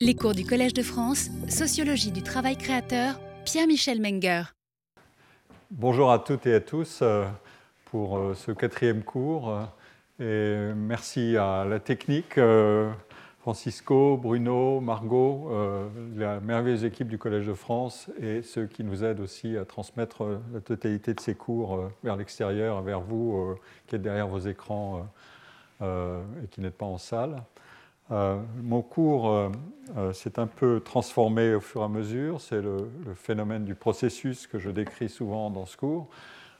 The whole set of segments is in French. Les cours du Collège de France, Sociologie du travail créateur, Pierre-Michel Menger. Bonjour à toutes et à tous pour ce quatrième cours. Et merci à la technique, Francisco, Bruno, Margot, la merveilleuse équipe du Collège de France et ceux qui nous aident aussi à transmettre la totalité de ces cours vers l'extérieur, vers vous qui êtes derrière vos écrans et qui n'êtes pas en salle. Mon cours s'est un peu transformé au fur et à mesure. C'est le phénomène du processus que je décris souvent dans ce cours.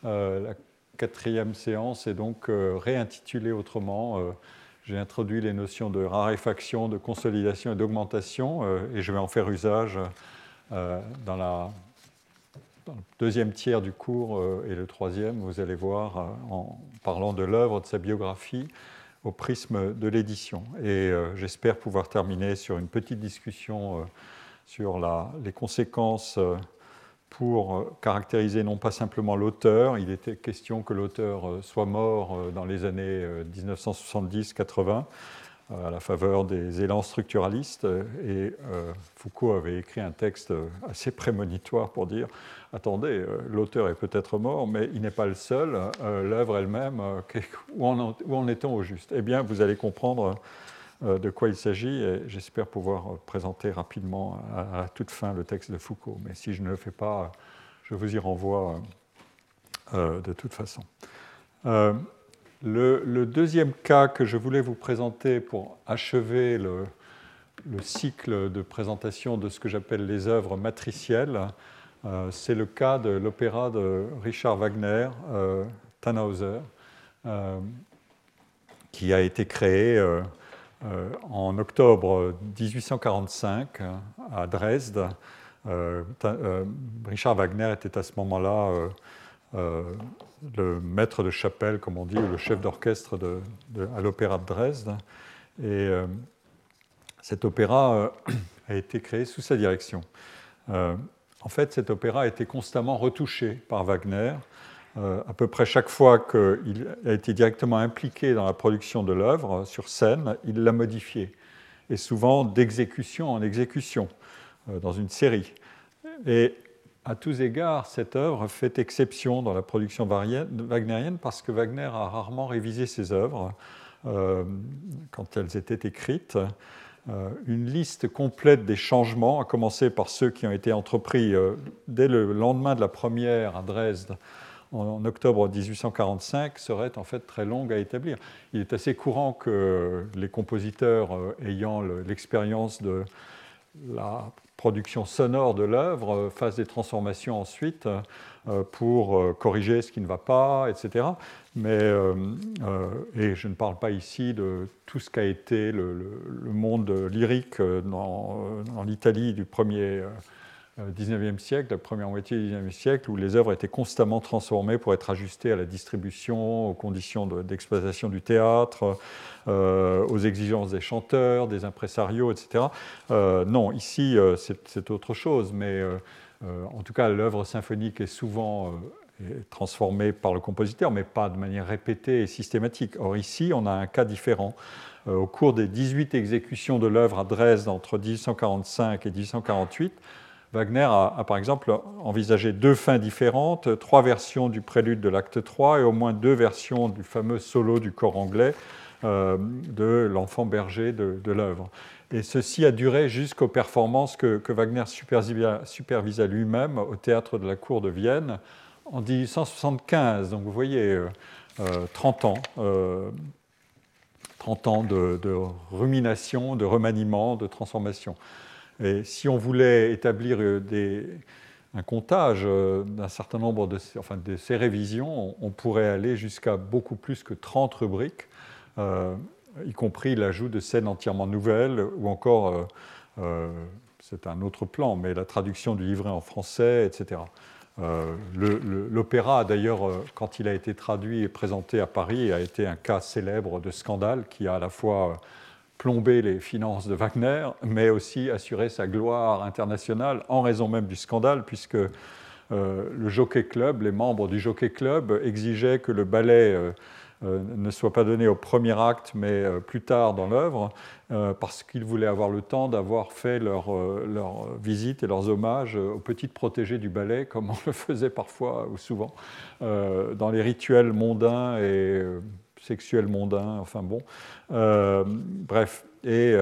La quatrième séance est donc réintitulée autrement. J'ai introduit les notions de raréfaction, de consolidation et d'augmentation, et je vais en faire usage dans le deuxième tiers du cours et le troisième, vous allez voir, en parlant de l'œuvre, de sa biographie, au prisme de l'édition. Et j'espère pouvoir terminer sur une petite discussion sur les conséquences pour caractériser non pas simplement l'auteur. Il était question que l'auteur soit mort dans les années 1970-80 à la faveur des élans structuralistes. Et Foucault avait écrit un texte assez prémonitoire pour dire « Attendez, l'auteur est peut-être mort, mais il n'est pas le seul, l'œuvre elle-même, où en est-on au juste ?» Eh bien, vous allez comprendre de quoi il s'agit et j'espère pouvoir présenter rapidement à la toute fin le texte de Foucault. Mais si je ne le fais pas, je vous y renvoie de toute façon. Le deuxième cas que je voulais vous présenter pour achever le cycle de présentation de ce que j'appelle les œuvres matricielles, c'est le cas de l'opéra de Richard Wagner, Tannhäuser, qui a été créé en octobre 1845 à Dresde. Richard Wagner était à ce moment-là le maître de chapelle, comme on dit, ou le chef d'orchestre à l'opéra de Dresde. Et cet opéra a été créé sous sa direction. En fait, cet opéra a été constamment retouché par Wagner. À peu près chaque fois qu'il a été directement impliqué dans la production de l'œuvre sur scène, il l'a modifié. Et souvent d'exécution en exécution, dans une série. Et à tous égards, cette œuvre fait exception dans la production wagnérienne parce que Wagner a rarement révisé ses œuvres quand elles étaient écrites. Une liste complète des changements, à commencer par ceux qui ont été entrepris dès le lendemain de la première à Dresde, en octobre 1845, serait en fait très longue à établir. Il est assez courant que les compositeurs ayant l'expérience de la production sonore de l'œuvre, fasse des transformations ensuite pour corriger ce qui ne va pas, etc. Mais, et je ne parle pas ici de tout ce qu'a été le monde lyrique dans l'Italie du 19e siècle, la première moitié du 19e siècle, où les œuvres étaient constamment transformées pour être ajustées à la distribution, aux conditions d'exploitation du théâtre, aux exigences des chanteurs, des impresarios, etc. Non, ici, c'est autre chose, mais en tout cas, l'œuvre symphonique est souvent transformée par le compositeur, mais pas de manière répétée et systématique. Or, ici, on a un cas différent. Au cours des 18 exécutions de l'œuvre à Dresde entre 1845 et 1848, Wagner a par exemple envisagé 2 fins différentes, 3 versions du prélude de l'acte 3 et au moins 2 versions du fameux solo du cor anglais de l'enfant berger de l'œuvre. Et ceci a duré jusqu'aux performances que Wagner supervisa lui-même au théâtre de la cour de Vienne en 1875. Donc vous voyez, 30 ans de rumination, de remaniement, de transformation. Et si on voulait établir un comptage d'un certain nombre de ces révisions, on pourrait aller jusqu'à beaucoup plus que 30 rubriques, y compris l'ajout de scènes entièrement nouvelles, ou encore, c'est un autre plan, mais la traduction du livret en français, etc. L'opéra, d'ailleurs, quand il a été traduit et présenté à Paris, a été un cas célèbre de scandale qui a à la fois plomber les finances de Wagner, mais aussi assurer sa gloire internationale en raison même du scandale, puisque les membres du Jockey Club exigeaient que le ballet ne soit pas donné au premier acte, mais plus tard dans l'œuvre, parce qu'ils voulaient avoir le temps d'avoir fait leurs visites et leurs hommages aux petites protégées du ballet, comme on le faisait parfois ou souvent, dans les rituels mondains et sexuels mondains, enfin bon. Bref, et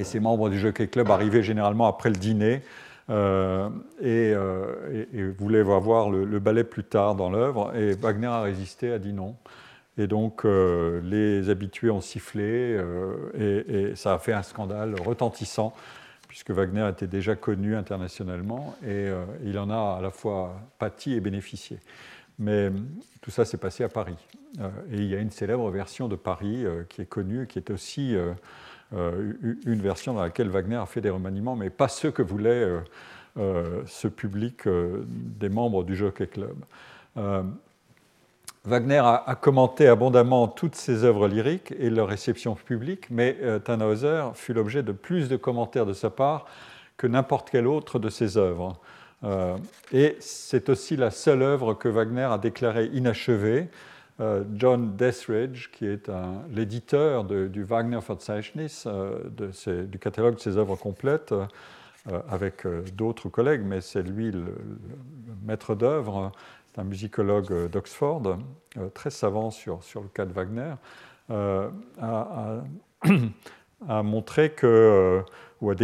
ces membres du Jockey Club arrivaient généralement après le dîner, et voulait voir le ballet plus tard dans l'œuvre, et Wagner a résisté, a dit non. Et donc les habitués ont sifflé, et ça a fait un scandale retentissant, puisque Wagner était déjà connu internationalement, et il en a à la fois pâti et bénéficié. Mais tout ça s'est passé à Paris. Et il y a une célèbre version de Paris qui est connue, qui est aussi... une version dans laquelle Wagner a fait des remaniements, mais pas ceux que voulait ce public des membres du Jockey Club. Wagner a commenté abondamment toutes ses œuvres lyriques et leur réception publique, mais Tannhäuser fut l'objet de plus de commentaires de sa part que n'importe quelle autre de ses œuvres. Et c'est aussi la seule œuvre que Wagner a déclarée inachevée. John Dethridge, qui est l'éditeur du Wagner-Verzeichnis, du catalogue de ses œuvres complètes, avec d'autres collègues, mais c'est lui le maître d'œuvre, c'est un musicologue d'Oxford, très savant sur le cas de Wagner, a montré que, ou a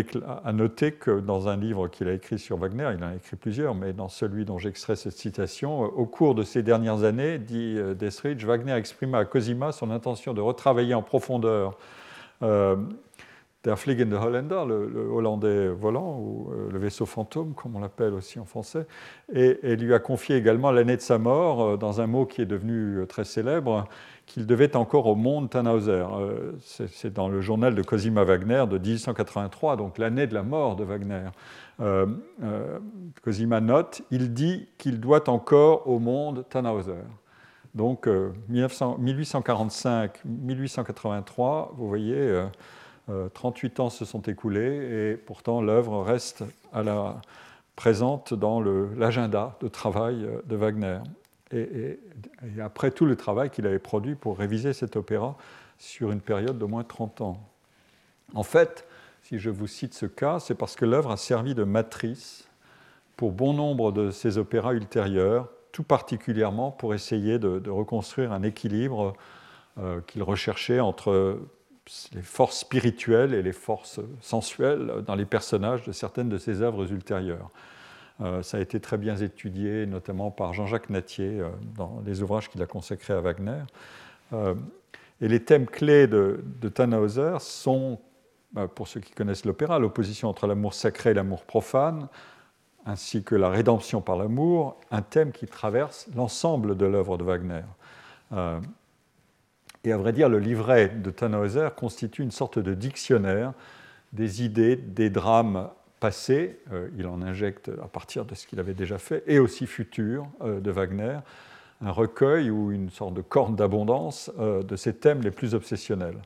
noté que dans un livre qu'il a écrit sur Wagner, il en a écrit plusieurs, mais dans celui dont j'extrais cette citation, au cours de ces dernières années, dit Dethridge, Wagner exprima à Cosima son intention de retravailler en profondeur Der Fliegender Holländer, le Hollandais volant, ou le vaisseau fantôme, comme on l'appelle aussi en français, et lui a confié également l'année de sa mort, dans un mot qui est devenu très célèbre, qu'il devait encore au monde Tannhäuser. C'est dans le journal de Cosima Wagner de 1883, donc l'année de la mort de Wagner. Cosima note, il dit qu'il doit encore au monde Tannhäuser. Donc 1845-1883, vous voyez, 38 ans se sont écoulés et pourtant l'œuvre reste présente dans l'agenda de travail de Wagner. Et après tout le travail qu'il avait produit pour réviser cet opéra sur une période d'au moins 30 ans. En fait, si je vous cite ce cas, c'est parce que l'œuvre a servi de matrice pour bon nombre de ses opéras ultérieurs, tout particulièrement pour essayer de reconstruire un équilibre qu'il recherchait entre les forces spirituelles et les forces sensuelles dans les personnages de certaines de ses œuvres ultérieures. Ça a été très bien étudié, notamment par Jean-Jacques Nattiez dans les ouvrages qu'il a consacrés à Wagner. Et les thèmes clés de Tannhäuser sont, pour ceux qui connaissent l'opéra, l'opposition entre l'amour sacré et l'amour profane, ainsi que la rédemption par l'amour, un thème qui traverse l'ensemble de l'œuvre de Wagner. Et à vrai dire, le livret de Tannhäuser constitue une sorte de dictionnaire des idées, des drames passé, il en injecte à partir de ce qu'il avait déjà fait, et aussi futur de Wagner, un recueil ou une sorte de corne d'abondance de ses thèmes les plus obsessionnels.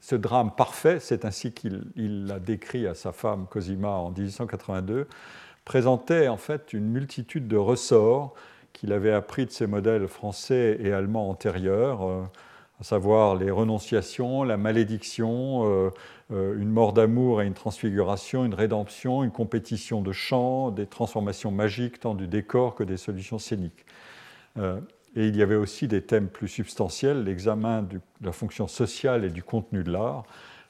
Ce drame parfait, c'est ainsi qu'il l'a décrit à sa femme Cosima en 1882, présentait en fait une multitude de ressorts qu'il avait appris de ses modèles français et allemands antérieurs, à savoir les renonciations, la malédiction, une mort d'amour et une transfiguration, une rédemption, une compétition de chant, des transformations magiques tant du décor que des solutions scéniques. Et il y avait aussi des thèmes plus substantiels, l'examen de la fonction sociale et du contenu de l'art,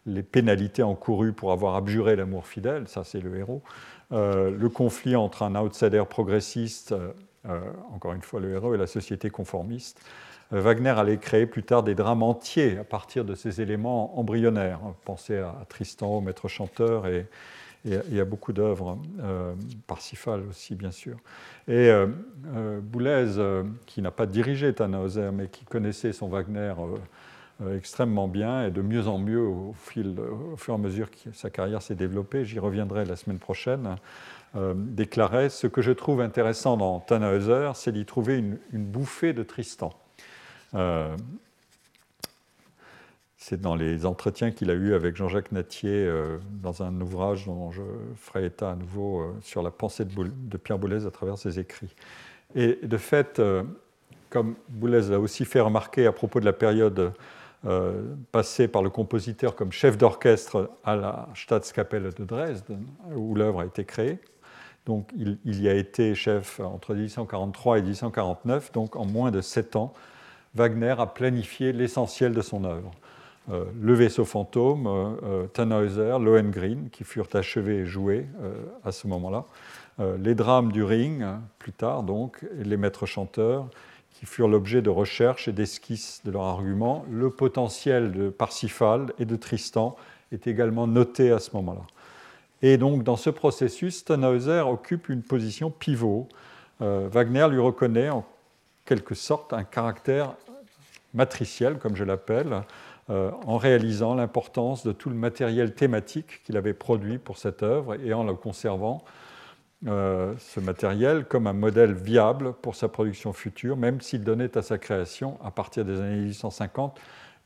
les pénalités encourues pour avoir abjuré l'amour fidèle, ça c'est le héros, le conflit entre un outsider progressiste, encore une fois le héros, et la société conformiste. Wagner allait créer plus tard des drames entiers à partir de ces éléments embryonnaires. Pensez à Tristan, au maître chanteur, et à beaucoup d'œuvres, Parsifal aussi bien sûr. Et Boulez, qui n'a pas dirigé Tannhäuser, mais qui connaissait son Wagner extrêmement bien, et de mieux en mieux au fur et à mesure que sa carrière s'est développée, j'y reviendrai la semaine prochaine, déclarait « Ce que je trouve intéressant dans Tannhäuser, c'est d'y trouver une bouffée de Tristan ». C'est dans les entretiens qu'il a eus avec Jean-Jacques Nattiez dans un ouvrage dont je ferai état à nouveau sur la pensée de Pierre Boulez à travers ses écrits. Et de fait, comme Boulez l'a aussi fait remarquer à propos de la période passée par le compositeur comme chef d'orchestre à la Staatskapelle de Dresde, où l'œuvre a été créée. Donc il y a été chef entre 1843 et 1849, donc en moins de 7 ans, Wagner a planifié l'essentiel de son œuvre. Le vaisseau fantôme, Tannhäuser, Lohengrin, qui furent achevés et joués à ce moment-là, les drames du Ring, plus tard donc, et les maîtres chanteurs, qui furent l'objet de recherches et d'esquisses de leurs arguments. Le potentiel de Parsifal et de Tristan est également noté à ce moment-là. Et donc, dans ce processus, Tannhäuser occupe une position pivot. Wagner lui reconnaît en quelque sorte un caractère matriciel, comme je l'appelle, en réalisant l'importance de tout le matériel thématique qu'il avait produit pour cette œuvre et en le conservant, ce matériel, comme un modèle viable pour sa production future, même s'il donnait à sa création, à partir des années 1850,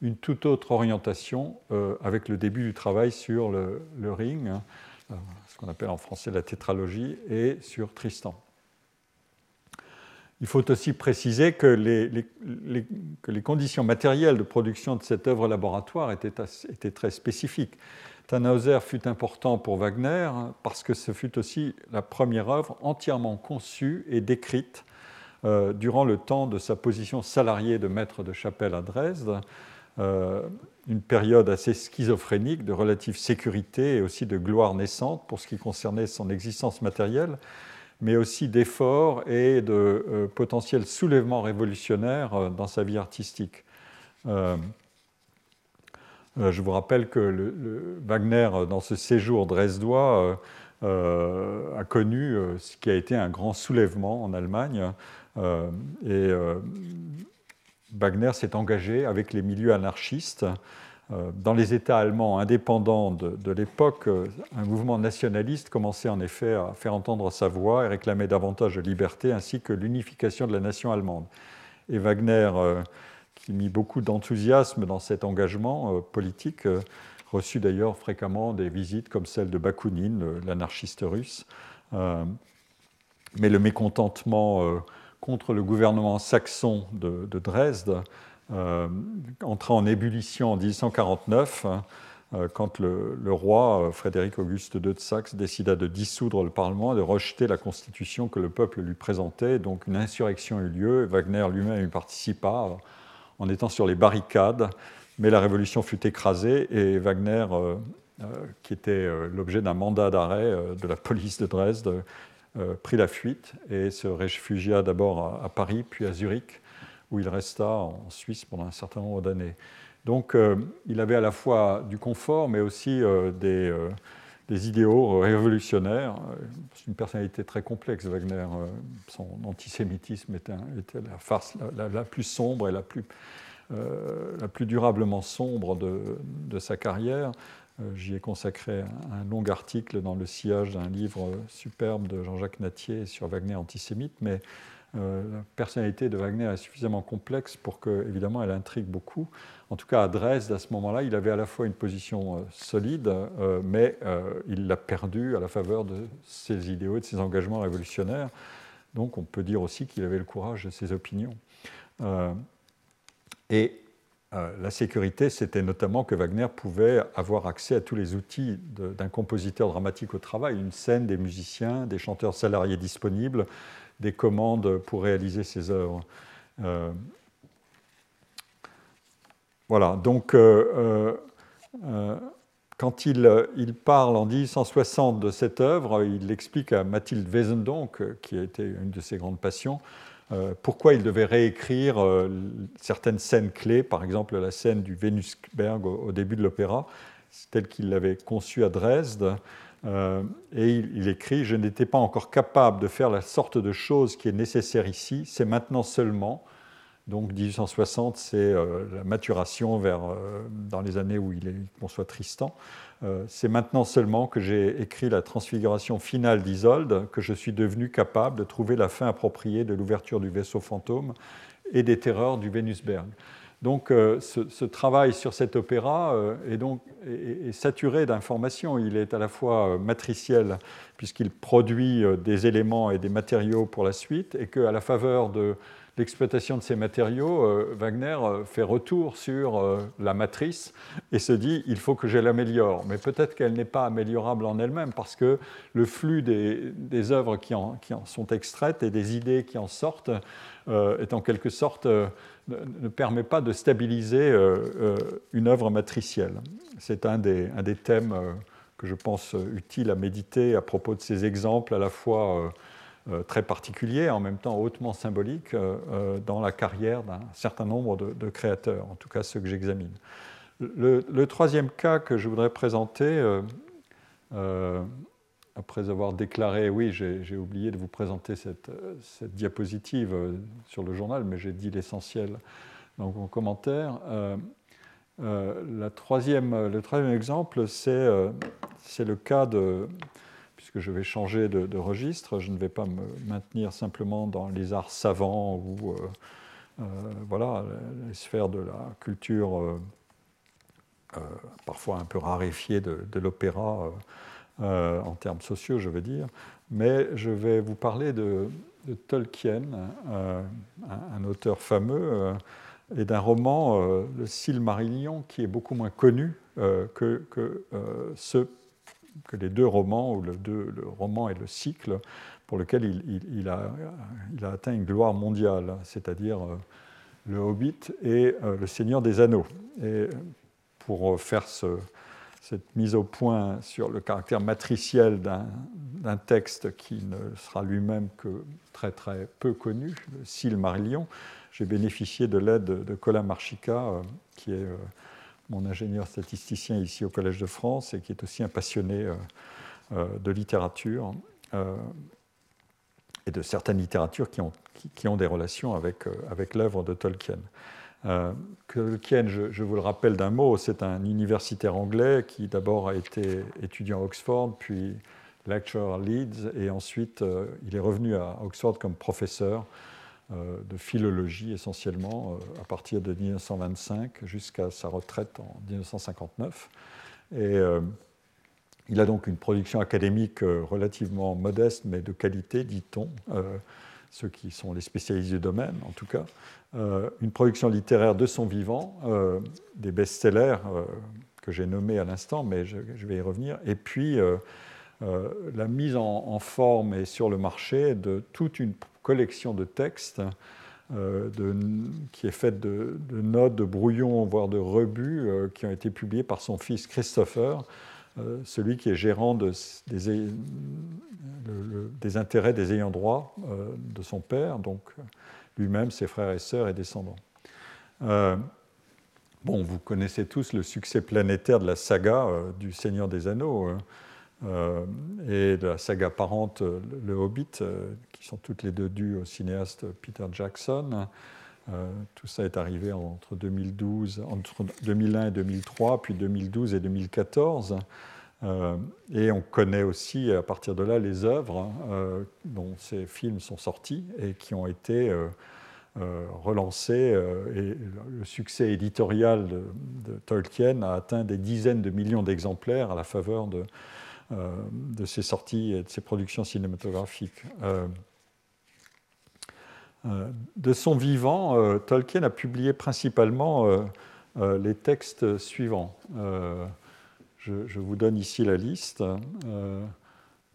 une toute autre orientation avec le début du travail sur le Ring, ce qu'on appelle en français la tétralogie, et sur Tristan. Il faut aussi préciser que les conditions matérielles de production de cette œuvre laboratoire étaient très spécifiques. Tannhäuser fut important pour Wagner parce que ce fut aussi la première œuvre entièrement conçue et décrite durant le temps de sa position salariée de maître de chapelle à Dresde, une période assez schizophrénique de relative sécurité et aussi de gloire naissante pour ce qui concernait son existence matérielle, mais aussi d'efforts et de potentiels soulèvements révolutionnaires dans sa vie artistique. Je vous rappelle que Wagner, dans ce séjour dresdois, a connu ce qui a été un grand soulèvement en Allemagne. Wagner s'est engagé avec les milieux anarchistes. Dans les États allemands indépendants de l'époque, un mouvement nationaliste commençait en effet à faire entendre sa voix et réclamait davantage de liberté ainsi que l'unification de la nation allemande. Et Wagner, qui mit beaucoup d'enthousiasme dans cet engagement politique, reçut d'ailleurs fréquemment des visites comme celle de Bakounine, l'anarchiste russe. Mais le mécontentement contre le gouvernement saxon de Dresde entra en ébullition en 1849 quand le roi Frédéric Auguste II de Saxe décida de dissoudre le Parlement et de rejeter la Constitution que le peuple lui présentait. Donc une insurrection eut lieu et Wagner lui-même y participa en étant sur les barricades. Mais la révolution fut écrasée et Wagner, qui était l'objet d'un mandat d'arrêt de la police de Dresde, prit la fuite et se réfugia d'abord à Paris, puis à Zurich, où il resta en Suisse pendant un certain nombre d'années. Donc il avait à la fois du confort, mais aussi des idéaux révolutionnaires. C'est une personnalité très complexe, Wagner. Son antisémitisme était la farce la plus sombre et la plus durablement sombre de sa carrière. J'y ai consacré un long article dans le sillage d'un livre superbe de Jean-Jacques Nattiez sur Wagner antisémite, mais la personnalité de Wagner est suffisamment complexe pour que, évidemment, elle intrigue beaucoup. En tout cas, à Dresde, à ce moment-là, il avait à la fois une position solide, mais il l'a perdue à la faveur de ses idéaux et de ses engagements révolutionnaires. Donc, on peut dire aussi qu'il avait le courage de ses opinions. La sécurité, c'était notamment que Wagner pouvait avoir accès à tous les outils d'un compositeur dramatique au travail, une scène, des musiciens, des chanteurs salariés disponibles, des commandes pour réaliser ses œuvres. Voilà, donc quand il parle en 1860 de cette œuvre, il explique à Mathilde Wesendonck, qui a été une de ses grandes passions, pourquoi il devait réécrire certaines scènes clés, par exemple la scène du Venusberg au début de l'opéra, telle qu'il l'avait conçue à Dresde. Et il écrit « Je n'étais pas encore capable de faire la sorte de chose qui est nécessaire ici, c'est maintenant seulement ». Donc 1860, c'est la maturation dans les années où il conçoit Tristan. C'est maintenant seulement que j'ai écrit la transfiguration finale d'Isolde, que je suis devenu capable de trouver la fin appropriée de l'ouverture du vaisseau fantôme et des terreurs du Venusberg. Donc ce travail sur cet opéra est saturé d'informations. Il est à la fois matriciel puisqu'il produit des éléments et des matériaux pour la suite et qu'à la faveur de l'exploitation de ces matériaux, Wagner fait retour sur la matrice et se dit il faut que je l'améliore. Mais peut-être qu'elle n'est pas améliorable en elle-même parce que le flux des œuvres qui en sont extraites et des idées qui en sortent est en quelque sorte, ne permet pas de stabiliser une œuvre matricielle. C'est un des thèmes que je pense utile à méditer à propos de ces exemples à la fois très particulier, en même temps hautement symbolique dans la carrière d'un certain nombre de créateurs, en tout cas ceux que j'examine. Le troisième cas que je voudrais présenter, après avoir déclaré, oui, j'ai oublié de vous présenter cette diapositive sur le journal, mais j'ai dit l'essentiel dans mon commentaire. Le troisième exemple, c'est le cas de... Puisque je vais changer de registre, je ne vais pas me maintenir simplement dans les arts savants ou voilà, les sphères de la culture parfois un peu raréfiée de l'opéra en termes sociaux, je veux dire. Mais je vais vous parler de Tolkien, un auteur fameux, et d'un roman, le Silmarillion, qui est beaucoup moins connu que que les deux romans, ou le roman et le cycle, pour lequel il a atteint une gloire mondiale, c'est-à-dire Le Hobbit et Le Seigneur des Anneaux. Et pour faire cette mise au point sur le caractère matriciel d'un texte qui ne sera lui-même que très, très peu connu, le Silmarillion, j'ai bénéficié de l'aide de Colin Marchica, qui est... mon ingénieur statisticien ici au Collège de France et qui est aussi un passionné de littérature et de certaines littératures qui ont des relations avec l'œuvre de Tolkien. Tolkien, je vous le rappelle d'un mot, c'est un universitaire anglais qui d'abord a été étudiant à Oxford, puis lecturer à Leeds, et ensuite il est revenu à Oxford comme professeur de philologie essentiellement, à partir de 1925 jusqu'à sa retraite en 1959. Et il a donc une production académique relativement modeste, mais de qualité, dit-on, ceux qui sont les spécialistes du domaine en tout cas, une production littéraire de son vivant, des best-sellers que j'ai nommés à l'instant, mais je vais y revenir, et puis la mise en forme et sur le marché de toute une collection de textes qui est faite de notes, de brouillons, voire de rebuts qui ont été publiés par son fils Christopher, celui qui est gérant des intérêts des ayants droit de son père, donc lui-même, ses frères et sœurs et descendants. Vous connaissez tous le succès planétaire de la saga du Seigneur des Anneaux, et de la saga parente Le Hobbit, qui sont toutes les deux dues au cinéaste Peter Jackson. Tout ça est arrivé entre 2001 et 2003, puis 2012 et 2014. Et on connaît aussi, à partir de là, les œuvres dont ces films sont sortis et qui ont été relancés. Et le succès éditorial de Tolkien a atteint des dizaines de millions d'exemplaires à la faveur de ses sorties et de ses productions cinématographiques. De son vivant, Tolkien a publié principalement les textes suivants. Je vous donne ici la liste.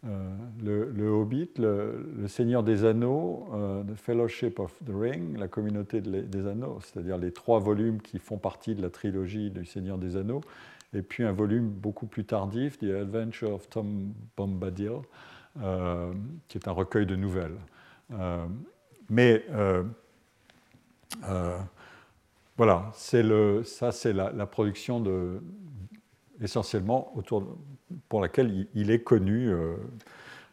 Le Hobbit, le Seigneur des Anneaux, The Fellowship of the Ring, la communauté des Anneaux, c'est-à-dire les trois volumes qui font partie de la trilogie du Seigneur des Anneaux, et puis un volume beaucoup plus tardif, The Adventure of Tom Bombadil, qui est un recueil de nouvelles. Voilà, c'est la production essentiellement pour laquelle il est connu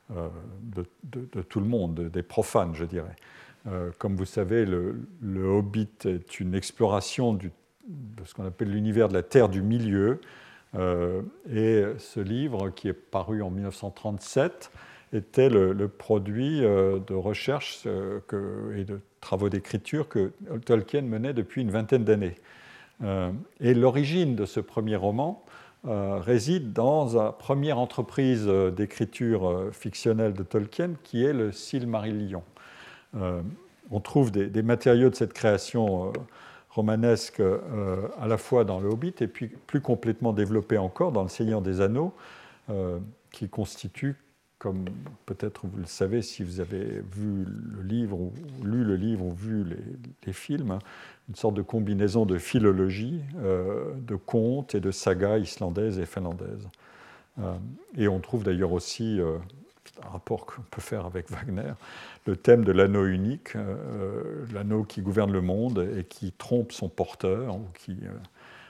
de tout le monde, des profanes, je dirais. Comme vous savez, le Hobbit est une exploration de ce qu'on appelle l'univers de la Terre du Milieu. Et ce livre, qui est paru en 1937, était le produit de recherches et de travaux d'écriture que Tolkien menait depuis une vingtaine d'années. Et l'origine de ce premier roman réside dans la première entreprise d'écriture fictionnelle de Tolkien, qui est le Silmarillion. on trouve des matériaux de cette création romanesque à la fois dans Le Hobbit et puis plus complètement développé encore dans Le Seigneur des Anneaux, qui constitue, comme peut-être vous le savez si vous avez vu le livre ou lu le livre ou vu les films, une sorte de combinaison de philologie, de contes et de sagas islandaises et finlandaises. Et on trouve d'ailleurs aussi un rapport qu'on peut faire avec Wagner, le thème de l'anneau unique, l'anneau qui gouverne le monde et qui trompe son porteur ou qui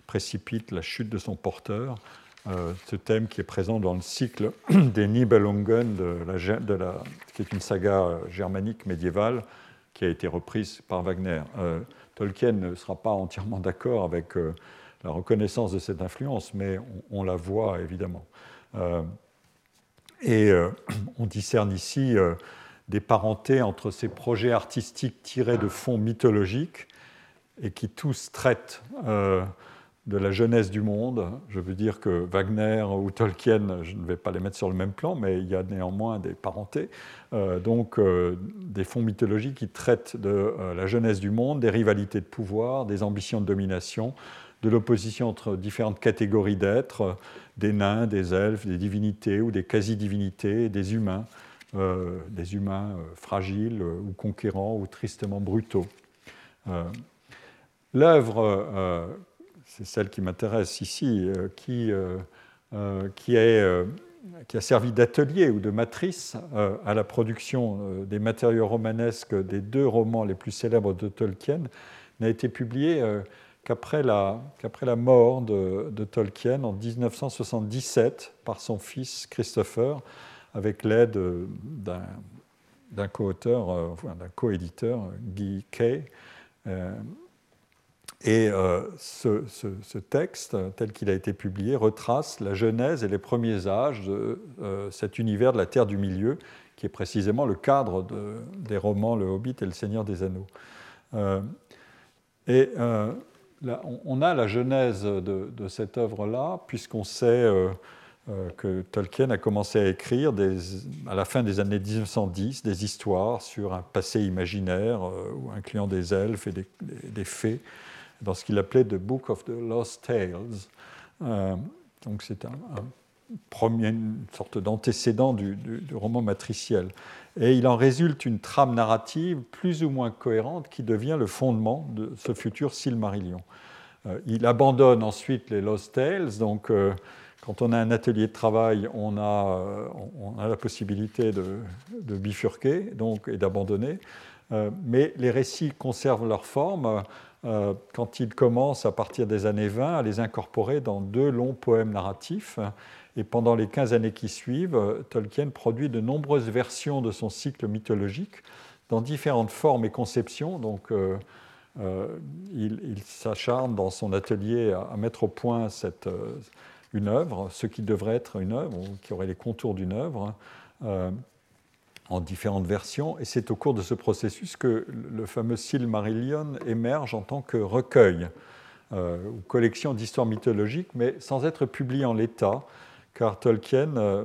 précipite la chute de son porteur. Ce thème qui est présent dans le cycle des Nibelungen, qui est une saga germanique médiévale qui a été reprise par Wagner. Tolkien ne sera pas entièrement d'accord avec la reconnaissance de cette influence, mais on la voit évidemment. On discerne ici des parentés entre ces projets artistiques tirés de fonds mythologiques et qui tous traitent de la jeunesse du monde. Je veux dire que Wagner ou Tolkien, je ne vais pas les mettre sur le même plan, mais il y a néanmoins des parentés. Des fonds mythologiques qui traitent de la jeunesse du monde, des rivalités de pouvoir, des ambitions de domination, de l'opposition entre différentes catégories d'êtres, des nains, des elfes, des divinités ou des quasi-divinités, des humains fragiles ou conquérants ou tristement brutaux. L'œuvre, c'est celle qui m'intéresse ici, qui a servi d'atelier ou de matrice à la production des matériaux romanesques des deux romans les plus célèbres de Tolkien, n'a été publiée qu'après la mort de Tolkien en 1977 par son fils Christopher, avec l'aide d'un co-auteur, d'un co-éditeur, Guy Kay. Ce texte, tel qu'il a été publié, retrace la genèse et les premiers âges de cet univers de la Terre du Milieu, qui est précisément le cadre des romans Le Hobbit et Le Seigneur des Anneaux. Là, on a la genèse de cette œuvre-là, puisqu'on sait que Tolkien a commencé à écrire à la fin des années 1910 des histoires sur un passé imaginaire incluant des elfes et des fées, dans ce qu'il appelait « The Book of the Lost Tales ». Donc c'est une sorte d'antécédent du roman matriciel. Et il en résulte une trame narrative plus ou moins cohérente qui devient le fondement de ce futur Silmarillion. Il abandonne ensuite les Lost Tales, donc quand on a un atelier de travail, on a la possibilité de bifurquer donc, et d'abandonner, mais les récits conservent leur forme quand il commence, à partir des années 20, à les incorporer dans deux longs poèmes narratifs. Et pendant les 15 années qui suivent, Tolkien produit de nombreuses versions de son cycle mythologique dans différentes formes et conceptions. Donc, il s'acharne dans son atelier à mettre au point une œuvre, ce qui devrait être une œuvre, ou qui aurait les contours d'une œuvre, en différentes versions, et c'est au cours de ce processus que le fameux Silmarillion émerge en tant que recueil ou collection d'histoires mythologiques, mais sans être publié en l'état, car Tolkien,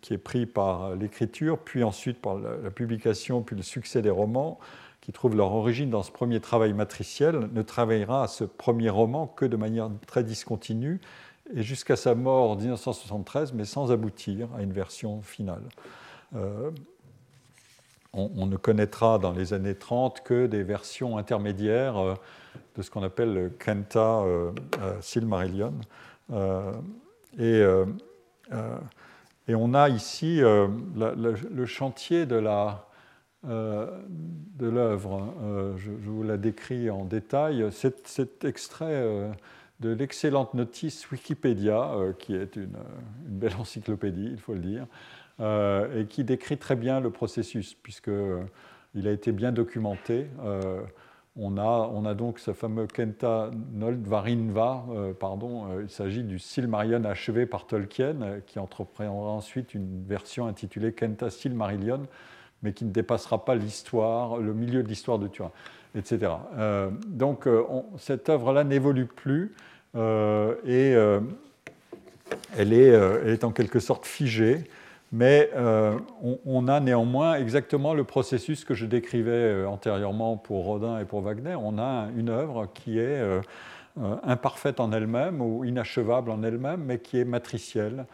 qui est pris par l'écriture, puis ensuite par la publication, puis le succès des romans, qui trouvent leur origine dans ce premier travail matriciel, ne travaillera à ce premier roman que de manière très discontinue, et jusqu'à sa mort en 1973, mais sans aboutir à une version finale. On ne connaîtra dans les années 30 que des versions intermédiaires de ce qu'on appelle le Kenta Silmarillion. On a ici le chantier de l'œuvre. Je vous la décris en détail. Cet extrait de l'excellente notice Wikipédia, qui est une belle encyclopédie, il faut le dire, et qui décrit très bien le processus, puisqu'il a été bien documenté. On a donc ce fameux Kenta Noldvarinva, il s'agit du Silmarillion achevé par Tolkien, qui entreprendra ensuite une version intitulée Kenta Silmarillion, mais qui ne dépassera pas le milieu de l'histoire de Turin, etc. Cette œuvre-là n'évolue plus, elle est en quelque sorte figée. Mais on a néanmoins exactement le processus que je décrivais antérieurement pour Rodin et pour Wagner. On a une œuvre qui est imparfaite en elle-même ou inachevable en elle-même, mais qui est matricielle,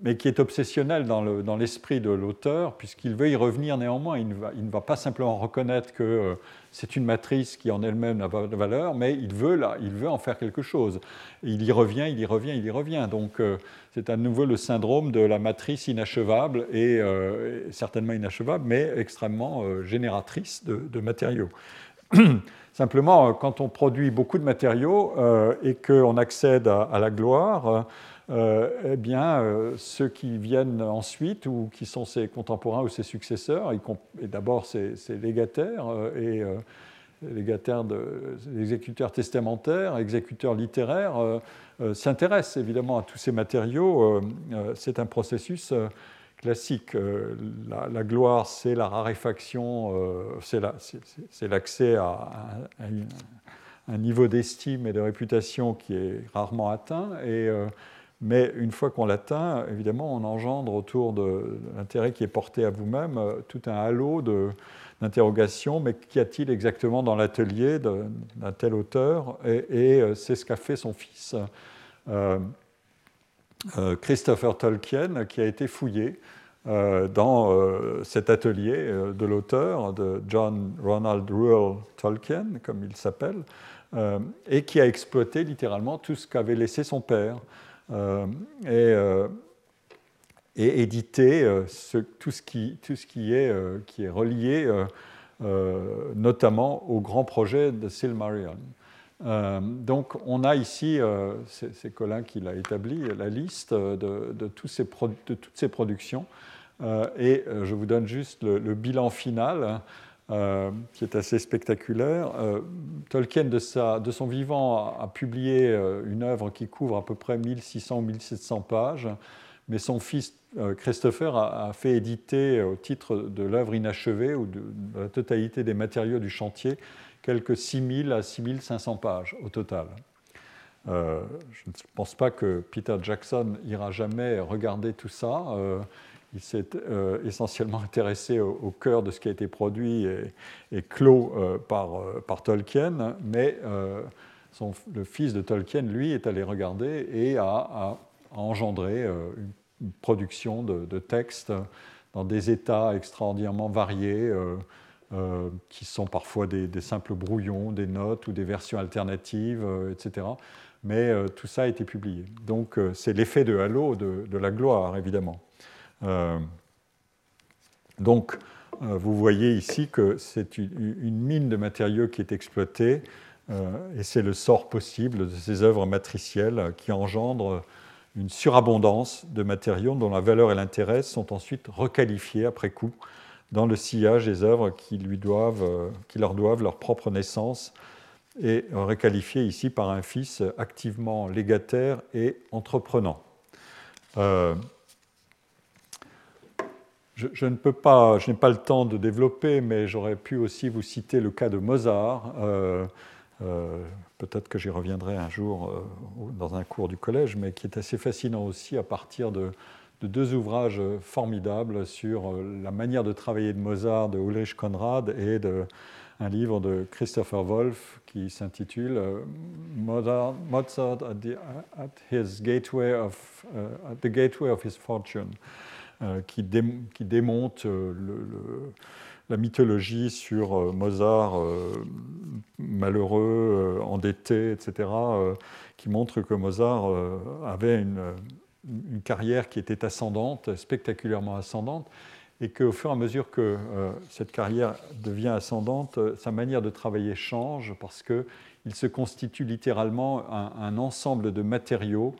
mais qui est obsessionnelle dans l'esprit de l'auteur, puisqu'il veut y revenir néanmoins. Il ne va pas simplement reconnaître que c'est une matrice qui en elle-même n'a pas de valeur, mais il veut en faire quelque chose. Il y revient. Donc c'est à nouveau le syndrome de la matrice inachevable, et certainement inachevable, mais extrêmement génératrice de matériaux. Simplement, quand on produit beaucoup de matériaux et qu'on accède à la gloire, ceux qui viennent ensuite ou qui sont ses contemporains ou ses successeurs, et d'abord ses légataires, exécuteurs testamentaires, exécuteurs littéraires, s'intéressent évidemment à tous ces matériaux. C'est un processus classique. La gloire, c'est la raréfaction, c'est l'accès à un niveau d'estime et de réputation qui est rarement atteint, mais une fois qu'on l'atteint, évidemment, on engendre autour de l'intérêt qui est porté à vous-même tout un halo d'interrogations. Mais qu'y a-t-il exactement dans l'atelier d'un tel auteur ? Et c'est ce qu'a fait son fils Christopher Tolkien, qui a été fouillé dans cet atelier de l'auteur, de John Ronald Reuel Tolkien, comme il s'appelle, et qui a exploité littéralement tout ce qu'avait laissé son père, et édité tout ce qui est relié notamment au grand projet de Silmarillion. Donc on a ici, c'est Colin qui l'a établi, la liste de toutes ces productions, et je vous donne juste le bilan final, qui est assez spectaculaire. Tolkien, de son vivant, a publié une œuvre qui couvre à peu près 1600 ou 1700 pages, mais son fils Christopher a fait éditer au titre de l'œuvre inachevée ou de la totalité des matériaux du chantier quelques 6000 à 6500 pages au total. Je ne pense pas que Peter Jackson ira jamais regarder tout ça. Il s'est essentiellement intéressé au cœur de ce qui a été produit et clos par Tolkien, mais le fils de Tolkien, lui, est allé regarder et a engendré une production de textes dans des états extraordinairement variés, qui sont parfois des simples brouillons, des notes ou des versions alternatives, etc. Mais tout ça a été publié. Donc c'est l'effet de halo de la gloire, évidemment. Donc vous voyez ici que c'est une mine de matériaux qui est exploitée, et c'est le sort possible de ces œuvres matricielles qui engendrent une surabondance de matériaux dont la valeur et l'intérêt sont ensuite requalifiés après coup dans le sillage des œuvres qui leur doivent leur propre naissance, et requalifiées ici par un fils activement légataire et entreprenant. Je n'ai pas le temps de développer, mais j'aurais pu aussi vous citer le cas de Mozart. Peut-être que j'y reviendrai un jour dans un cours du collège, mais qui est assez fascinant aussi à partir de deux ouvrages formidables sur la manière de travailler de Mozart, de Ulrich Conrad, et un livre de Christopher Wolff qui s'intitule Mozart at the Gateway of His Fortune, qui démonte la mythologie sur Mozart malheureux, endetté, etc., qui montre que Mozart avait une carrière qui était ascendante, spectaculairement ascendante, et qu'au fur et à mesure que cette carrière devient ascendante, sa manière de travailler change, parce qu'il se constitue littéralement un ensemble de matériaux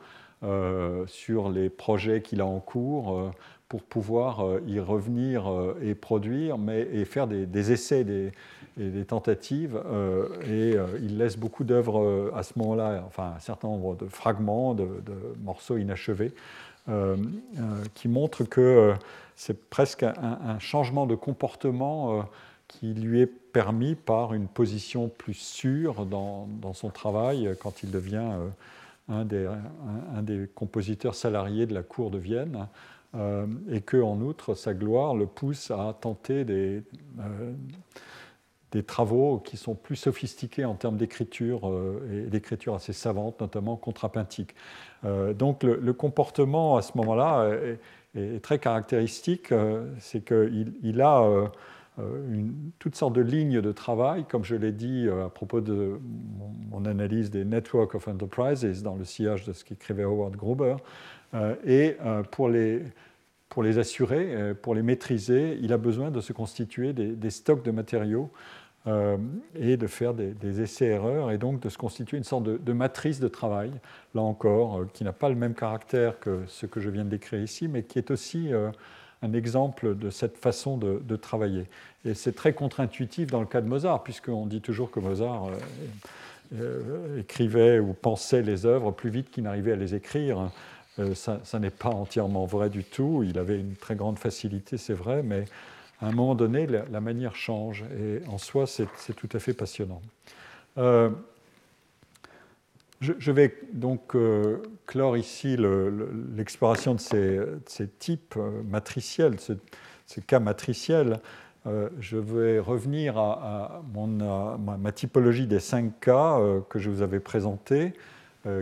sur les projets qu'il a en cours, pour pouvoir y revenir et produire, et faire des essais et des tentatives. Il laisse beaucoup d'œuvres à ce moment-là, enfin un certain nombre de fragments, de morceaux inachevés, qui montrent que c'est presque un changement de comportement qui lui est permis par une position plus sûre dans son travail quand il devient un des compositeurs salariés de la cour de Vienne. et qu'en outre, sa gloire le pousse à tenter des travaux qui sont plus sophistiqués en termes d'écriture, et d'écriture assez savante, notamment contrapuntique. Donc le comportement à ce moment-là est très caractéristique, c'est qu'il a... toutes sortes de lignes de travail, comme je l'ai dit à propos de mon analyse des Network of Enterprises dans le sillage de ce qu'écrivait Howard Gruber, et pour les assurer, pour les maîtriser, il a besoin de se constituer des stocks de matériaux et de faire des essais-erreurs, et donc de se constituer une sorte de matrice de travail, là encore, qui n'a pas le même caractère que ce que je viens de décrire ici, mais qui est aussi... un exemple de cette façon de travailler. Et c'est très contre-intuitif dans le cas de Mozart, puisqu'on dit toujours que Mozart écrivait ou pensait les œuvres plus vite qu'il n'arrivait à les écrire. Ça n'est pas entièrement vrai du tout. Il avait une très grande facilité, c'est vrai, mais à un moment donné, la manière change. Et en soi, c'est tout à fait passionnant. Je vais donc clore ici l'exploration de ces types matriciels, ces cas matriciels. Je vais revenir à ma typologie des 5 cas que je vous avais présentés,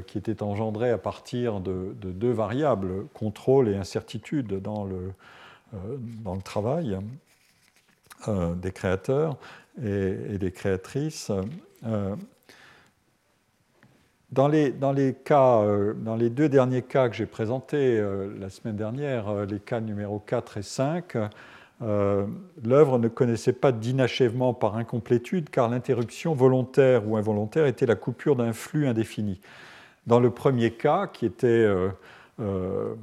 qui étaient engendrés à partir de 2 variables, contrôle et incertitude dans le travail des créateurs et des créatrices. Dans les 2 derniers cas que j'ai présentés la semaine dernière, les cas numéro 4 et 5, l'œuvre ne connaissait pas d'inachèvement par incomplétude, car l'interruption volontaire ou involontaire était la coupure d'un flux indéfini. Dans le premier cas, qui était le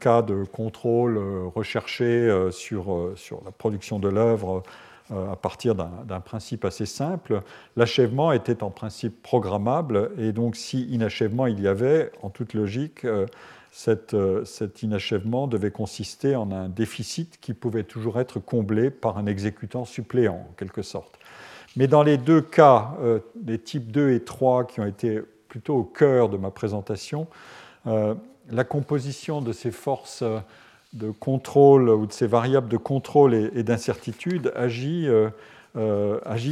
cas de contrôle recherché sur la production de l'œuvre, à partir d'un principe assez simple, l'achèvement était en principe programmable, et donc si inachèvement il y avait, en toute logique, cet inachèvement devait consister en un déficit qui pouvait toujours être comblé par un exécutant suppléant, en quelque sorte. Mais dans les 2 cas, les types 2 et 3, qui ont été plutôt au cœur de ma présentation, la composition de ces forces de contrôle ou de ces variables de contrôle et d'incertitude agit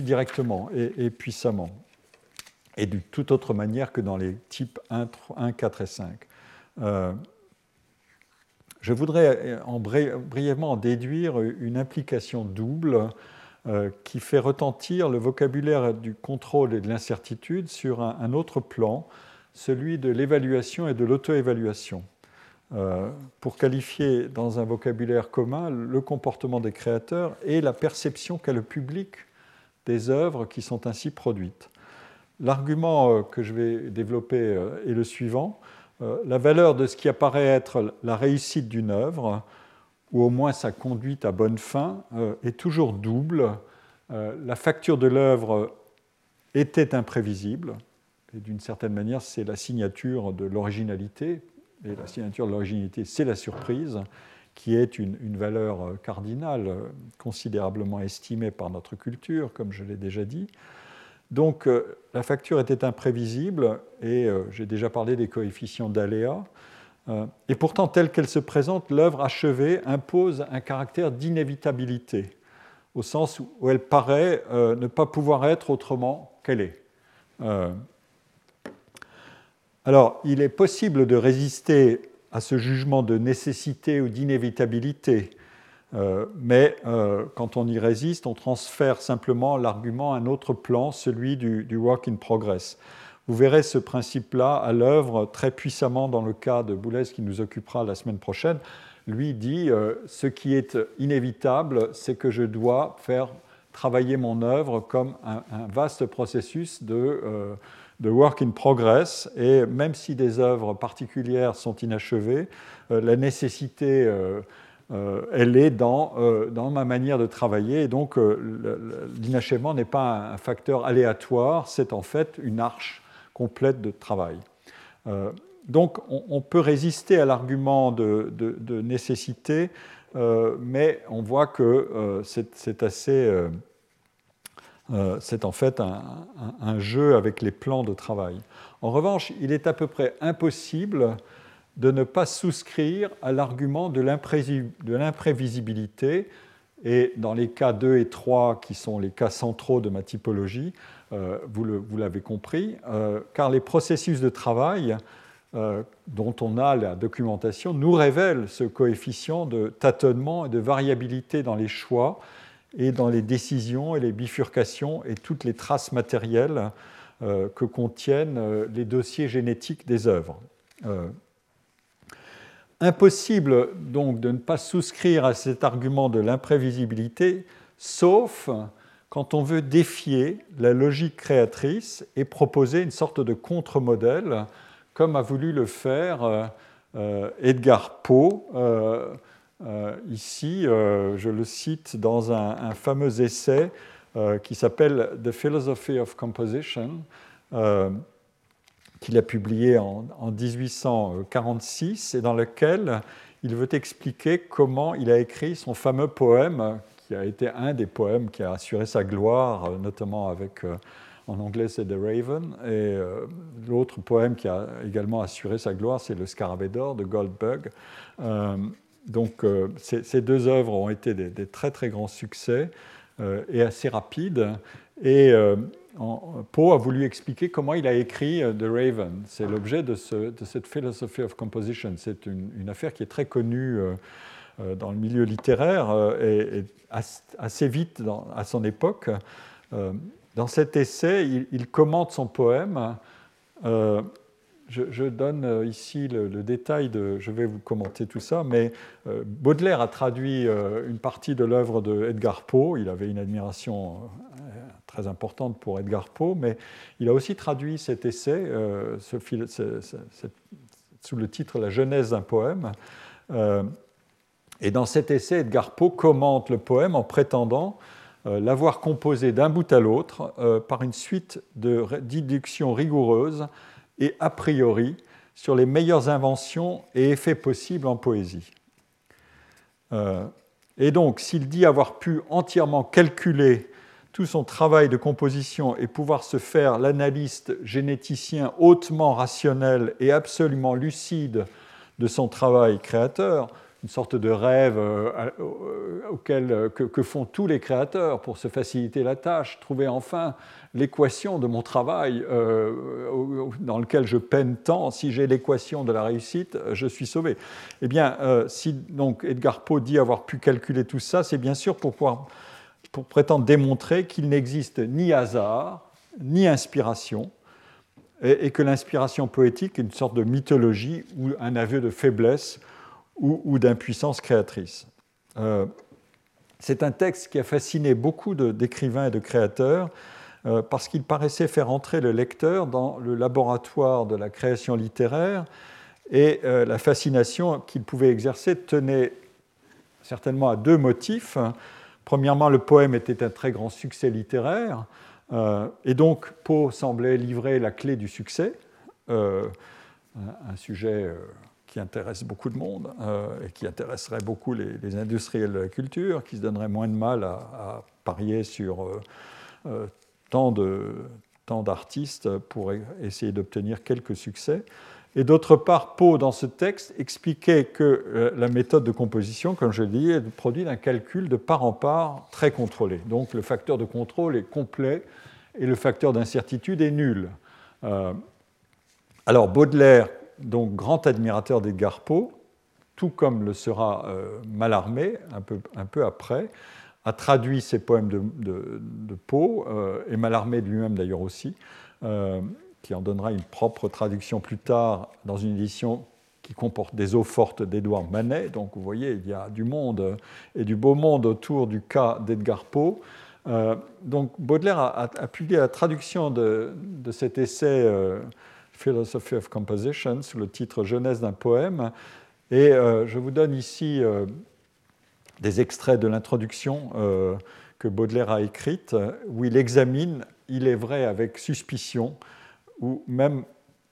directement et puissamment, et de toute autre manière que dans les types 1, 4 et 5. Je voudrais brièvement en déduire une implication double qui fait retentir le vocabulaire du contrôle et de l'incertitude sur un autre plan, celui de l'évaluation et de l'auto-évaluation. Pour qualifier dans un vocabulaire commun le comportement des créateurs et la perception qu'a le public des œuvres qui sont ainsi produites. L'argument que je vais développer est le suivant. La valeur de ce qui apparaît être la réussite d'une œuvre, ou au moins sa conduite à bonne fin, est toujours double. La facture de l'œuvre était imprévisible, et d'une certaine manière c'est la signature de l'originalité. Et la signature de l'originalité, c'est la surprise, qui est une valeur cardinale, considérablement estimée par notre culture, comme je l'ai déjà dit. Donc, la facture était imprévisible, et j'ai déjà parlé des coefficients d'aléa. Et pourtant, telle qu'elle se présente, l'œuvre achevée impose un caractère d'inévitabilité, au sens où elle paraît ne pas pouvoir être autrement qu'elle est. Alors, il est possible de résister à ce jugement de nécessité ou d'inévitabilité, mais quand on y résiste, on transfère simplement l'argument à un autre plan, celui du work in progress. Vous verrez ce principe-là à l'œuvre très puissamment dans le cas de Boulez qui nous occupera la semaine prochaine. Lui dit ce qui est inévitable, c'est que je dois faire travailler mon œuvre comme un vaste processus de work in progress, et même si des œuvres particulières sont inachevées, la nécessité, elle est dans ma manière de travailler, et donc l'inachèvement n'est pas un facteur aléatoire, c'est en fait une arche complète de travail. Donc on peut résister à l'argument de nécessité, mais on voit que c'est assez... c'est en fait un jeu avec les plans de travail. En revanche, il est à peu près impossible de ne pas souscrire à l'argument de l'imprévisibilité. Et dans les cas 2 et 3, qui sont les cas centraux de ma typologie, vous l'avez compris, car les processus de travail dont on a la documentation nous révèlent ce coefficient de tâtonnement et de variabilité dans les choix et dans les décisions et les bifurcations et toutes les traces matérielles que contiennent les dossiers génétiques des œuvres. Impossible donc de ne pas souscrire à cet argument de l'imprévisibilité, sauf quand on veut défier la logique créatrice et proposer une sorte de contre-modèle, comme a voulu le faire Edgar Poe. Ici, je le cite dans un fameux essai qui s'appelle « The Philosophy of Composition », qu'il a publié en 1846 et dans lequel il veut expliquer comment il a écrit son fameux poème, qui a été un des poèmes qui a assuré sa gloire, notamment avec, en anglais c'est The Raven, et l'autre poème qui a également assuré sa gloire, c'est Le Scarabée d'or de Goldberg. Donc ces deux œuvres ont été des très très grands succès et assez rapides. Et Poe a voulu expliquer comment il a écrit The Raven. C'est l'objet de cette Philosophy of Composition. C'est une affaire qui est très connue dans le milieu littéraire et assez vite à son époque. Dans cet essai, il commente son poème. Je donne ici le détail, je vais vous commenter tout ça, mais Baudelaire a traduit une partie de l'œuvre de Edgar Poe. Il avait une admiration très importante pour Edgar Poe, mais il a aussi traduit cet essai sous le titre « La genèse d'un poème ». Et dans cet essai, Edgar Poe commente le poème en prétendant l'avoir composé d'un bout à l'autre par une suite de déductions rigoureuses et a priori sur les meilleures inventions et effets possibles en poésie. Et donc, s'il dit avoir pu entièrement calculer tout son travail de composition et pouvoir se faire l'analyste généticien hautement rationnel et absolument lucide de son travail créateur, une sorte de rêve que font tous les créateurs pour se faciliter la tâche, trouver enfin l'équation de mon travail dans lequel je peine tant. Si j'ai l'équation de la réussite, je suis sauvé. Eh bien, si donc Edgar Poe dit avoir pu calculer tout ça, c'est bien sûr pour prétendre démontrer qu'il n'existe ni hasard, ni inspiration, et que l'inspiration poétique est une sorte de mythologie ou un aveu de faiblesse ou d'impuissance créatrice. C'est un texte qui a fasciné beaucoup d'écrivains et de créateurs parce qu'il paraissait faire entrer le lecteur dans le laboratoire de la création littéraire et la fascination qu'il pouvait exercer tenait certainement à deux motifs. Premièrement, le poème était un très grand succès littéraire et donc Poe semblait livrer la clé du succès, un sujet qui intéresse beaucoup de monde et qui intéresserait beaucoup les industriels de la culture, qui se donneraient moins de mal à parier sur tant d'artistes pour essayer d'obtenir quelques succès. Et d'autre part, Poe, dans ce texte, expliquait que la méthode de composition, comme je l'ai dit, est le produit d'un calcul de part en part très contrôlé. Donc le facteur de contrôle est complet et le facteur d'incertitude est nul. Alors Baudelaire, donc grand admirateur d'Edgar Poe, tout comme le sera Mallarmé un peu après, a traduit ses poèmes de Poe, et Mallarmé lui-même d'ailleurs aussi, qui en donnera une propre traduction plus tard dans une édition qui comporte des eaux fortes d'Édouard Manet. Donc vous voyez, il y a du monde et du beau monde autour du cas d'Edgar Poe. Donc Baudelaire a publié la traduction de cet essai Philosophy of Composition, sous le titre « Genèse d'un poème ». Et je vous donne ici des extraits de l'introduction que Baudelaire a écrite, où il examine, il est vrai avec suspicion, ou même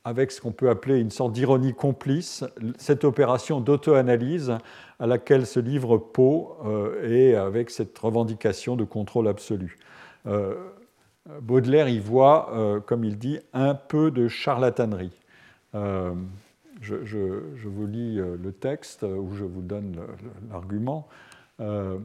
avec ce qu'on peut appeler une sorte d'ironie complice, cette opération d'auto-analyse à laquelle se livre Poe et avec cette revendication de contrôle absolu. Baudelaire y voit, comme il dit, un peu de charlatanerie. je vous lis le texte où je vous donne l'argument. La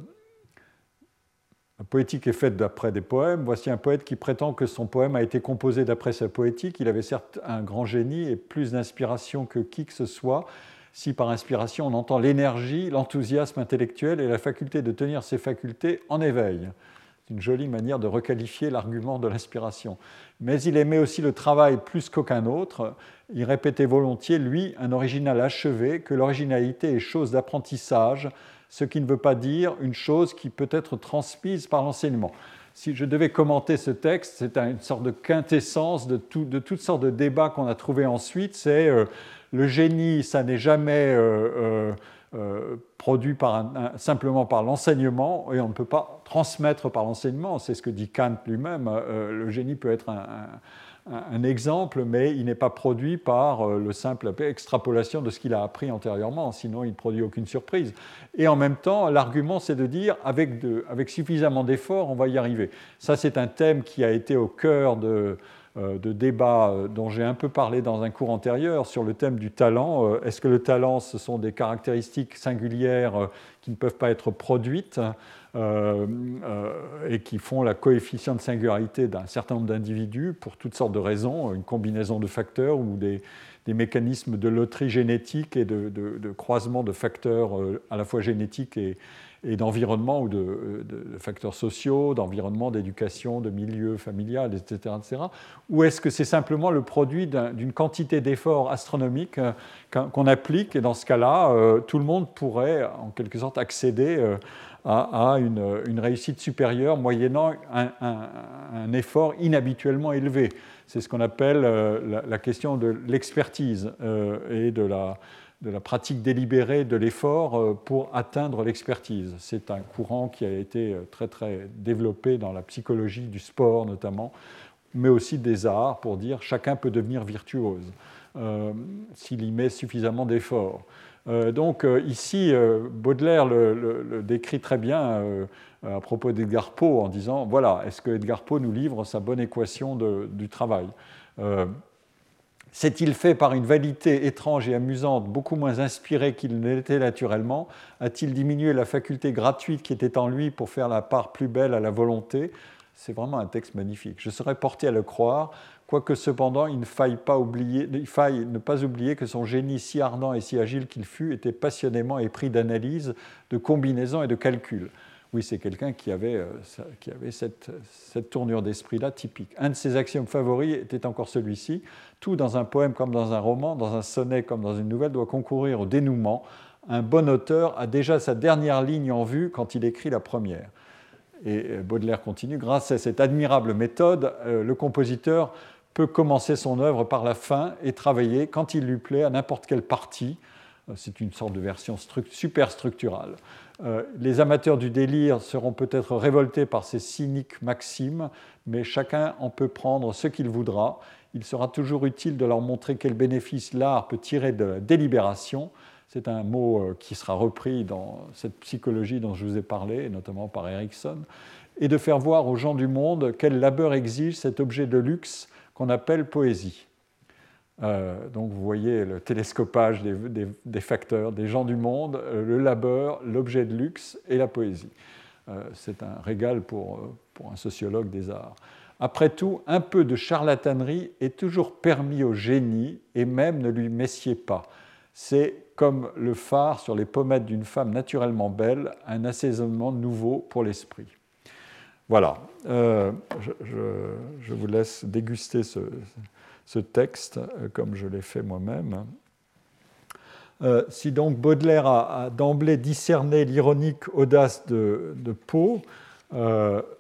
poétique est faite d'après des poèmes. Voici un poète qui prétend que son poème a été composé d'après sa poétique. Il avait certes un grand génie et plus d'inspiration que qui que ce soit. Si par inspiration on entend l'énergie, l'enthousiasme intellectuel et la faculté de tenir ses facultés en éveil. C'est une jolie manière de requalifier l'argument de l'inspiration. Mais il aimait aussi le travail plus qu'aucun autre. Il répétait volontiers, lui, un original achevé, que l'originalité est chose d'apprentissage, ce qui ne veut pas dire une chose qui peut être transmise par l'enseignement. Si je devais commenter ce texte, c'est une sorte de quintessence de toutes sortes de débats qu'on a trouvés ensuite. C'est le génie, ça n'est jamais produit par simplement par l'enseignement, et on ne peut pas transmettre par l'enseignement. C'est ce que dit Kant lui-même. Le génie peut être un exemple, mais il n'est pas produit par le simple extrapolation de ce qu'il a appris antérieurement, sinon il ne produit aucune surprise. Et en même temps, l'argument, c'est de dire, avec suffisamment d'efforts, on va y arriver. Ça, c'est un thème qui a été au cœur de débats dont j'ai un peu parlé dans un cours antérieur, sur le thème du talent. Est-ce que le talent, ce sont des caractéristiques singulières qui ne peuvent pas être produites et qui font la coefficient de singularité d'un certain nombre d'individus pour toutes sortes de raisons, une combinaison de facteurs ou des mécanismes de loterie génétique et de croisement de facteurs à la fois génétiques et d'environnement ou de facteurs sociaux, d'environnement, d'éducation, de milieu familial, etc., etc. Ou est-ce que c'est simplement le produit d'une quantité d'efforts astronomiques qu'on applique, et dans ce cas-là, tout le monde pourrait en quelque sorte accéder à une réussite supérieure moyennant un effort inhabituellement élevé. C'est ce qu'on appelle la question de l'expertise et de la pratique délibérée de l'effort pour atteindre l'expertise. C'est un courant qui a été très, très développé dans la psychologie du sport notamment, mais aussi des arts, pour dire chacun peut devenir virtuose s'il y met suffisamment d'efforts. Ici, Baudelaire le décrit très bien à propos d'Edgar Poe en disant, voilà, est-ce que Edgar Poe nous livre sa bonne équation du travail ? S'est-il fait par une vanité étrange et amusante, beaucoup moins inspirée qu'il ne l'était naturellement ? A-t-il diminué la faculté gratuite qui était en lui pour faire la part plus belle à la volonté ? C'est vraiment un texte magnifique. Je serais porté à le croire, quoique cependant il faille ne pas oublier que son génie, si ardent et si agile qu'il fut, était passionnément épris d'analyse, de combinaison et de calcul. Oui, c'est quelqu'un qui avait cette tournure d'esprit-là typique. Un de ses axiomes favoris était encore celui-ci. Tout dans un poème comme dans un roman, dans un sonnet comme dans une nouvelle, doit concourir au dénouement. Un bon auteur a déjà sa dernière ligne en vue quand il écrit la première. Et Baudelaire continue, grâce à cette admirable méthode, le compositeur peut commencer son œuvre par la fin et travailler, quand il lui plaît, à n'importe quelle partie. C'est une sorte de version superstructurale. Les amateurs du délire seront peut-être révoltés par ces cyniques maximes, mais chacun en peut prendre ce qu'il voudra. Il sera toujours utile de leur montrer quel bénéfice l'art peut tirer de la délibération. C'est un mot qui sera repris dans cette psychologie dont je vous ai parlé, notamment par Erickson, et de faire voir aux gens du monde quel labeur exige cet objet de luxe qu'on appelle poésie. Vous voyez le télescopage des facteurs, des gens du monde, le labeur, l'objet de luxe et la poésie. C'est un régal pour un sociologue des arts. Après tout, un peu de charlatanerie est toujours permis au génie, et même ne lui messiez pas. C'est comme le fard sur les pommettes d'une femme naturellement belle, un assaisonnement nouveau pour l'esprit. Voilà, je vous laisse déguster ce texte comme je l'ai fait moi-même. Si donc Baudelaire a d'emblée discerné l'ironique audace de Poe,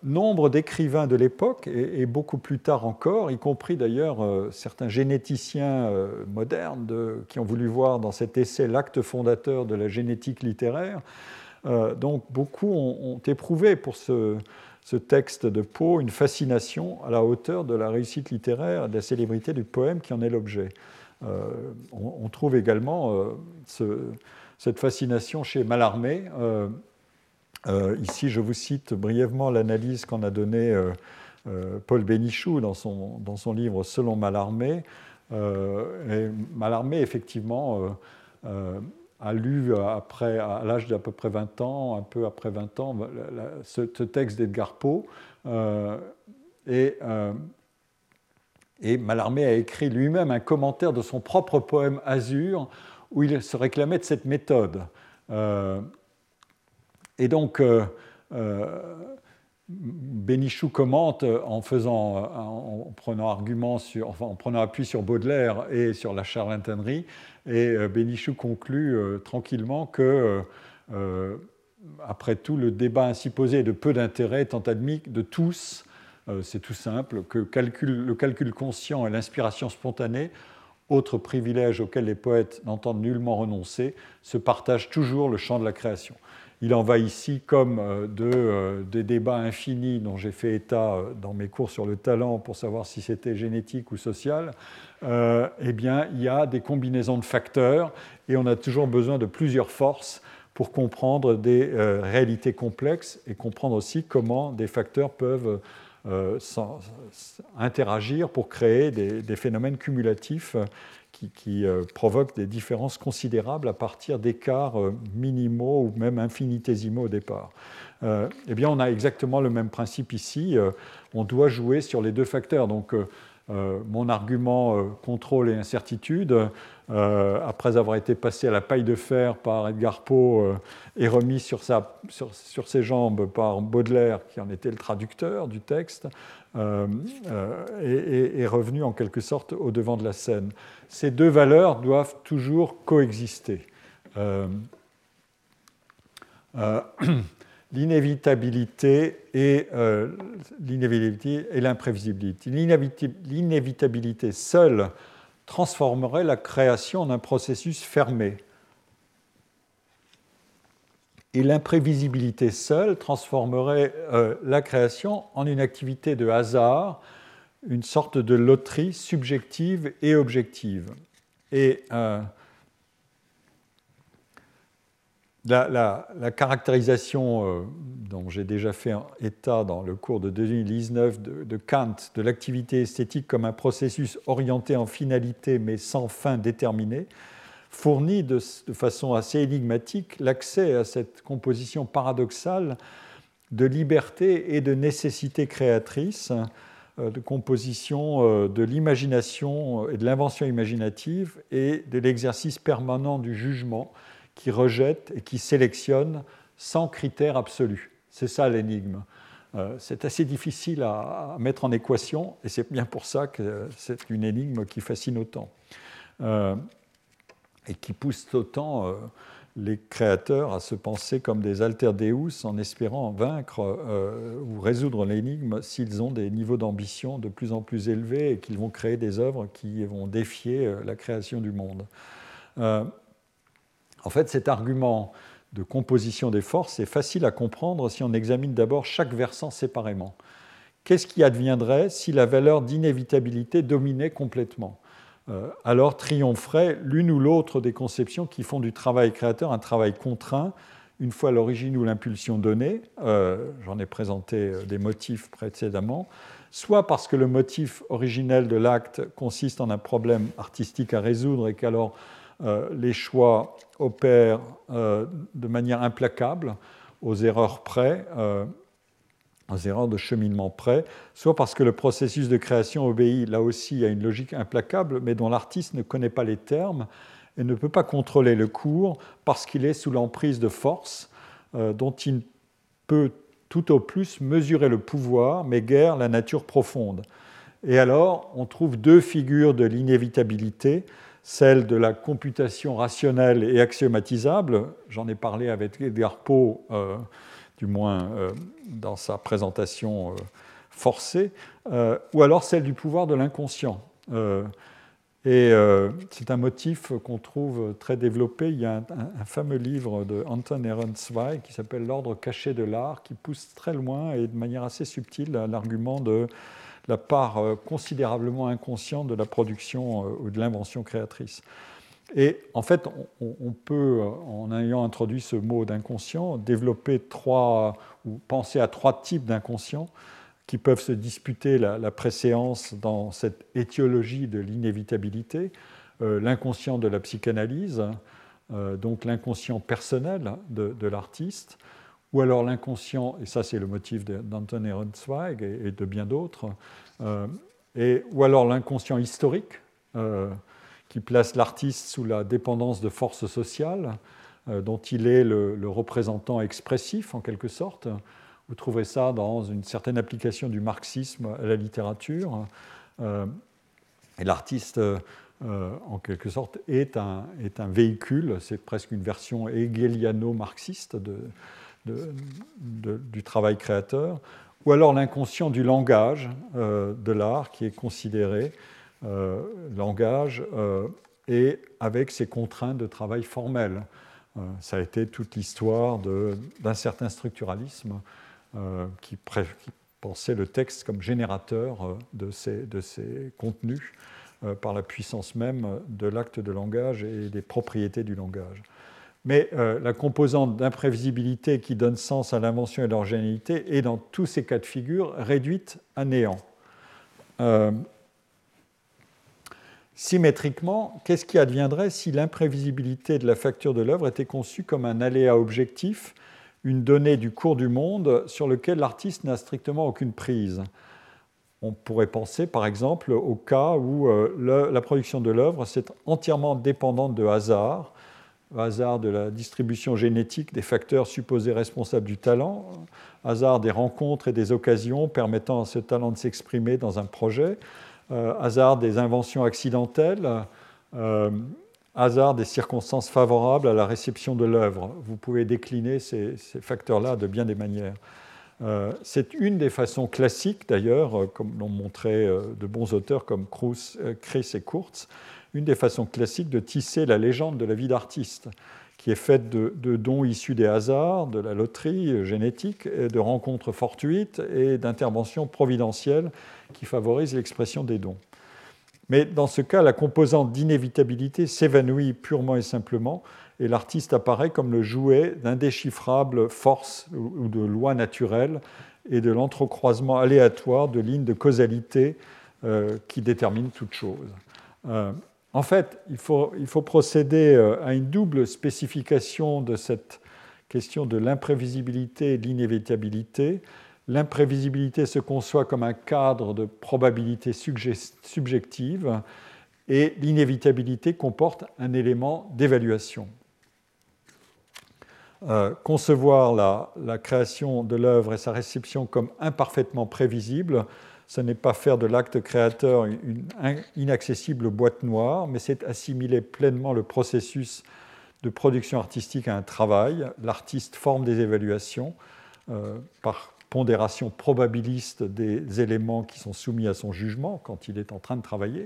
nombre d'écrivains de l'époque, et beaucoup plus tard encore, y compris d'ailleurs certains généticiens modernes qui ont voulu voir dans cet essai l'acte fondateur de la génétique littéraire, beaucoup ont éprouvé pour ce texte de Poe une fascination à la hauteur de la réussite littéraire et de la célébrité du poème qui en est l'objet. On trouve également cette fascination chez Mallarmé. Ici, je vous cite brièvement l'analyse qu'en a donnée Paul Bénichoux dans son livre « Selon Mallarmé ». Et Mallarmé, effectivement, a lu après, à l'âge d'à peu près 20 ans, un peu après 20 ans, ce texte d'Edgar Poe. Et Mallarmé a écrit lui-même un commentaire de son propre poème Azur, où il se réclamait de cette méthode. Et donc, Bénichou commente en prenant appui sur Baudelaire et sur la charlatanerie, et Bénichou conclut tranquillement que, après tout, le débat ainsi posé est de peu d'intérêt, étant admis de tous, c'est tout simple, que le calcul conscient et l'inspiration spontanée, autres privilèges auxquels les poètes n'entendent nullement renoncer, se partagent toujours le champ de la création. Il en va ici comme des débats infinis dont j'ai fait état dans mes cours sur le talent pour savoir si c'était génétique ou social. Eh bien, il y a des combinaisons de facteurs et on a toujours besoin de plusieurs forces pour comprendre des réalités complexes et comprendre aussi comment des facteurs peuvent interagir pour créer des phénomènes cumulatifs qui provoquent des différences considérables à partir d'écarts minimaux ou même infinitésimaux au départ. Eh bien, on a exactement le même principe ici. On doit jouer sur les deux facteurs. Donc, mon argument contrôle et incertitude, après avoir été passé à la paille de fer par Edgar Poe et remis sur ses jambes par Baudelaire, qui en était le traducteur du texte, est revenu en quelque sorte au devant de la scène. Ces deux valeurs doivent toujours coexister. L'inévitabilité et l'imprévisibilité. L'inévitabilité seule transformerait la création en un processus fermé. Et l'imprévisibilité seule transformerait la création en une activité de hasard, une sorte de loterie subjective et objective. Et la caractérisation dont j'ai déjà fait état dans le cours de 2019 de Kant de l'activité esthétique comme un processus orienté en finalité mais sans fin déterminée fournit de façon assez énigmatique l'accès à cette composition paradoxale de liberté et de nécessité créatrice, de composition de l'imagination et de l'invention imaginative et de l'exercice permanent du jugement qui rejette et qui sélectionne sans critère absolu. C'est ça l'énigme. C'est assez difficile à mettre en équation, et c'est bien pour ça que c'est une énigme qui fascine autant et qui pousse autant les créateurs à se penser comme des alter deus en espérant vaincre ou résoudre l'énigme s'ils ont des niveaux d'ambition de plus en plus élevés et qu'ils vont créer des œuvres qui vont défier la création du monde. En fait, cet argument de composition des forces est facile à comprendre si on examine d'abord chaque versant séparément. Qu'est-ce qui adviendrait si la valeur d'inévitabilité dominait complètement ? Alors triompherait l'une ou l'autre des conceptions qui font du travail créateur un travail contraint, une fois l'origine ou l'impulsion donnée, j'en ai présenté des motifs précédemment, soit parce que le motif originel de l'acte consiste en un problème artistique à résoudre et qu'alors les choix opèrent de manière implacable aux erreurs de cheminement près, soit parce que le processus de création obéit là aussi à une logique implacable, mais dont l'artiste ne connaît pas les termes et ne peut pas contrôler le cours parce qu'il est sous l'emprise de forces dont il peut tout au plus mesurer le pouvoir, mais guère la nature profonde. Et alors, on trouve deux figures de l'inévitabilité, celle de la computation rationnelle et axiomatisable, j'en ai parlé avec Edgar Poe, du moins dans sa présentation forcée, ou alors celle du pouvoir de l'inconscient. C'est un motif qu'on trouve très développé. Il y a un fameux livre de Anton Ehrenzweig qui s'appelle « L'ordre caché de l'art » qui pousse très loin et de manière assez subtile l'argument de la part considérablement inconsciente de la production ou de l'invention créatrice. Et en fait, on peut, en ayant introduit ce mot d'inconscient, développer ou penser à trois types d'inconscient qui peuvent se disputer la préséance dans cette étiologie de l'inévitabilité, l'inconscient de la psychanalyse, donc l'inconscient personnel de l'artiste, ou alors l'inconscient, et ça c'est le motif d'Anton Ehrenzweig et de bien d'autres, ou alors l'inconscient historique qui place l'artiste sous la dépendance de forces sociales dont il est le représentant expressif en quelque sorte. Vous trouverez ça dans une certaine application du marxisme à la littérature. Et l'artiste, en quelque sorte, est un véhicule, c'est presque une version hegeliano-marxiste du travail créateur, ou alors l'inconscient du langage de l'art qui est considéré langage et avec ses contraintes de travail formelles. Ça a été toute l'histoire d'un certain structuralisme qui pensait le texte comme générateur de ses contenus par la puissance même de l'acte de langage et des propriétés du langage. Mais la composante d'imprévisibilité qui donne sens à l'invention et à l'originalité est, dans tous ces cas de figure, réduite à néant. Symétriquement, qu'est-ce qui adviendrait si l'imprévisibilité de la facture de l'œuvre était conçue comme un aléa objectif, une donnée du cours du monde sur lequel l'artiste n'a strictement aucune prise ? On pourrait penser, par exemple, au cas où la production de l'œuvre s'est entièrement dépendante de hasard de la distribution génétique des facteurs supposés responsables du talent, hasard des rencontres et des occasions permettant à ce talent de s'exprimer dans un projet, hasard des inventions accidentelles, hasard des circonstances favorables à la réception de l'œuvre. Vous pouvez décliner ces facteurs-là de bien des manières. C'est une des façons classiques, d'ailleurs, comme l'ont montré de bons auteurs comme Criss et Kurtz, une des façons classiques de tisser la légende de la vie d'artiste, qui est faite de dons issus des hasards, de la loterie génétique, et de rencontres fortuites et d'interventions providentielles qui favorisent l'expression des dons. Mais dans ce cas, la composante d'inévitabilité s'évanouit purement et simplement, et l'artiste apparaît comme le jouet d'indéchiffrables forces ou de lois naturelles et de l'entrecroisement aléatoire de lignes de causalité qui déterminent toute chose. En fait, il faut procéder à une double spécification de cette question de l'imprévisibilité et de l'inévitabilité. L'imprévisibilité se conçoit comme un cadre de probabilité subjective et l'inévitabilité comporte un élément d'évaluation. Concevoir la création de l'œuvre et sa réception comme imparfaitement prévisible, ce n'est pas faire de l'acte créateur une inaccessible boîte noire, mais c'est assimiler pleinement le processus de production artistique à un travail. L'artiste forme des évaluations par pondération probabiliste des éléments qui sont soumis à son jugement quand il est en train de travailler.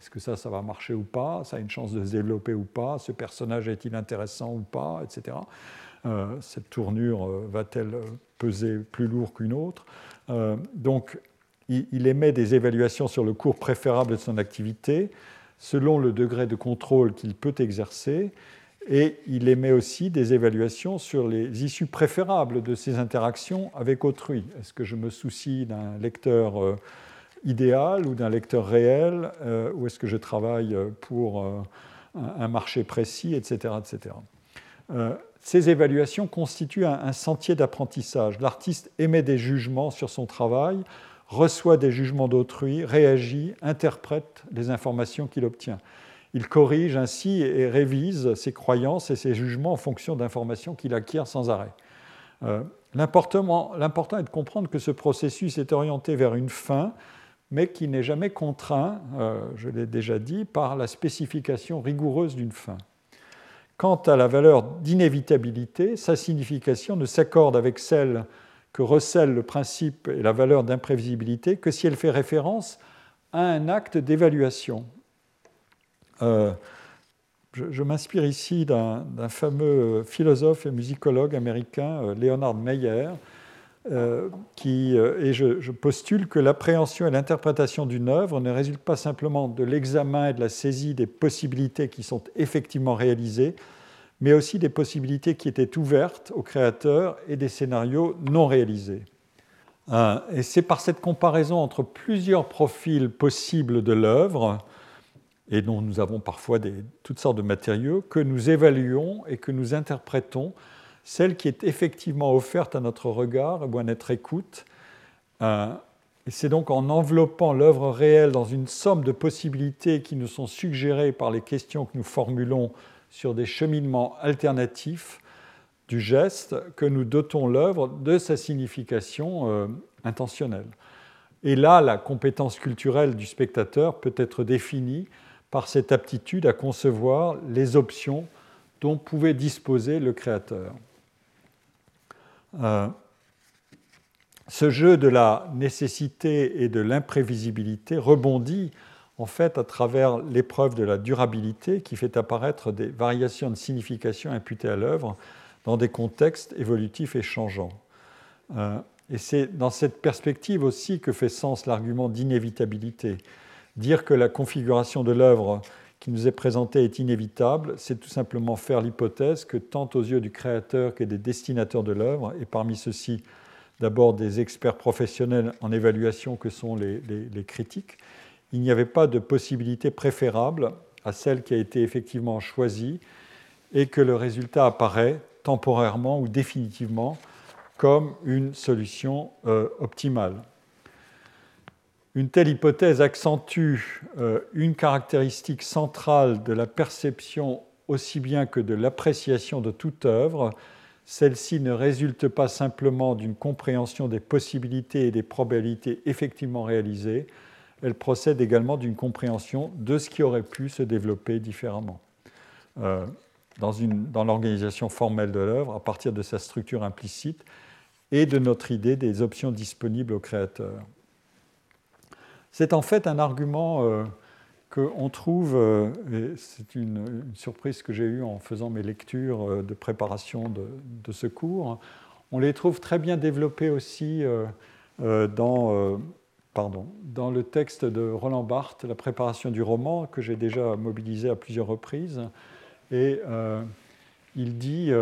Est-ce que ça va marcher ou pas ? Ça a une chance de se développer ou pas ? Ce personnage est-il intéressant ou pas ? Etc. Cette tournure va-t-elle peser plus lourd qu'une autre ? Donc, il émet des évaluations sur le cours préférable de son activité, selon le degré de contrôle qu'il peut exercer, et il émet aussi des évaluations sur les issues préférables de ses interactions avec autrui. Est-ce que je me soucie d'un lecteur idéal ou d'un lecteur réel, ou est-ce que je travaille pour un marché précis, etc. etc. Ces évaluations constituent un sentier d'apprentissage. L'artiste émet des jugements sur son travail, reçoit des jugements d'autrui, réagit, interprète les informations qu'il obtient. Il corrige ainsi et révise ses croyances et ses jugements en fonction d'informations qu'il acquiert sans arrêt. L'important est de comprendre que ce processus est orienté vers une fin, mais qui n'est jamais contraint, je l'ai déjà dit, par la spécification rigoureuse d'une fin. Quant à la valeur d'inévitabilité, sa signification ne s'accorde avec celle que recèle le principe et la valeur d'imprévisibilité que si elle fait référence à un acte d'évaluation. Je m'inspire ici d'un fameux philosophe et musicologue américain, Leonard Meyer, et je postule que l'appréhension et l'interprétation d'une œuvre ne résultent pas simplement de l'examen et de la saisie des possibilités qui sont effectivement réalisées, mais aussi des possibilités qui étaient ouvertes aux créateurs et des scénarios non réalisés. Et c'est par cette comparaison entre plusieurs profils possibles de l'œuvre, et dont nous avons parfois toutes sortes de matériaux, que nous évaluons et que nous interprétons celle qui est effectivement offerte à notre regard ou à notre écoute. Et c'est donc en enveloppant l'œuvre réelle dans une somme de possibilités qui nous sont suggérées par les questions que nous formulons sur des cheminements alternatifs du geste que nous dotons l'œuvre de sa signification intentionnelle. Et là, la compétence culturelle du spectateur peut être définie par cette aptitude à concevoir les options dont pouvait disposer le créateur. Ce jeu de la nécessité et de l'imprévisibilité rebondit en fait à travers l'épreuve de la durabilité qui fait apparaître des variations de signification imputées à l'œuvre dans des contextes évolutifs et changeants. Et c'est dans cette perspective aussi que fait sens l'argument d'inévitabilité. Dire que la configuration de l'œuvre qui nous est présentée est inévitable, c'est tout simplement faire l'hypothèse que tant aux yeux du créateur que des destinateurs de l'œuvre, et parmi ceux-ci d'abord des experts professionnels en évaluation que sont les critiques, il n'y avait pas de possibilité préférable à celle qui a été effectivement choisie et que le résultat apparaît temporairement ou définitivement comme une solution optimale. Une telle hypothèse accentue une caractéristique centrale de la perception aussi bien que de l'appréciation de toute œuvre. Celle-ci ne résulte pas simplement d'une compréhension des possibilités et des probabilités effectivement réalisées, elle procède également d'une compréhension de ce qui aurait pu se développer différemment. Dans l'organisation formelle de l'œuvre, à partir de sa structure implicite et de notre idée des options disponibles au créateur. C'est en fait un argument qu'on trouve, et c'est une surprise que j'ai eue en faisant mes lectures de préparation de ce cours, on les trouve très bien développés aussi dans le texte de Roland Barthes, La préparation du roman, que j'ai déjà mobilisé à plusieurs reprises. Et il dit,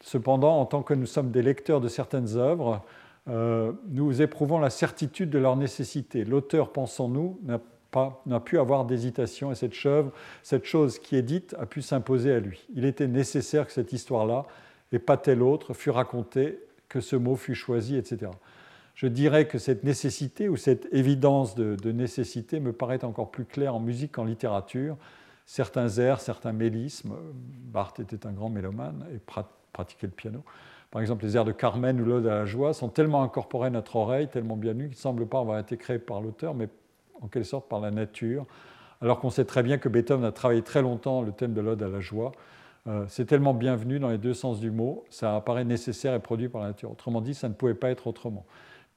cependant, en tant que nous sommes des lecteurs de certaines œuvres, nous éprouvons la certitude de leur nécessité. L'auteur, pensons-nous, n'a pu avoir d'hésitation et cette chose qui est dite a pu s'imposer à lui. Il était nécessaire que cette histoire-là, et pas telle autre, fût racontée, que ce mot fût choisi, etc. Je dirais que cette nécessité ou cette évidence de nécessité me paraît encore plus claire en musique qu'en littérature. Certains airs, certains mélismes, Barthes était un grand mélomane et pratiquait le piano. Par exemple, les airs de Carmen ou l'Ode à la joie sont tellement incorporés à notre oreille, tellement bien nus, qu'ils ne semblent pas avoir été créés par l'auteur, mais en quelque sorte par la nature, alors qu'on sait très bien que Beethoven a travaillé très longtemps le thème de l'Ode à la joie. C'est tellement bienvenu dans les deux sens du mot, ça apparaît nécessaire et produit par la nature. Autrement dit, ça ne pouvait pas être autrement.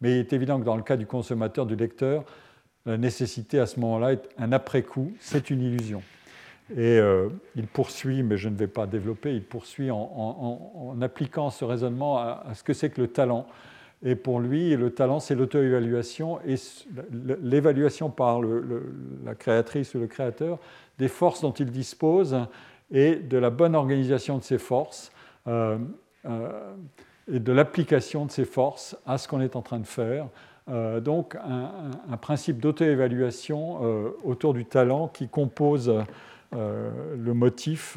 Mais il est évident que dans le cas du consommateur, du lecteur, la nécessité à ce moment-là est un après-coup, c'est une illusion. Et il poursuit, mais je ne vais pas développer, il poursuit en appliquant ce raisonnement à ce que c'est que le talent. Et pour lui, le talent, c'est l'auto-évaluation et l'évaluation par la créatrice ou le créateur des forces dont il dispose et de la bonne organisation de ses forces et de l'application de ses forces à ce qu'on est en train de faire. Donc un principe d'auto-évaluation autour du talent qui compose... le motif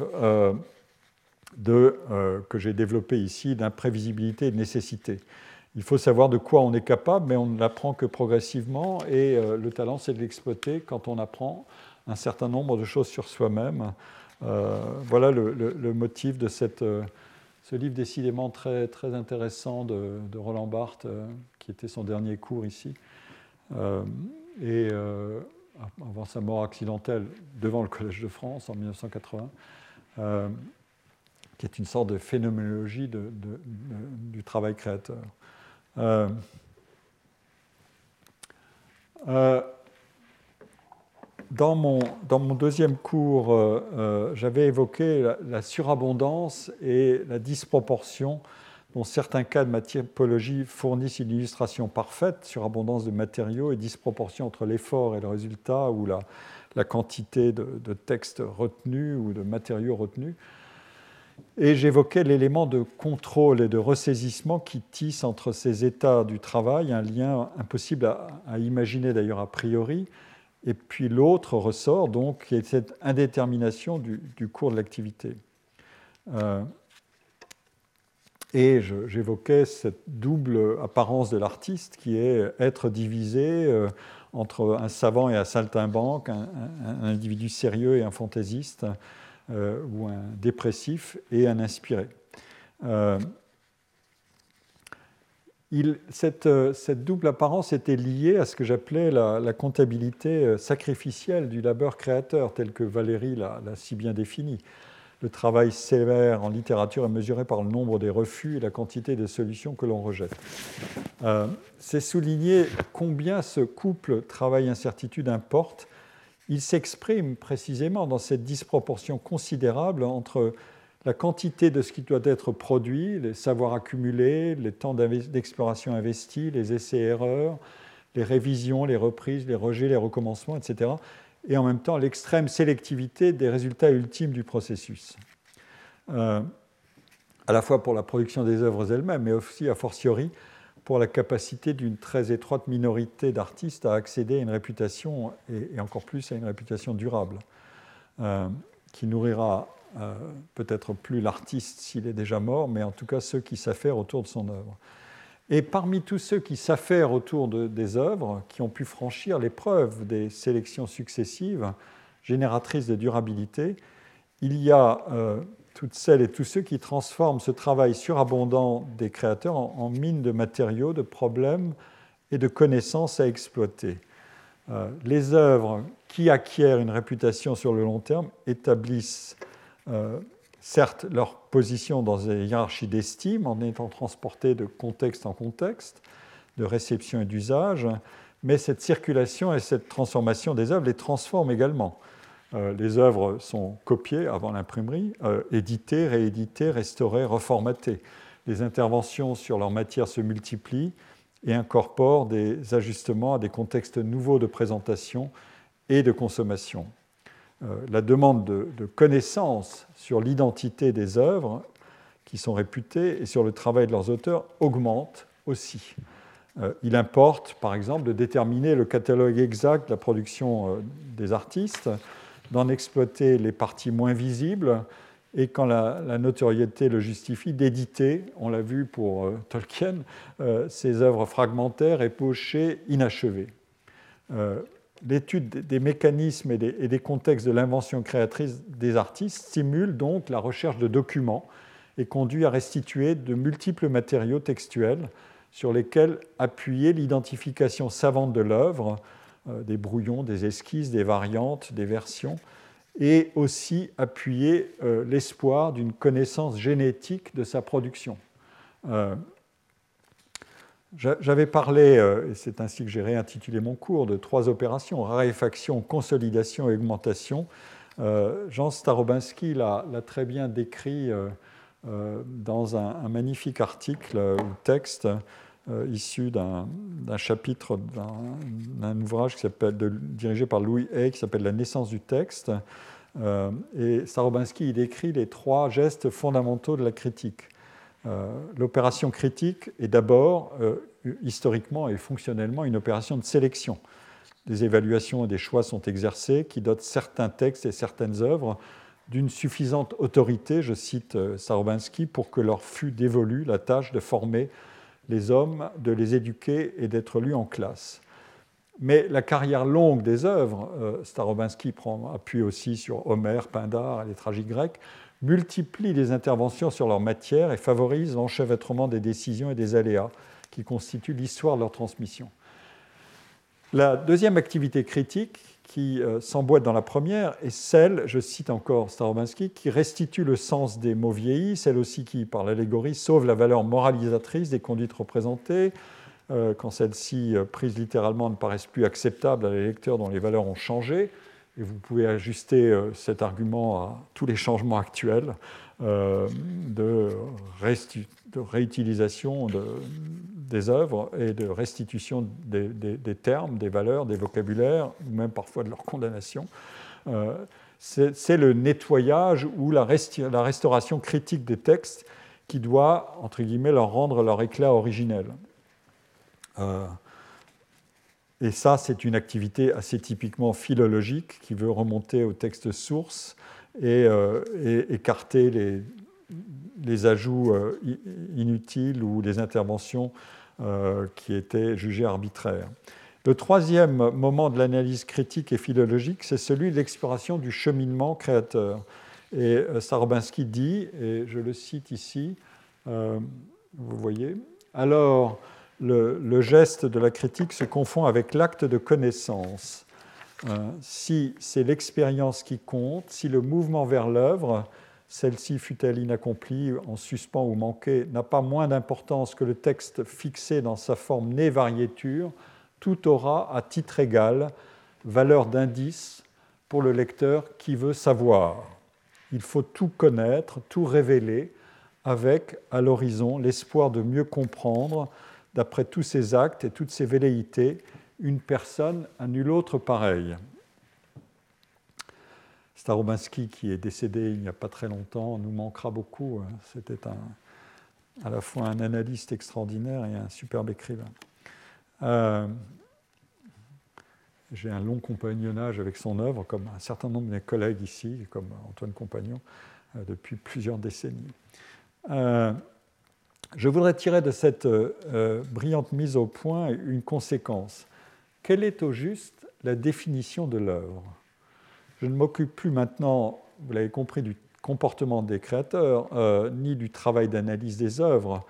que j'ai développé ici d'imprévisibilité et de nécessité. Il faut savoir de quoi on est capable, mais on ne l'apprend que progressivement, et le talent, c'est de l'exploiter quand on apprend un certain nombre de choses sur soi-même. Voilà le motif de ce livre décidément très, très intéressant de Roland Barthes, qui était son dernier cours ici. Avant sa mort accidentelle devant le Collège de France en 1980, qui est une sorte de phénoménologie du travail créateur. Dans mon deuxième cours, j'avais évoqué la surabondance et la disproportion dont certains cas de typologie fournissent une illustration parfaite, surabondance de matériaux et disproportion entre l'effort et le résultat, ou la quantité de textes retenus ou de matériaux retenus. Et j'évoquais l'élément de contrôle et de ressaisissement qui tisse entre ces états du travail un lien impossible à imaginer d'ailleurs a priori, et puis l'autre ressort donc qui est cette indétermination du cours de l'activité. J'évoquais cette double apparence de l'artiste qui est être divisé entre un savant et un saltimbanque, un individu sérieux et un fantaisiste, ou un dépressif et un inspiré. Cette double apparence était liée à ce que j'appelais la comptabilité sacrificielle du labeur créateur, telle que Valéry l'a si bien définie. Le travail sévère en littérature est mesuré par le nombre des refus et la quantité des solutions que l'on rejette. C'est souligner combien ce couple travail-incertitude importe. Il s'exprime précisément dans cette disproportion considérable entre la quantité de ce qui doit être produit, les savoirs accumulés, les temps d'exploration investis, les essais-erreurs, les révisions, les reprises, les rejets, les recommencements, etc., et en même temps l'extrême sélectivité des résultats ultimes du processus. À la fois pour la production des œuvres elles-mêmes, mais aussi a fortiori pour la capacité d'une très étroite minorité d'artistes à accéder à une réputation, et encore plus à une réputation durable, qui nourrira peut-être plus l'artiste s'il est déjà mort, mais en tout cas ceux qui s'affairent autour de son œuvre. Et parmi tous ceux qui s'affairent autour des œuvres, qui ont pu franchir l'épreuve des sélections successives, génératrices de durabilité, il y a... toutes celles et tous ceux qui transforment ce travail surabondant des créateurs en mine de matériaux, de problèmes et de connaissances à exploiter. Les œuvres qui acquièrent une réputation sur le long terme établissent certes leur position dans une hiérarchie d'estime en étant transportées de contexte en contexte, de réception et d'usage, mais cette circulation et cette transformation des œuvres les transforment également. Les œuvres sont copiées avant l'imprimerie, éditées, rééditées, restaurées, reformatées. Les interventions sur leur matière se multiplient et incorporent des ajustements à des contextes nouveaux de présentation et de consommation. La demande de connaissances sur l'identité des œuvres qui sont réputées et sur le travail de leurs auteurs augmente aussi. Il importe, par exemple, de déterminer le catalogue exact de la production des artistes, d'en exploiter les parties moins visibles et, quand la notoriété le justifie, d'éditer, on l'a vu pour Tolkien, ses œuvres fragmentaires, épauchées, inachevées. L'étude des mécanismes et des contextes de l'invention créatrice des artistes stimule donc la recherche de documents et conduit à restituer de multiples matériaux textuels sur lesquels appuyer l'identification savante de l'œuvre, des brouillons, des esquisses, des variantes, des versions, et aussi appuyer l'espoir d'une connaissance génétique de sa production. J'avais parlé, et c'est ainsi que j'ai réintitulé mon cours, de trois opérations, raréfaction, consolidation et augmentation. Jean Starobinski l'a très bien décrit dans un magnifique article ou texte, issu d'un chapitre d'un ouvrage dirigé par Louis Hay qui s'appelle « La naissance du texte ». Et Starobinski y décrit les trois gestes fondamentaux de la critique. L'opération critique est d'abord, historiquement et fonctionnellement, une opération de sélection. Des évaluations et des choix sont exercés qui dotent certains textes et certaines œuvres d'une suffisante autorité, je cite Starobinski, pour que leur fût dévolue la tâche de former les hommes, de les éduquer et d'être lus en classe. Mais la carrière longue des œuvres, Starobinski prend appui aussi sur Homère, Pindare et les tragiques grecs, multiplie les interventions sur leur matière et favorise l'enchevêtrement des décisions et des aléas qui constituent l'histoire de leur transmission. La deuxième activité critique, qui s'emboîte dans la première, est celle, je cite encore Starobinski, qui restitue le sens des mots vieillis, celle aussi qui, par l'allégorie, sauve la valeur moralisatrice des conduites représentées, quand celles-ci, prises littéralement, ne paraissent plus acceptables à les lecteurs dont les valeurs ont changé. Et vous pouvez ajuster cet argument à tous les changements actuels de réutilisation des œuvres et de restitution des termes, des valeurs, des vocabulaires, ou même parfois de leur condamnation. c'est le nettoyage ou la restauration critique des textes qui doit, entre guillemets, leur rendre leur éclat originel. Et ça, c'est une activité assez typiquement philologique qui veut remonter aux textes sources et écarter les ajouts inutiles ou les interventions qui étaient jugées arbitraires. Le troisième moment de l'analyse critique et philologique, c'est celui de l'exploration du cheminement créateur. Et Starobinski dit, et je le cite ici, vous voyez, « Alors, le geste de la critique se confond avec l'acte de connaissance. Si c'est l'expérience qui compte, si le mouvement vers l'œuvre, celle-ci fut-elle inaccomplie, en suspens ou manquée, n'a pas moins d'importance que le texte fixé dans sa forme ne varietur, tout aura, à titre égal, valeur d'indice pour le lecteur qui veut savoir. Il faut tout connaître, tout révéler, avec, à l'horizon, l'espoir de mieux comprendre, d'après tous ses actes et toutes ses velléités, une personne à nul autre pareille. » Starobinski, qui est décédé il n'y a pas très longtemps, nous manquera beaucoup. C'était à la fois un analyste extraordinaire et un superbe écrivain. J'ai un long compagnonnage avec son œuvre, comme un certain nombre de mes collègues ici, comme Antoine Compagnon, depuis plusieurs décennies. Je voudrais tirer de cette brillante mise au point une conséquence. Quelle est au juste la définition de l'œuvre ? Je ne m'occupe plus maintenant, vous l'avez compris, du comportement des créateurs, ni du travail d'analyse des œuvres,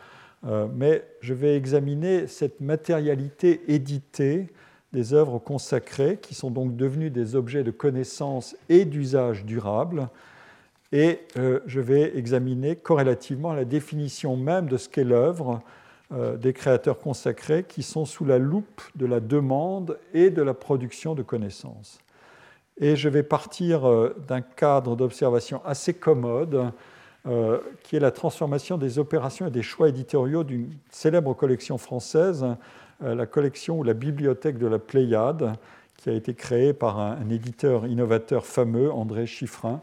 mais je vais examiner cette matérialité éditée des œuvres consacrées, qui sont donc devenues des objets de connaissance et d'usage durable, et je vais examiner corrélativement la définition même de ce qu'est l'œuvre des créateurs consacrés qui sont sous la loupe de la demande et de la production de connaissances. Et je vais partir d'un cadre d'observation assez commode, qui est la transformation des opérations et des choix éditoriaux d'une célèbre collection française, la collection ou la bibliothèque de la Pléiade, qui a été créée par un éditeur innovateur fameux, André Chiffrin,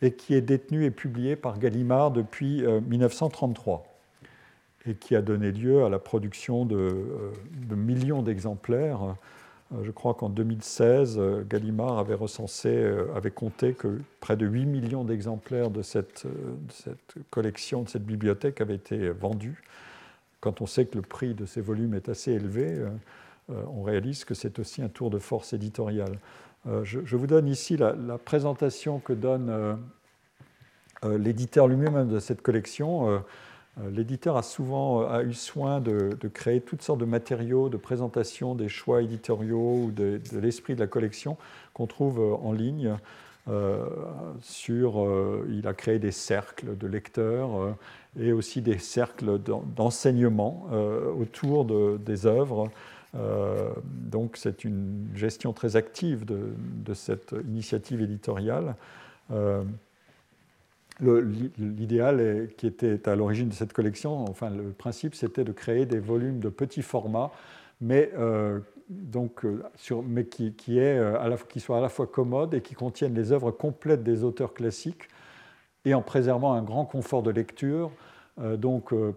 et qui est détenue et publiée par Gallimard depuis 1933, et qui a donné lieu à la production de millions d'exemplaires. Je crois qu'en 2016, Gallimard avait compté que près de 8 millions d'exemplaires de cette collection, de cette bibliothèque, avaient été vendus. Quand on sait que le prix de ces volumes est assez élevé, on réalise que c'est aussi un tour de force éditorial. Je vous donne ici la présentation que donne l'éditeur lui-même de cette collection. L'éditeur a eu soin de créer toutes sortes de matériaux, de présentations, des choix éditoriaux ou de l'esprit de la collection qu'on trouve en ligne. Il a créé des cercles de lecteurs et aussi des cercles d'enseignement autour des œuvres. Donc c'est une gestion très active de cette initiative éditoriale. L'idéal qui était à l'origine de cette collection, enfin le principe, c'était de créer des volumes de petits formats, qui soient à la fois commodes et qui contiennent les œuvres complètes des auteurs classiques, et en préservant un grand confort de lecture,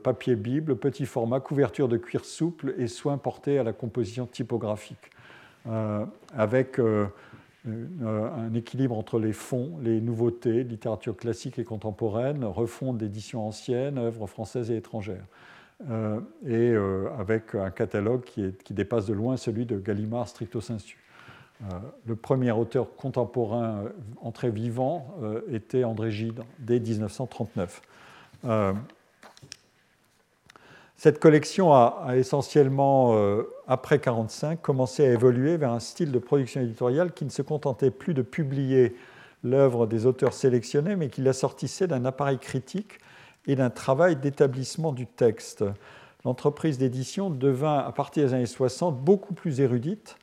papier bible, petit format, couverture de cuir souple et soin porté à la composition typographique, avec un équilibre entre les fonds, les nouveautés, littérature classique et contemporaine, refonte d'éditions anciennes, œuvres françaises et étrangères. Avec un catalogue qui dépasse de loin celui de Gallimard stricto sensu. Le premier auteur contemporain entré vivant était André Gide, dès 1939. Cette collection a essentiellement, après 1945, commencé à évoluer vers un style de production éditoriale qui ne se contentait plus de publier l'œuvre des auteurs sélectionnés, mais qui l'assortissait d'un appareil critique et d'un travail d'établissement du texte. L'entreprise d'édition devint, à partir des années 60, beaucoup plus érudite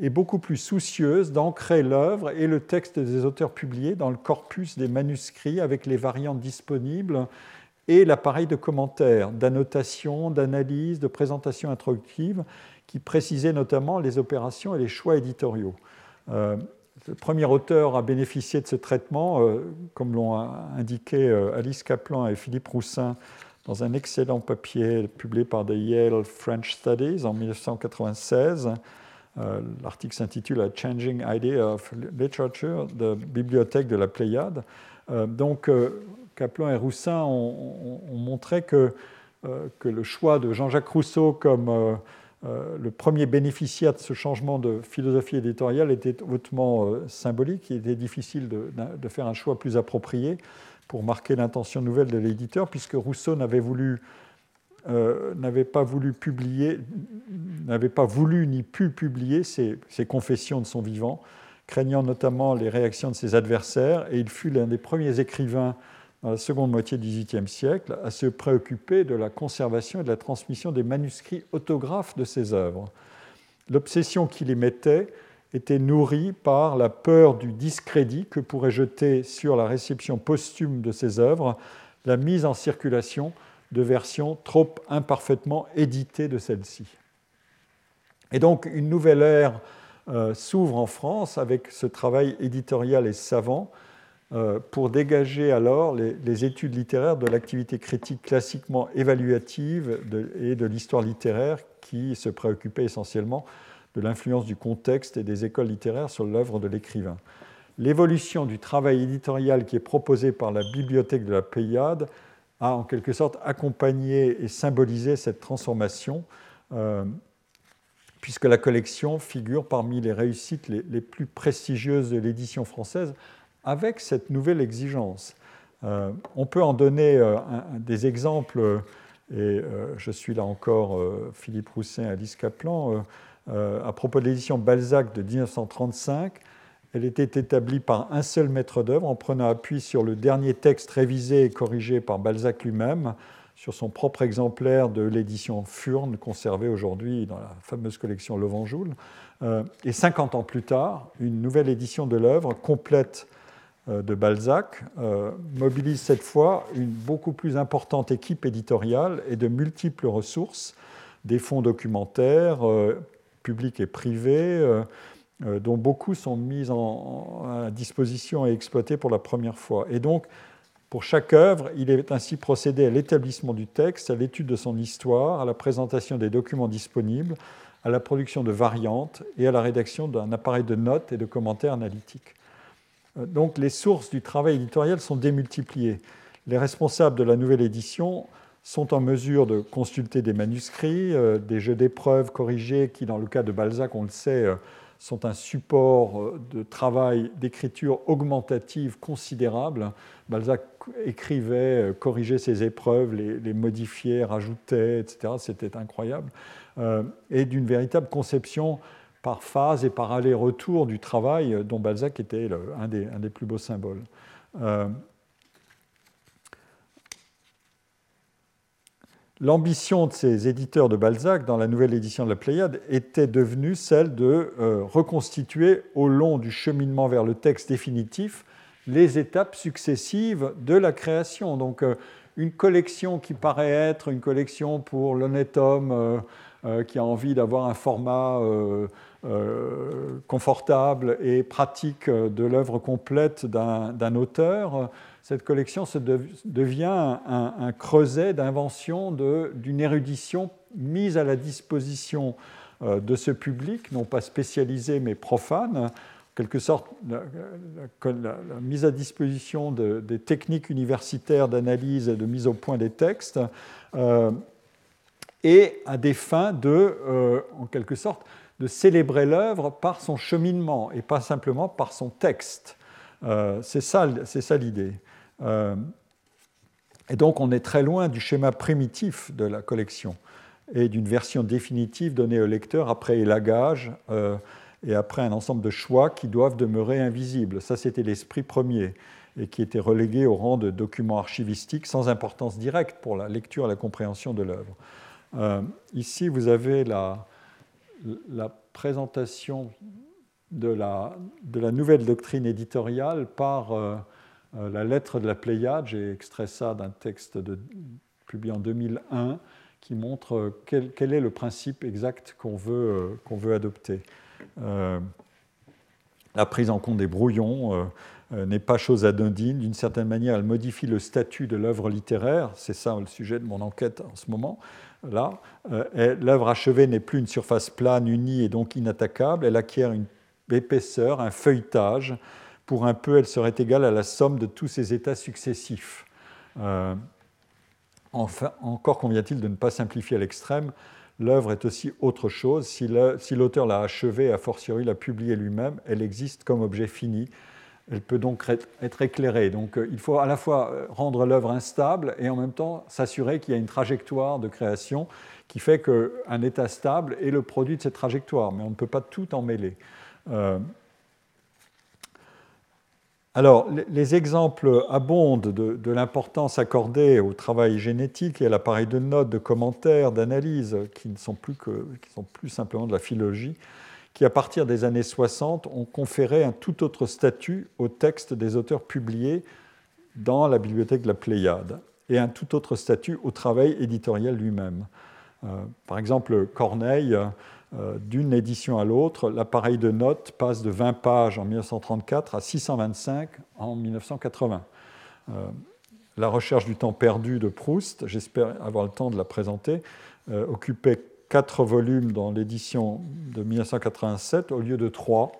et beaucoup plus soucieuse d'ancrer l'œuvre et le texte des auteurs publiés dans le corpus des manuscrits avec les variantes disponibles et l'appareil de commentaires, d'annotation, d'analyse, de présentation introductive qui précisait notamment les opérations et les choix éditoriaux. Le premier auteur à bénéficier de ce traitement, comme l'ont indiqué Alice Kaplan et Philippe Roussin dans un excellent papier publié par The Yale French Studies en 1996. L'article s'intitule « A Changing Idea of Literature » de Bibliothèque de la Pléiade. Kaplan et Roussin ont montré que le choix de Jean-Jacques Rousseau comme le premier bénéficiaire de ce changement de philosophie éditoriale était hautement symbolique. Il était difficile de faire un choix plus approprié pour marquer l'intention nouvelle de l'éditeur, puisque Rousseau n'avait pas voulu ni pu publier ses confessions de son vivant, craignant notamment les réactions de ses adversaires, et il fut l'un des premiers écrivains dans la seconde moitié du XVIIIe siècle à se préoccuper de la conservation et de la transmission des manuscrits autographes de ses œuvres. L'obsession qu'il y mettait était nourrie par la peur du discrédit que pourrait jeter sur la réception posthume de ses œuvres la mise en circulation de versions trop imparfaitement éditées de celles-ci. Et donc, une nouvelle ère s'ouvre en France avec ce travail éditorial et savant pour dégager alors les études littéraires de l'activité critique classiquement évaluative et de l'histoire littéraire qui se préoccupait essentiellement de l'influence du contexte et des écoles littéraires sur l'œuvre de l'écrivain. L'évolution du travail éditorial qui est proposé par la Bibliothèque de la Pléiade a en quelque sorte accompagné et symbolisé cette transformation, puisque la collection figure parmi les réussites les plus prestigieuses de l'édition française avec cette nouvelle exigence. On peut en donner des exemples, et je suis là encore Philippe Roussin, Alice Kaplan. À propos de l'édition Balzac de 1935, elle était établie par un seul maître d'œuvre en prenant appui sur le dernier texte révisé et corrigé par Balzac lui-même, sur son propre exemplaire de l'édition Furne, conservée aujourd'hui dans la fameuse collection Levenjoul. Et 50 ans plus tard, une nouvelle édition de l'œuvre complète de Balzac mobilise cette fois une beaucoup plus importante équipe éditoriale et de multiples ressources, des fonds documentaires, publics et privés, dont beaucoup sont mis à disposition et exploités pour la première fois. Et donc, pour chaque œuvre, il est ainsi procédé à l'établissement du texte, à l'étude de son histoire, à la présentation des documents disponibles, à la production de variantes et à la rédaction d'un appareil de notes et de commentaires analytiques. Donc, les sources du travail éditorial sont démultipliées. Les responsables de la nouvelle édition sont en mesure de consulter des manuscrits, des jeux d'épreuves corrigés qui, dans le cas de Balzac, on le sait, sont un support de travail d'écriture augmentative considérable. Balzac écrivait, corrigeait ses épreuves, les modifiait, rajoutait, etc. C'était incroyable. Et d'une véritable conception par phase et par aller-retour du travail dont Balzac était un des plus beaux symboles. L'ambition de ces éditeurs de Balzac dans la nouvelle édition de la Pléiade était devenue celle de reconstituer au long du cheminement vers le texte définitif les étapes successives de la création. Donc une collection qui paraît être une collection pour l'honnête homme qui a envie d'avoir un format confortable et pratique de l'œuvre complète d'un auteur. Cette collection devient un creuset d'invention d'une érudition mise à la disposition de ce public, non pas spécialisé mais profane, en quelque sorte la mise à disposition des techniques universitaires d'analyse et de mise au point des textes, et à des fins en quelque sorte, de célébrer l'œuvre par son cheminement et pas simplement par son texte. C'est ça l'idée. Et donc, on est très loin du schéma primitif de la collection et d'une version définitive donnée au lecteur après élagage et après un ensemble de choix qui doivent demeurer invisibles. Ça, c'était l'esprit premier et qui était relégué au rang de documents archivistiques sans importance directe pour la lecture et la compréhension de l'œuvre. Ici, vous avez la présentation de la nouvelle doctrine éditoriale par la lettre de la Pléiade. J'ai extrait ça d'un texte publié en 2001 qui montre quel est le principe exact qu'on veut adopter. La prise en compte des brouillons n'est pas chose anodine. D'une certaine manière, elle modifie le statut de l'œuvre littéraire. C'est ça le sujet de mon enquête en ce moment. Là, l'œuvre achevée n'est plus une surface plane, unie et donc inattaquable. Elle acquiert une épaisseur, un feuilletage. Pour un peu, elle serait égale à la somme de tous ses états successifs. Enfin, encore convient-il de ne pas simplifier à l'extrême. L'œuvre est aussi autre chose. Si l'auteur l'a achevée et a fortiori l'a publiée lui-même, elle existe comme objet fini. Elle peut donc être éclairée. Donc, il faut à la fois rendre l'œuvre instable et en même temps s'assurer qu'il y a une trajectoire de création qui fait qu'un état stable est le produit de cette trajectoire. Mais on ne peut pas tout en mêler. Alors, les exemples abondent de l'importance accordée au travail génétique et à l'appareil de notes, de commentaires, d'analyses, qui ne sont plus simplement de la philologie, qui, à partir des années 60, ont conféré un tout autre statut aux textes des auteurs publiés dans la bibliothèque de la Pléiade, et un tout autre statut au travail éditorial lui-même. Par exemple, Corneille... D'une édition à l'autre, l'appareil de notes passe de 20 pages en 1934 à 625 en 1980. La recherche du temps perdu de Proust, j'espère avoir le temps de la présenter, occupait 4 volumes dans l'édition de 1987 au lieu de 3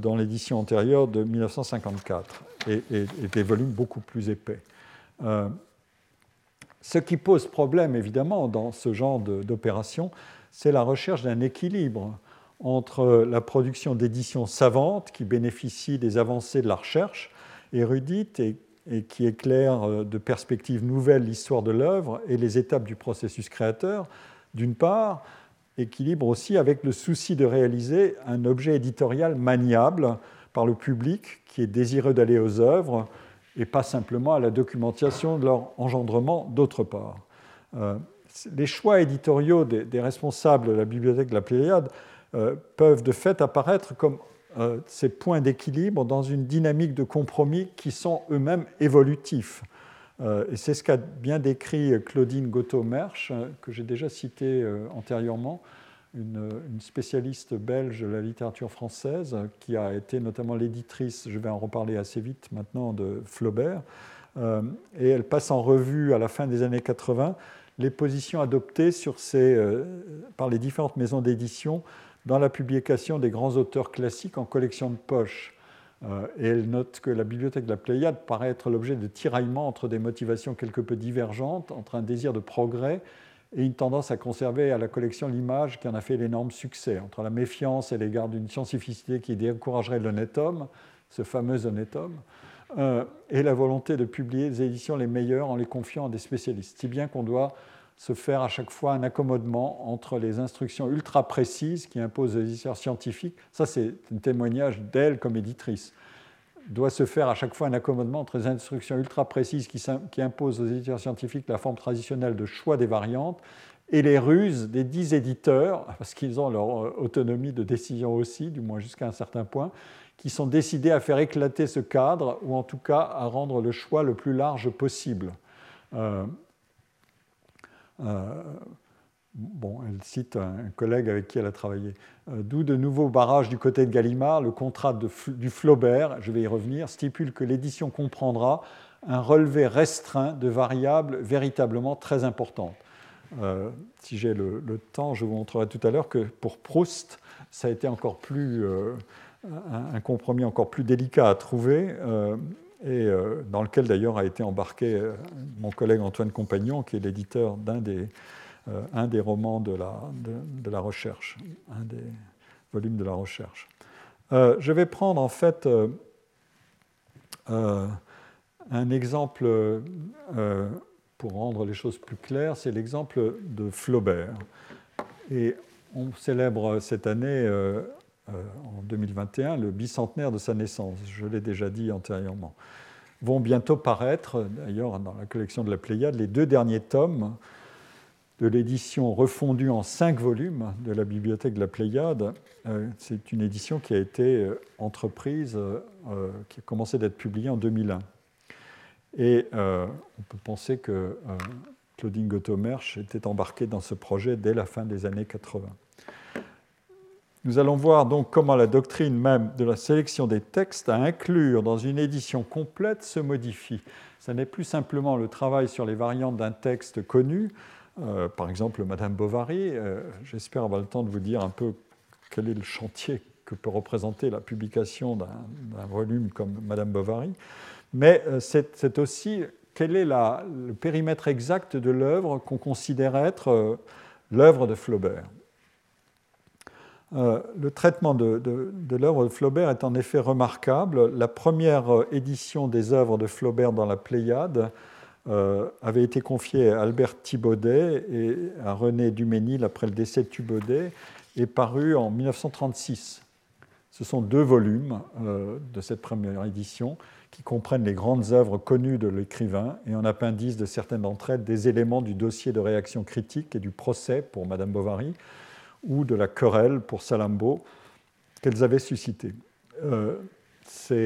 dans l'édition antérieure de 1954, et des volumes beaucoup plus épais. Ce qui pose problème, évidemment, dans ce genre d'opération, c'est la recherche d'un équilibre entre la production d'éditions savantes qui bénéficient des avancées de la recherche érudite et qui éclairent de perspectives nouvelles l'histoire de l'œuvre et les étapes du processus créateur, d'une part, équilibre aussi avec le souci de réaliser un objet éditorial maniable par le public qui est désireux d'aller aux œuvres et pas simplement à la documentation de leur engendrement, d'autre part. Les choix éditoriaux des responsables de la bibliothèque de la Pléiade peuvent de fait apparaître comme ces points d'équilibre dans une dynamique de compromis qui sont eux-mêmes évolutifs. Et c'est ce qu'a bien décrit Claudine Gottaut-Mersch, que j'ai déjà citée antérieurement, une spécialiste belge de la littérature française, qui a été notamment l'éditrice, je vais en reparler assez vite maintenant, de Flaubert. Et elle passe en revue à la fin des années 80 les positions adoptées par les différentes maisons d'édition dans la publication des grands auteurs classiques en collection de poche. Et elle note que la bibliothèque de la Pléiade paraît être l'objet de tiraillements entre des motivations quelque peu divergentes, entre un désir de progrès et une tendance à conserver à la collection l'image qui en a fait l'énorme succès, entre la méfiance à l'égard d'une scientificité qui découragerait l'honnête homme, ce fameux honnête homme, et la volonté de publier des éditions les meilleures en les confiant à des spécialistes. Si bien qu'on doit se faire à chaque fois un accommodement entre les instructions ultra précises qui imposent aux éditeurs scientifiques, ça c'est un témoignage d'elle comme éditrice, doit se faire à chaque fois un accommodement entre les instructions ultra précises qui imposent aux éditeurs scientifiques la forme traditionnelle de choix des variantes et les ruses des 10 éditeurs, parce qu'ils ont leur autonomie de décision aussi, du moins jusqu'à un certain point, qui sont décidés à faire éclater ce cadre, ou en tout cas à rendre le choix le plus large possible. Elle cite un collègue avec qui elle a travaillé. D'où de nouveaux barrages du côté de Gallimard, le contrat du Flaubert, je vais y revenir, stipule que l'édition comprendra un relevé restreint de variables véritablement très importantes. Si j'ai le temps, je vous montrerai tout à l'heure que pour Proust, ça a été encore plus... un compromis encore plus délicat à trouver, et dans lequel d'ailleurs a été embarqué mon collègue Antoine Compagnon, qui est l'éditeur d'un des romans de la recherche, un des volumes de la recherche. Je vais prendre en fait un exemple pour rendre les choses plus claires, c'est l'exemple de Flaubert. Et on célèbre cette année... en 2021, le bicentenaire de sa naissance, je l'ai déjà dit antérieurement, vont bientôt paraître, d'ailleurs dans la collection de la Pléiade, les 2 derniers tomes de l'édition refondue en 5 volumes de la bibliothèque de la Pléiade. C'est une édition qui a été entreprise, qui a commencé d'être publiée en 2001. Et on peut penser que Claudine Gottaut-Mersch était embarquée dans ce projet dès la fin des années 80. Nous allons voir donc comment la doctrine même de la sélection des textes à inclure dans une édition complète se modifie. Ce n'est plus simplement le travail sur les variantes d'un texte connu, par exemple Madame Bovary. J'espère avoir le temps de vous dire un peu quel est le chantier que peut représenter la publication d'un volume comme Madame Bovary. Mais c'est aussi quel est le périmètre exact de l'œuvre qu'on considère être l'œuvre de Flaubert. Le traitement de l'œuvre de Flaubert est en effet remarquable. La première édition des œuvres de Flaubert dans la Pléiade avait été confiée à Albert Thibaudet et à René Duménil après le décès de Thibaudet et parue en 1936. Ce sont deux volumes de cette première édition qui comprennent les grandes œuvres connues de l'écrivain et en appendice de certaines d'entre elles des éléments du dossier de réaction critique et du procès pour Madame Bovary ou de la querelle pour Salammbô qu'elles avaient suscitées. Ces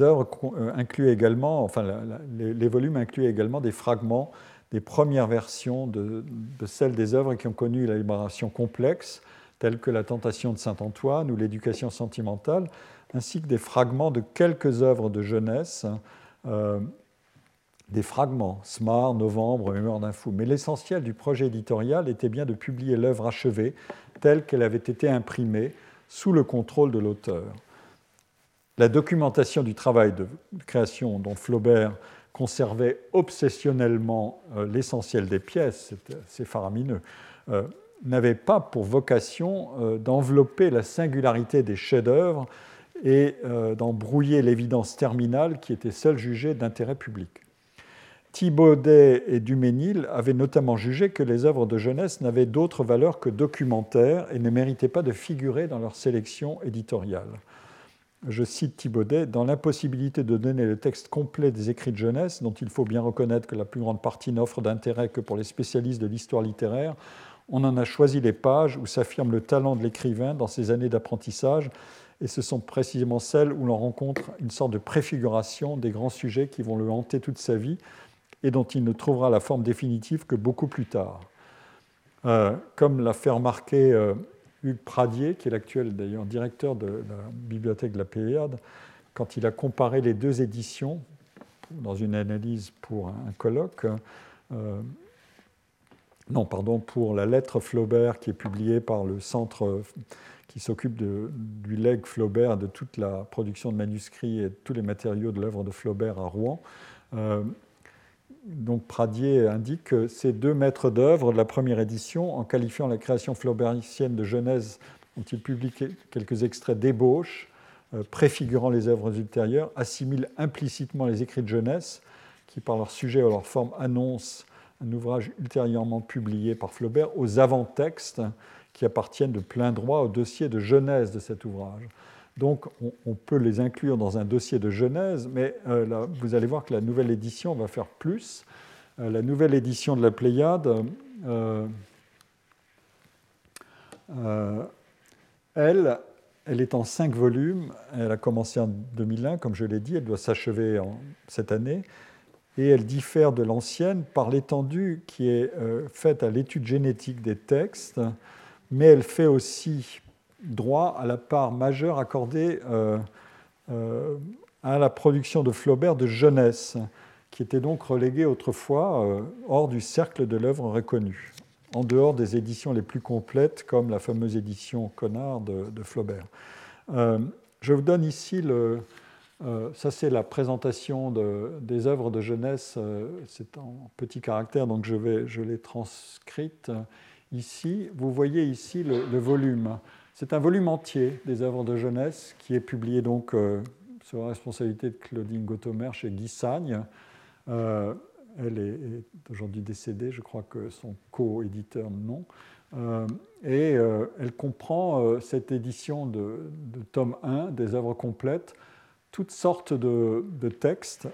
œuvres incluaient également, enfin, les volumes incluaient également des fragments des premières versions de celles des œuvres qui ont connu la libération complexe, telles que La Tentation de Saint-Antoine ou L'Éducation sentimentale, ainsi que des fragments de quelques œuvres de jeunesse, des fragments, Smart, Novembre, Mémoire d'un fou. Mais l'essentiel du projet éditorial était bien de publier l'œuvre achevée telle qu'elle avait été imprimée sous le contrôle de l'auteur. La documentation du travail de création dont Flaubert conservait obsessionnellement l'essentiel des pièces, c'est faramineux, n'avait pas pour vocation d'envelopper la singularité des chefs-d'œuvre et d'en brouiller l'évidence terminale qui était seule jugée d'intérêt public. Thibaudet et Duménil avaient notamment jugé que les œuvres de jeunesse n'avaient d'autre valeur que documentaire et ne méritaient pas de figurer dans leur sélection éditoriale. Je cite Thibaudet : « Dans l'impossibilité de donner le texte complet des écrits de jeunesse, dont il faut bien reconnaître que la plus grande partie n'offre d'intérêt que pour les spécialistes de l'histoire littéraire, on en a choisi les pages où s'affirme le talent de l'écrivain dans ses années d'apprentissage, et ce sont précisément celles où l'on rencontre une sorte de préfiguration des grands sujets qui vont le hanter toute sa vie et dont il ne trouvera la forme définitive que beaucoup plus tard. » Comme l'a fait remarquer Hugues Pradier, qui est l'actuel d'ailleurs directeur de la Bibliothèque de la Pléiade, quand il a comparé les deux éditions dans une analyse pour un colloque, pour la lettre Flaubert qui est publiée par le centre qui s'occupe du legs Flaubert, de toute la production de manuscrits et de tous les matériaux de l'œuvre de Flaubert à Rouen. Donc Pradier indique que ces deux maîtres d'œuvre de la première édition, en qualifiant la création flaubéricienne de Genèse, dont il publie quelques extraits d'ébauche, préfigurant les œuvres ultérieures, assimilent implicitement les écrits de jeunesse, qui par leur sujet ou leur forme annoncent un ouvrage ultérieurement publié par Flaubert, aux avant-textes qui appartiennent de plein droit au dossier de genèse de cet ouvrage. Donc, on peut les inclure dans un dossier de genèse, mais vous allez voir que la nouvelle édition va faire plus. La nouvelle édition de la Pléiade, elle est en 5 volumes. Elle a commencé en 2001, comme je l'ai dit. Elle doit s'achever cette année. Et elle diffère de l'ancienne par l'étendue qui est faite à l'étude génétique des textes, mais elle fait aussi droit à la part majeure accordée à la production de Flaubert de jeunesse, qui était donc reléguée autrefois hors du cercle de l'œuvre reconnue, en dehors des éditions les plus complètes, comme la fameuse édition Connard de Flaubert. Je vous donne ici ça, c'est la présentation des œuvres de jeunesse. C'est en petit caractère, donc je l'ai transcrite ici. Vous voyez ici le volume. C'est un volume entier des œuvres de jeunesse qui est publié donc sous la responsabilité de Claudine Gautomer chez Guy Sagne. Elle est aujourd'hui décédée, je crois que son co-éditeur non. Elle comprend cette édition de tome 1 des œuvres complètes, toutes sortes de textes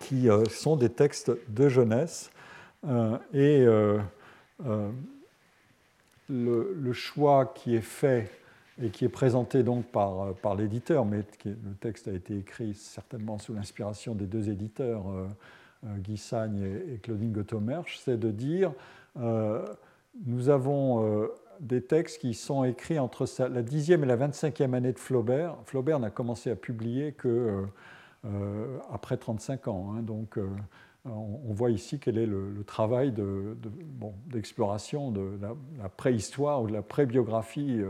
qui sont des textes de jeunesse. Le choix qui est fait et qui est présenté donc par l'éditeur, mais le texte a été écrit certainement sous l'inspiration des deux éditeurs, Guy Sagne et Claudine Gautomersch, c'est de dire nous avons des textes qui sont écrits entre la 10e et la 25e année de Flaubert. Flaubert n'a commencé à publier que après 35 ans. Hein, donc, on voit ici quel est le travail d'exploration de la préhistoire ou de la prébiographie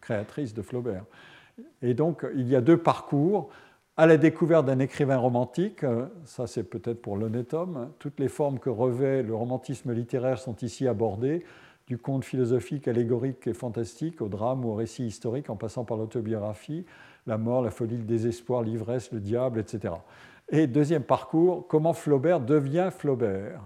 créatrice de Flaubert. Et donc, il y a deux parcours. À la découverte d'un écrivain romantique, ça c'est peut-être pour l'honnête homme, toutes les formes que revêt le romantisme littéraire sont ici abordées, du conte philosophique, allégorique et fantastique, au drame ou au récit historique, en passant par l'autobiographie, la mort, la folie, le désespoir, l'ivresse, le diable, etc. Et deuxième parcours, comment Flaubert devient Flaubert.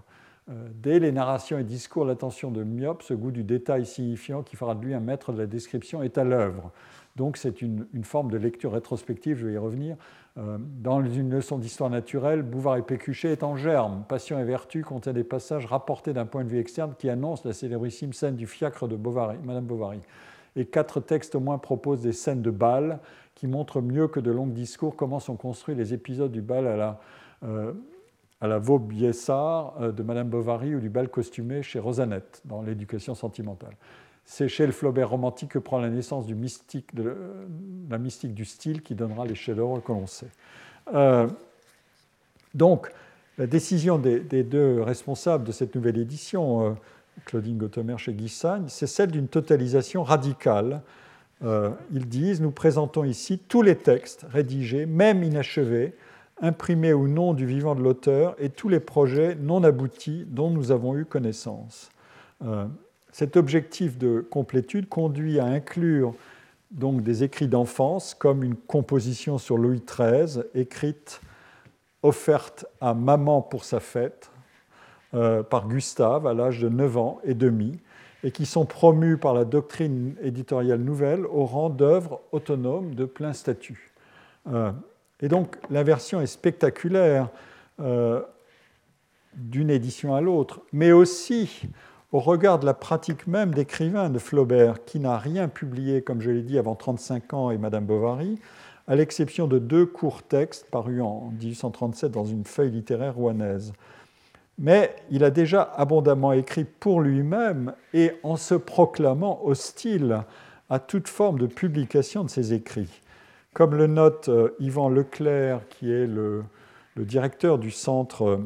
Dès les narrations et discours, l'attention de Myope, ce goût du détail signifiant qui fera de lui un maître de la description, est à l'œuvre. Donc c'est une forme de lecture rétrospective, je vais y revenir. Dans une leçon d'histoire naturelle, Bouvard et Pécuchet est en germe. Passion et vertu contient des passages rapportés d'un point de vue externe qui annoncent la célébrissime scène du fiacre de Madame Bovary. Et 4 textes au moins proposent des scènes de bal qui montrent mieux que de longs discours comment sont construits les épisodes du bal à la Vaubyessard de Madame Bovary ou du bal costumé chez Rosanette dans l'éducation sentimentale. C'est chez le Flaubert romantique que prend la naissance du mystique, la mystique du style qui donnera les chefs-d'œuvre que l'on sait. Donc, la décision des deux responsables de cette nouvelle édition, Claudine Gottemer chez Guissagne, c'est celle d'une totalisation radicale. Ils disent « Nous présentons ici tous les textes rédigés, même inachevés, imprimés ou non du vivant de l'auteur, et tous les projets non aboutis dont nous avons eu connaissance. » Cet objectif de complétude conduit à inclure donc des écrits d'enfance comme une composition sur Louis XIII, écrite, offerte à maman pour sa fête par Gustave à l'âge de 9 ans et demi, et qui sont promus par la doctrine éditoriale nouvelle au rang d'œuvres autonomes de plein statut. Et donc l'inversion est spectaculaire d'une édition à l'autre, mais aussi au regard de la pratique même d'écrivain de Flaubert, qui n'a rien publié, comme je l'ai dit, avant 35 ans et Madame Bovary, à l'exception de 2 courts textes parus en 1837 dans une feuille littéraire rouennaise. Mais il a déjà abondamment écrit pour lui-même et en se proclamant hostile à toute forme de publication de ses écrits. Comme le note Yvan Leclerc, qui est le directeur du centre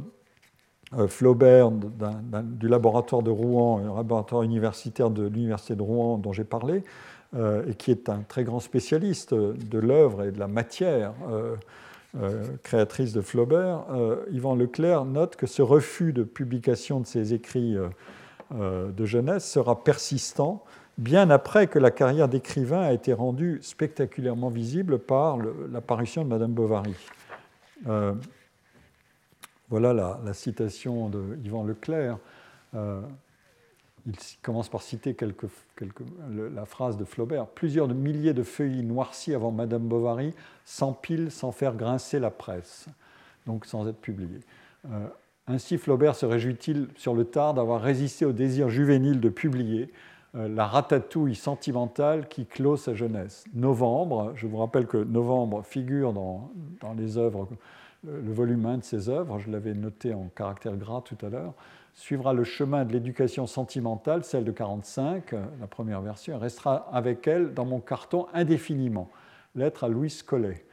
Flaubert du laboratoire de Rouen, un laboratoire universitaire de l'université de Rouen dont j'ai parlé, et qui est un très grand spécialiste de l'œuvre et de la matière créatrice de Flaubert, Yvan Leclerc note que ce refus de publication de ses écrits de jeunesse sera persistant bien après que la carrière d'écrivain a été rendue spectaculairement visible par l'apparition de Madame Bovary. Voilà la citation de Yvan Leclerc. Il commence par citer la phrase de Flaubert. « Plusieurs milliers de feuilles noircies avant Madame Bovary s'empilent sans faire grincer la presse, donc sans être publiées. Ainsi, Flaubert se réjouit-il sur le tard d'avoir résisté au désir juvénile de publier la ratatouille sentimentale qui clôt sa jeunesse. Novembre, je vous rappelle que Novembre figure dans les œuvres... Le volume 1 de ses œuvres, je l'avais noté en caractère gras tout à l'heure, suivra le chemin de l'éducation sentimentale, celle de 45, la première version, et restera avec elle dans mon carton indéfiniment. Lettre à Louise Collet.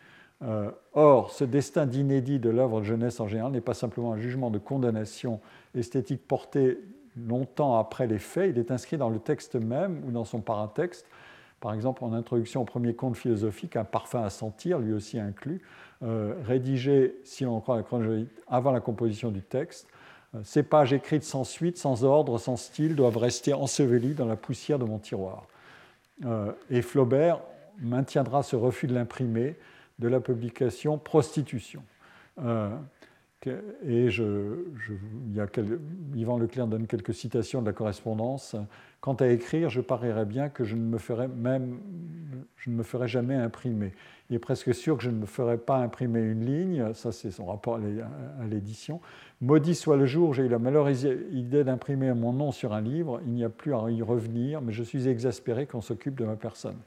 Or, ce destin d'inédit de l'œuvre de jeunesse en général n'est pas simplement un jugement de condamnation esthétique porté longtemps après les faits, il est inscrit dans le texte même ou dans son paratexte. Par exemple, en introduction au premier conte philosophique, un parfum à sentir, lui aussi inclus, rédigé, si l'on croit la chronologie, avant la composition du texte. Ces pages écrites sans suite, sans ordre, sans style, doivent rester ensevelies dans la poussière de mon tiroir. Et Flaubert maintiendra ce refus de l'imprimé, de la publication, prostitution. Et Yvan Leclerc donne quelques citations de la correspondance. « Quant à écrire, je parierais bien que je ne me ferai jamais imprimer. Il est presque sûr que je ne me ferai pas imprimer une ligne. » Ça, c'est son rapport à l'édition. « Maudit soit le jour où j'ai eu la malheureuse idée d'imprimer mon nom sur un livre. Il n'y a plus à y revenir, mais je suis exaspéré qu'on s'occupe de ma personne. »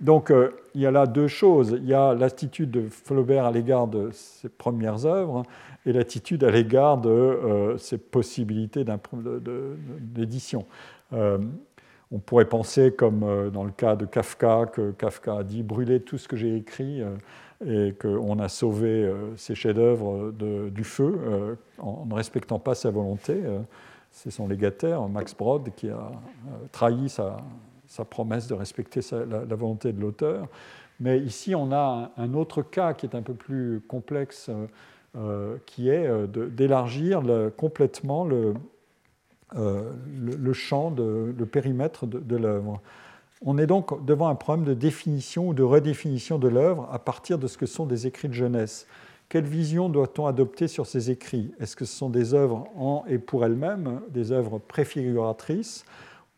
Donc, il y a là deux choses. Il y a l'attitude de Flaubert à l'égard de ses premières œuvres et l'attitude à l'égard de ses possibilités d'édition. On pourrait penser, comme dans le cas de Kafka, que Kafka a dit « brûler tout ce que j'ai écrit » et qu'on a sauvé ses chefs-d'œuvre du feu en ne respectant pas sa volonté. C'est son légataire, Max Brod, qui a trahi sa promesse de respecter la volonté de l'auteur. Mais ici, on a un autre cas qui est un peu plus complexe, qui est d'élargir complètement le champ, le périmètre de l'œuvre. On est donc devant un problème de définition ou de redéfinition de l'œuvre à partir de ce que sont des écrits de jeunesse. Quelle vision doit-on adopter sur ces écrits ? Est-ce que ce sont des œuvres en et pour elles-mêmes, des œuvres préfiguratrices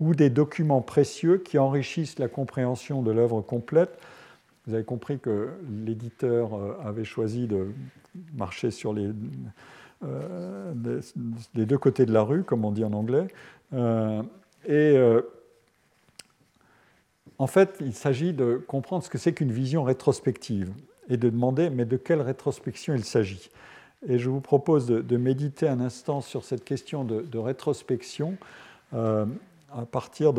ou des documents précieux qui enrichissent la compréhension de l'œuvre complète ? Vous avez compris que l'éditeur avait choisi de marcher sur les deux côtés de la rue, comme on dit en anglais. En fait, il s'agit de comprendre ce que c'est qu'une vision rétrospective et de demander, mais de quelle rétrospection il s'agit. Et je vous propose de méditer un instant sur cette question de rétrospection à partir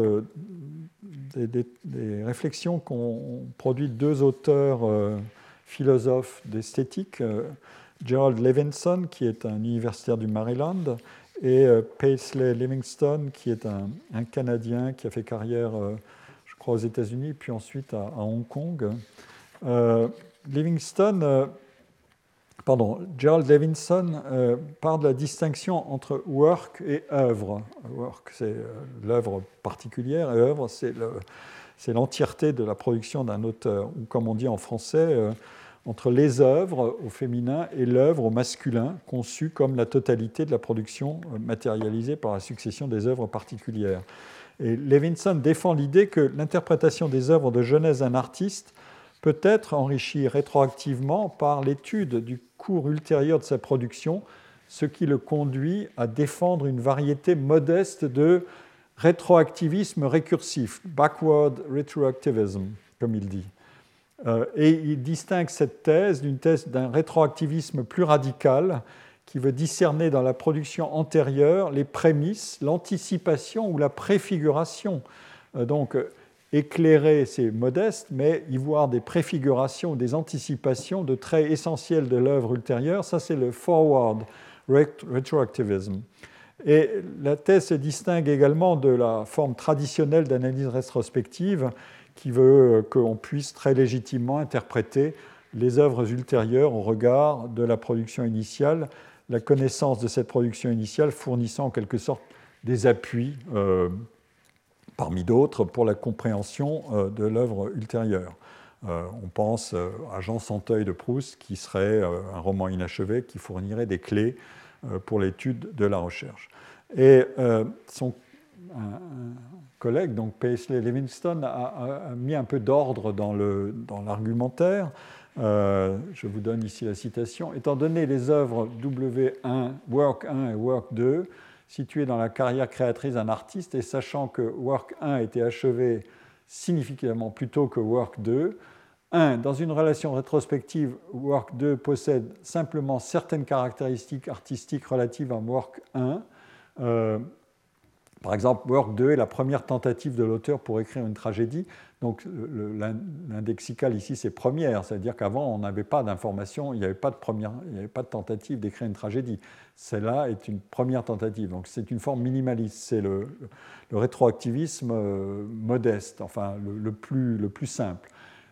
des réflexions qu'ont produites deux auteurs philosophes d'esthétique, Gerald Levinson, qui est un universitaire du Maryland, et Paisley Livingston, qui est un Canadien qui a fait carrière... aux États-Unis, puis ensuite à Hong Kong. Gerald Levinson part de la distinction entre work et œuvre. Work, c'est l'œuvre particulière, et œuvre, c'est l'entièreté de la production d'un auteur, ou comme on dit en français, entre les œuvres au féminin et l'œuvre au masculin, conçue comme la totalité de la production matérialisée par la succession des œuvres particulières. Et Levinson défend l'idée que l'interprétation des œuvres de jeunesse d'un artiste peut être enrichie rétroactivement par l'étude du cours ultérieur de sa production, ce qui le conduit à défendre une variété modeste de rétroactivisme récursif, backward retroactivism, comme il dit. Et il distingue cette thèse d'une thèse d'un rétroactivisme plus radical, qui veut discerner dans la production antérieure les prémices, l'anticipation ou la préfiguration. Donc, éclairer, c'est modeste, mais y voir des préfigurations ou des anticipations de traits essentiels de l'œuvre ultérieure, ça c'est le forward retroactivism. Et la thèse se distingue également de la forme traditionnelle d'analyse rétrospective qui veut qu'on puisse très légitimement interpréter les œuvres ultérieures au regard de la production initiale, la connaissance de cette production initiale fournissant en quelque sorte des appuis parmi d'autres pour la compréhension de l'œuvre ultérieure. On pense à Jean Santeuil de Proust qui serait un roman inachevé qui fournirait des clés pour l'étude de la recherche. Et son collègue, donc Paisley Livingston, a mis un peu d'ordre dans l'argumentaire. Je vous donne ici la citation. Étant donné les œuvres W1, Work 1 et Work 2, situées dans la carrière créatrice d'un artiste, et sachant que Work 1 était achevé significativement plus tôt que Work 2, 1. Dans une relation rétrospective, Work 2 possède simplement certaines caractéristiques artistiques relatives à Work 1. Par exemple, Work 2 est la première tentative de l'auteur pour écrire une tragédie. Donc, l'indexical ici, c'est première. C'est-à-dire qu'avant, on n'avait pas d'information, il n'y avait pas de tentative d'écrire une tragédie. Celle-là est une première tentative. Donc, c'est une forme minimaliste. C'est le rétroactivisme modeste, enfin, le plus simple.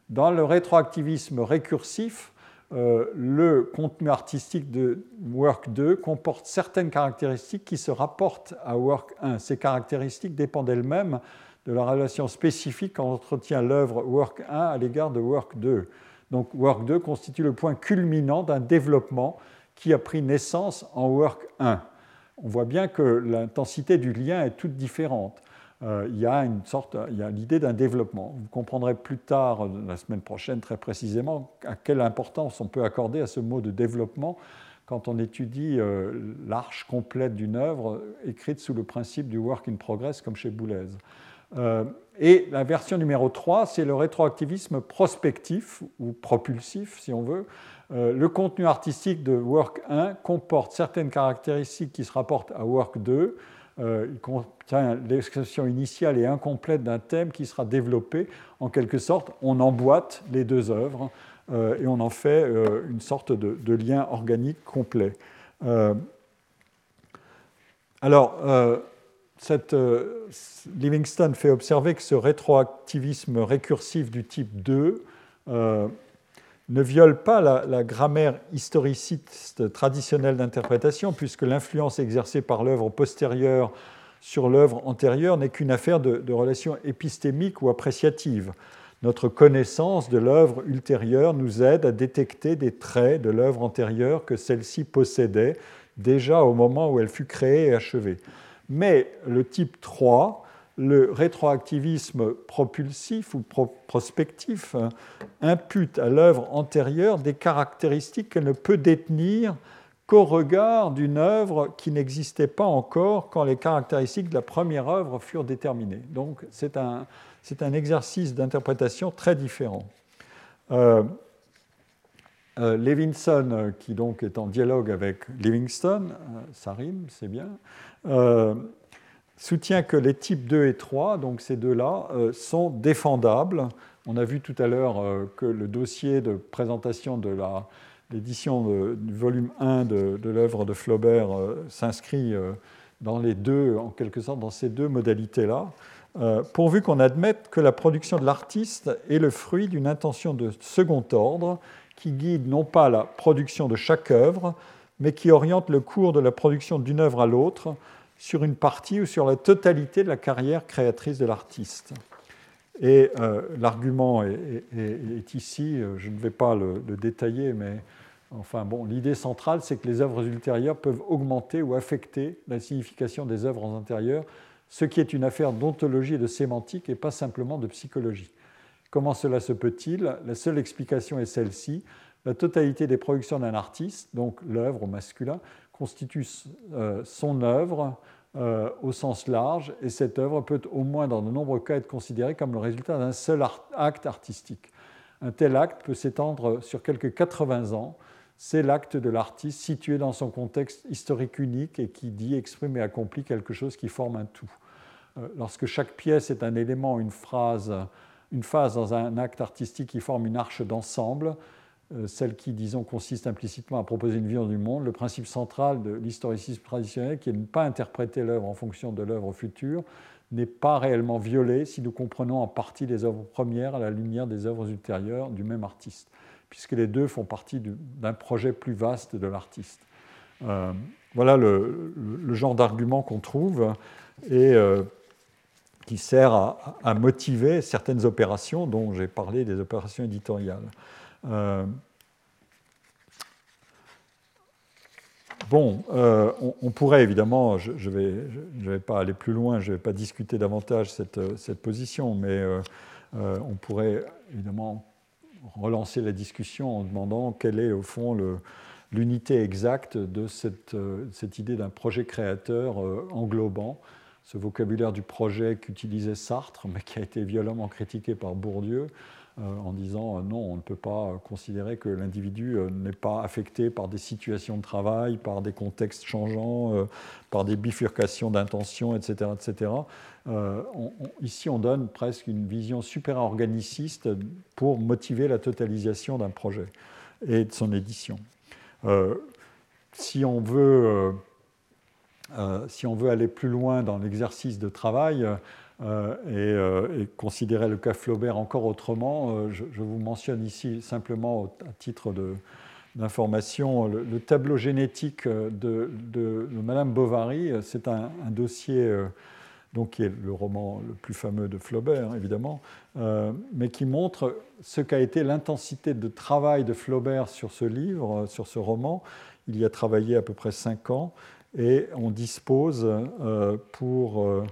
Dans le rétroactivisme récursif, le contenu artistique de Work 2 comporte certaines caractéristiques qui se rapportent à Work 1. Ces caractéristiques dépendent elles-mêmes de la relation spécifique qu'entretient l'œuvre Work 1 à l'égard de Work 2. Donc Work 2 constitue le point culminant d'un développement qui a pris naissance en Work 1. On voit bien que l'intensité du lien est toute différente. Il y a l'idée d'un développement. Vous comprendrez plus tard, la semaine prochaine, très précisément, à quelle importance on peut accorder à ce mot de développement quand on étudie l'arche complète d'une œuvre écrite sous le principe du work in progress, comme chez Boulez. Et la version numéro 3, c'est le rétroactivisme prospectif ou propulsif, si on veut. Le contenu artistique de Work 1 comporte certaines caractéristiques qui se rapportent à Work 2. Il contient l'expression initiale et incomplète d'un thème qui sera développé. En quelque sorte, on emboîte les deux œuvres et on en fait une sorte de lien organique complet. Livingston fait observer que ce rétroactivisme récursif du type 2 ne viole pas la grammaire historiciste traditionnelle d'interprétation, puisque l'influence exercée par l'œuvre postérieure sur l'œuvre antérieure n'est qu'une affaire de relations épistémiques ou appréciatives. Notre connaissance de l'œuvre ultérieure nous aide à détecter des traits de l'œuvre antérieure que celle-ci possédait déjà au moment où elle fut créée et achevée. Mais le type 3, le rétroactivisme propulsif ou prospectif, impute à l'œuvre antérieure des caractéristiques qu'elle ne peut détenir qu'au regard d'une œuvre qui n'existait pas encore quand les caractéristiques de la première œuvre furent déterminées. Donc c'est un exercice d'interprétation très différent. Levinson, qui donc est en dialogue avec Livingston, ça rime, c'est bien, soutient que les types 2 et 3, donc ces deux-là, sont défendables. On a vu tout à l'heure que le dossier de présentation de l'édition du volume 1 de l'œuvre de Flaubert s'inscrit dans les deux, en quelque sorte, dans ces deux modalités-là. Pourvu qu'on admette que la production de l'artiste est le fruit d'une intention de second ordre, qui guide non pas la production de chaque œuvre, mais qui oriente le cours de la production d'une œuvre à l'autre sur une partie ou sur la totalité de la carrière créatrice de l'artiste. Et l'argument est ici, je ne vais pas le détailler, mais l'idée centrale, c'est que les œuvres ultérieures peuvent augmenter ou affecter la signification des œuvres antérieures, ce qui est une affaire d'ontologie et de sémantique et pas simplement de psychologie. Comment cela se peut-il ? La seule explication est celle-ci. La totalité des productions d'un artiste, donc l'œuvre au masculin, constitue son œuvre au sens large, et cette œuvre peut au moins dans de nombreux cas être considérée comme le résultat d'un seul acte artistique. Un tel acte peut s'étendre sur quelques 80 ans. C'est l'acte de l'artiste situé dans son contexte historique unique et qui dit, exprime et accomplit quelque chose qui forme un tout. Lorsque chaque pièce est un élément, une phase dans un acte artistique qui forme une arche d'ensemble, celle qui, disons, consiste implicitement à proposer une vision du monde, le principe central de l'historicisme traditionnel, qui est de ne pas interpréter l'œuvre en fonction de l'œuvre future, n'est pas réellement violé si nous comprenons en partie les œuvres premières à la lumière des œuvres ultérieures du même artiste, puisque les deux font partie d'un projet plus vaste de l'artiste. Voilà le genre d'argument qu'on trouve, et qui sert à motiver certaines opérations dont j'ai parlé, des opérations éditoriales. On pourrait évidemment, je vais pas aller plus loin, je ne vais pas discuter davantage cette position, mais on pourrait évidemment relancer la discussion en demandant quelle est au fond l'unité exacte de cette idée d'un projet créateur englobant. Ce vocabulaire du projet qu'utilisait Sartre, mais qui a été violemment critiqué par Bourdieu, en disant non, on ne peut pas considérer que l'individu n'est pas affecté par des situations de travail, par des contextes changeants, par des bifurcations d'intentions, etc. etc. Ici, on donne presque une vision super-organiciste pour motiver la totalisation d'un projet et de son édition. Si on veut... si on veut aller plus loin dans l'exercice de travail et considérer le cas Flaubert encore autrement, je vous mentionne ici simplement à titre d'information le tableau génétique de Madame Bovary. C'est un dossier donc, qui est le roman le plus fameux de Flaubert, évidemment, mais qui montre ce qu'a été l'intensité de travail de Flaubert sur ce livre, sur ce roman. Il y a travaillé à peu près 5 ans. Et on dispose pour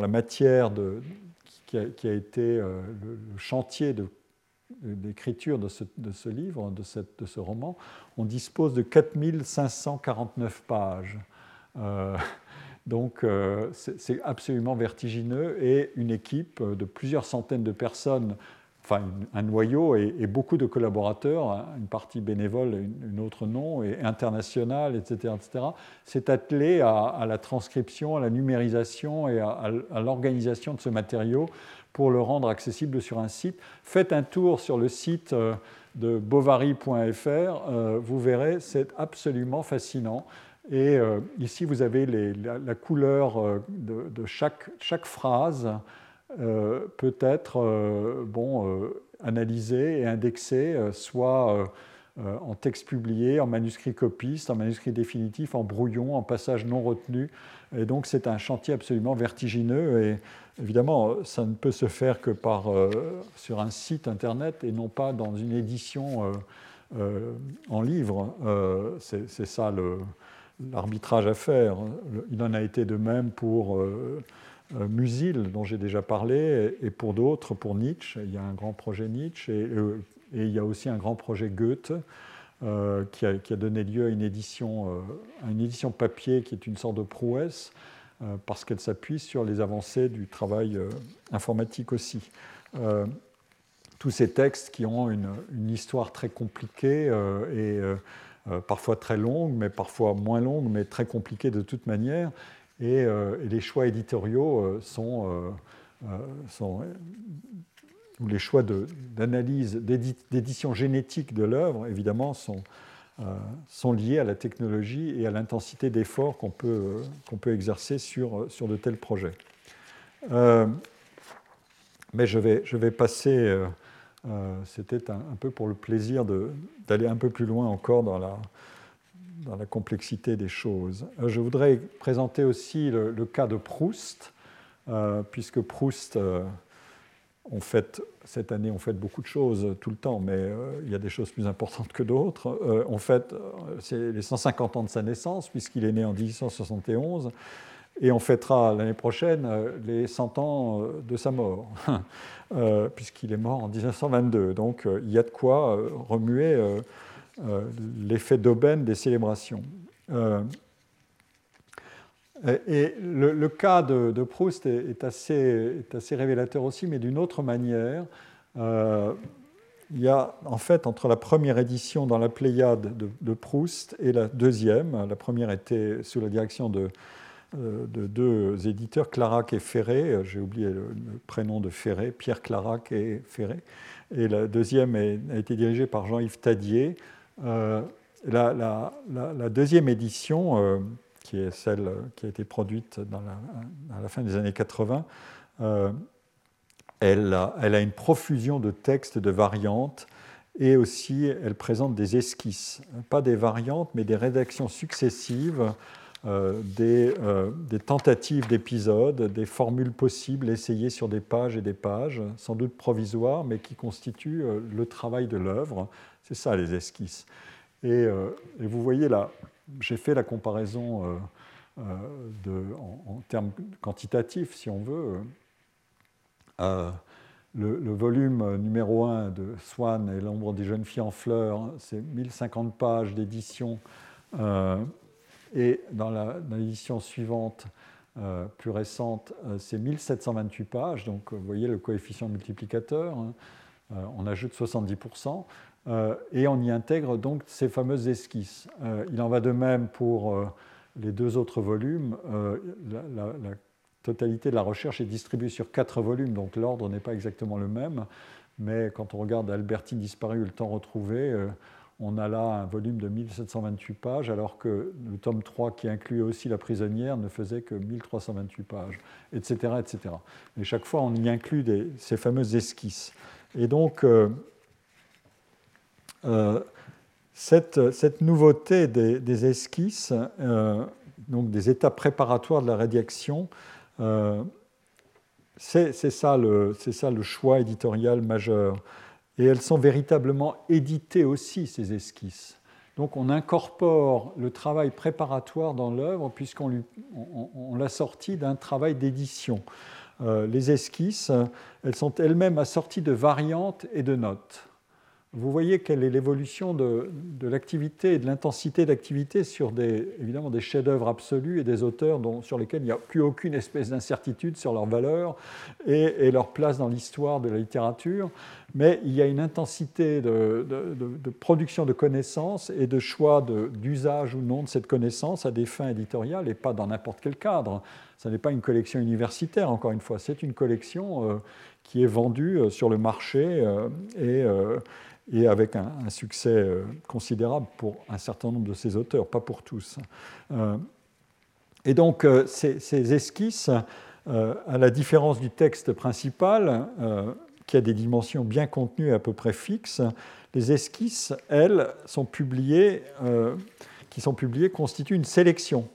la matière qui a été le chantier d'écriture de ce livre, de ce roman, on dispose de 4549 pages. Donc c'est absolument vertigineux, et une équipe de plusieurs centaines de personnes, enfin un noyau et beaucoup de collaborateurs, hein, une partie bénévole, une autre non, et internationale, etc., etc., s'est attelée à la transcription, à la numérisation et à l'organisation de ce matériau pour le rendre accessible sur un site. Faites un tour sur le site de bovary.fr, vous verrez, c'est absolument fascinant. Et ici, vous avez la couleur de chaque phrase peut être analysée et indexée, soit en texte publié, en manuscrit copiste, en manuscrit définitif, en brouillon, en passage non retenu. Et donc, c'est un chantier absolument vertigineux. Et évidemment, ça ne peut se faire que sur un site Internet et non pas dans une édition en livre. C'est ça l'arbitrage à faire. Il en a été de même pour Musil, dont j'ai déjà parlé, et pour d'autres, pour Nietzsche. Il y a un grand projet Nietzsche et il y a aussi un grand projet Goethe qui a donné lieu à une édition papier qui est une sorte de prouesse parce qu'elle s'appuie sur les avancées du travail informatique aussi. Tous ces textes qui ont une histoire très compliquée parfois très longue, mais parfois moins longue, mais très compliquée de toute manière. Et les choix éditoriaux ou les choix d'analyse, d'édition génétique de l'œuvre, évidemment, sont liés à la technologie et à l'intensité d'efforts qu'on peut exercer sur de tels projets. Mais je vais passer... c'était un peu pour le plaisir d'aller un peu plus loin encore dans la complexité des choses. Je voudrais présenter aussi le cas de Proust, puisque Proust, cette année, on fête beaucoup de choses tout le temps, mais il y a des choses plus importantes que d'autres. On fête les 150 ans de sa naissance, puisqu'il est né en 1871, et on fêtera l'année prochaine les 100 ans de sa mort, puisqu'il est mort en 1922. Donc il y a de quoi remuer l'effet d'aubaine des célébrations. Et le cas de Proust est assez révélateur aussi, mais d'une autre manière. Il y a en fait entre la première édition dans la Pléiade de Proust et la deuxième, la première était sous la direction de deux éditeurs, Clarac et Ferré, j'ai oublié le prénom de Ferré, Pierre Clarac et Ferré, et la deuxième a été dirigée par Jean-Yves Tadier. La deuxième édition, qui est celle qui a été produite à la fin des années 80, elle a une profusion de textes, de variantes, et aussi elle présente des esquisses, pas des variantes, mais des rédactions successives, des tentatives d'épisodes, des formules possibles essayées sur des pages et des pages, sans doute provisoires, mais qui constituent le travail de l'œuvre. C'est ça, les esquisses. Et vous voyez là, j'ai fait la comparaison en termes quantitatifs, si on veut. Le volume numéro 1 de Swann et l'ombre des jeunes filles en fleurs, c'est 1050 pages d'édition. Et dans l'édition suivante, plus récente, c'est 1728 pages. Donc, vous voyez le coefficient multiplicateur. Hein, on ajoute 70%. Et on y intègre donc ces fameuses esquisses. Il en va de même pour les deux autres volumes. La totalité de la recherche est distribuée sur 4 volumes. Donc, l'ordre n'est pas exactement le même. Mais quand on regarde Albertine disparue, le temps retrouvé... on a là un volume de 1728 pages, alors que le tome 3, qui incluait aussi la prisonnière, ne faisait que 1328 pages, etc., etc. Et chaque fois, on y inclut ces fameuses esquisses. Et donc, cette nouveauté des esquisses, donc des étapes préparatoires de la rédaction, c'est ça le choix éditorial majeur. Et elles sont véritablement éditées aussi, ces esquisses. Donc on incorpore le travail préparatoire dans l'œuvre puisqu'on l'a sortie d'un travail d'édition. Les esquisses, elles sont elles-mêmes assorties de variantes et de notes. vous voyez quelle est l'évolution de l'activité et de l'intensité d'activité sur évidemment des chefs-d'œuvre absolus et des auteurs sur lesquels il n'y a plus aucune espèce d'incertitude sur leur valeur et leur place dans l'histoire de la littérature. Mais il y a une intensité de production de connaissances et de choix d'usage ou non de cette connaissance à des fins éditoriales et pas dans n'importe quel cadre. Ce n'est pas une collection universitaire, encore une fois, c'est une collection qui est vendue sur le marché et avec un succès considérable pour un certain nombre de ces auteurs, pas pour tous. Et donc, ces esquisses, à la différence du texte principal, qui a des dimensions bien contenues et à peu près fixes, les esquisses, elles, qui sont publiées, constituent une sélection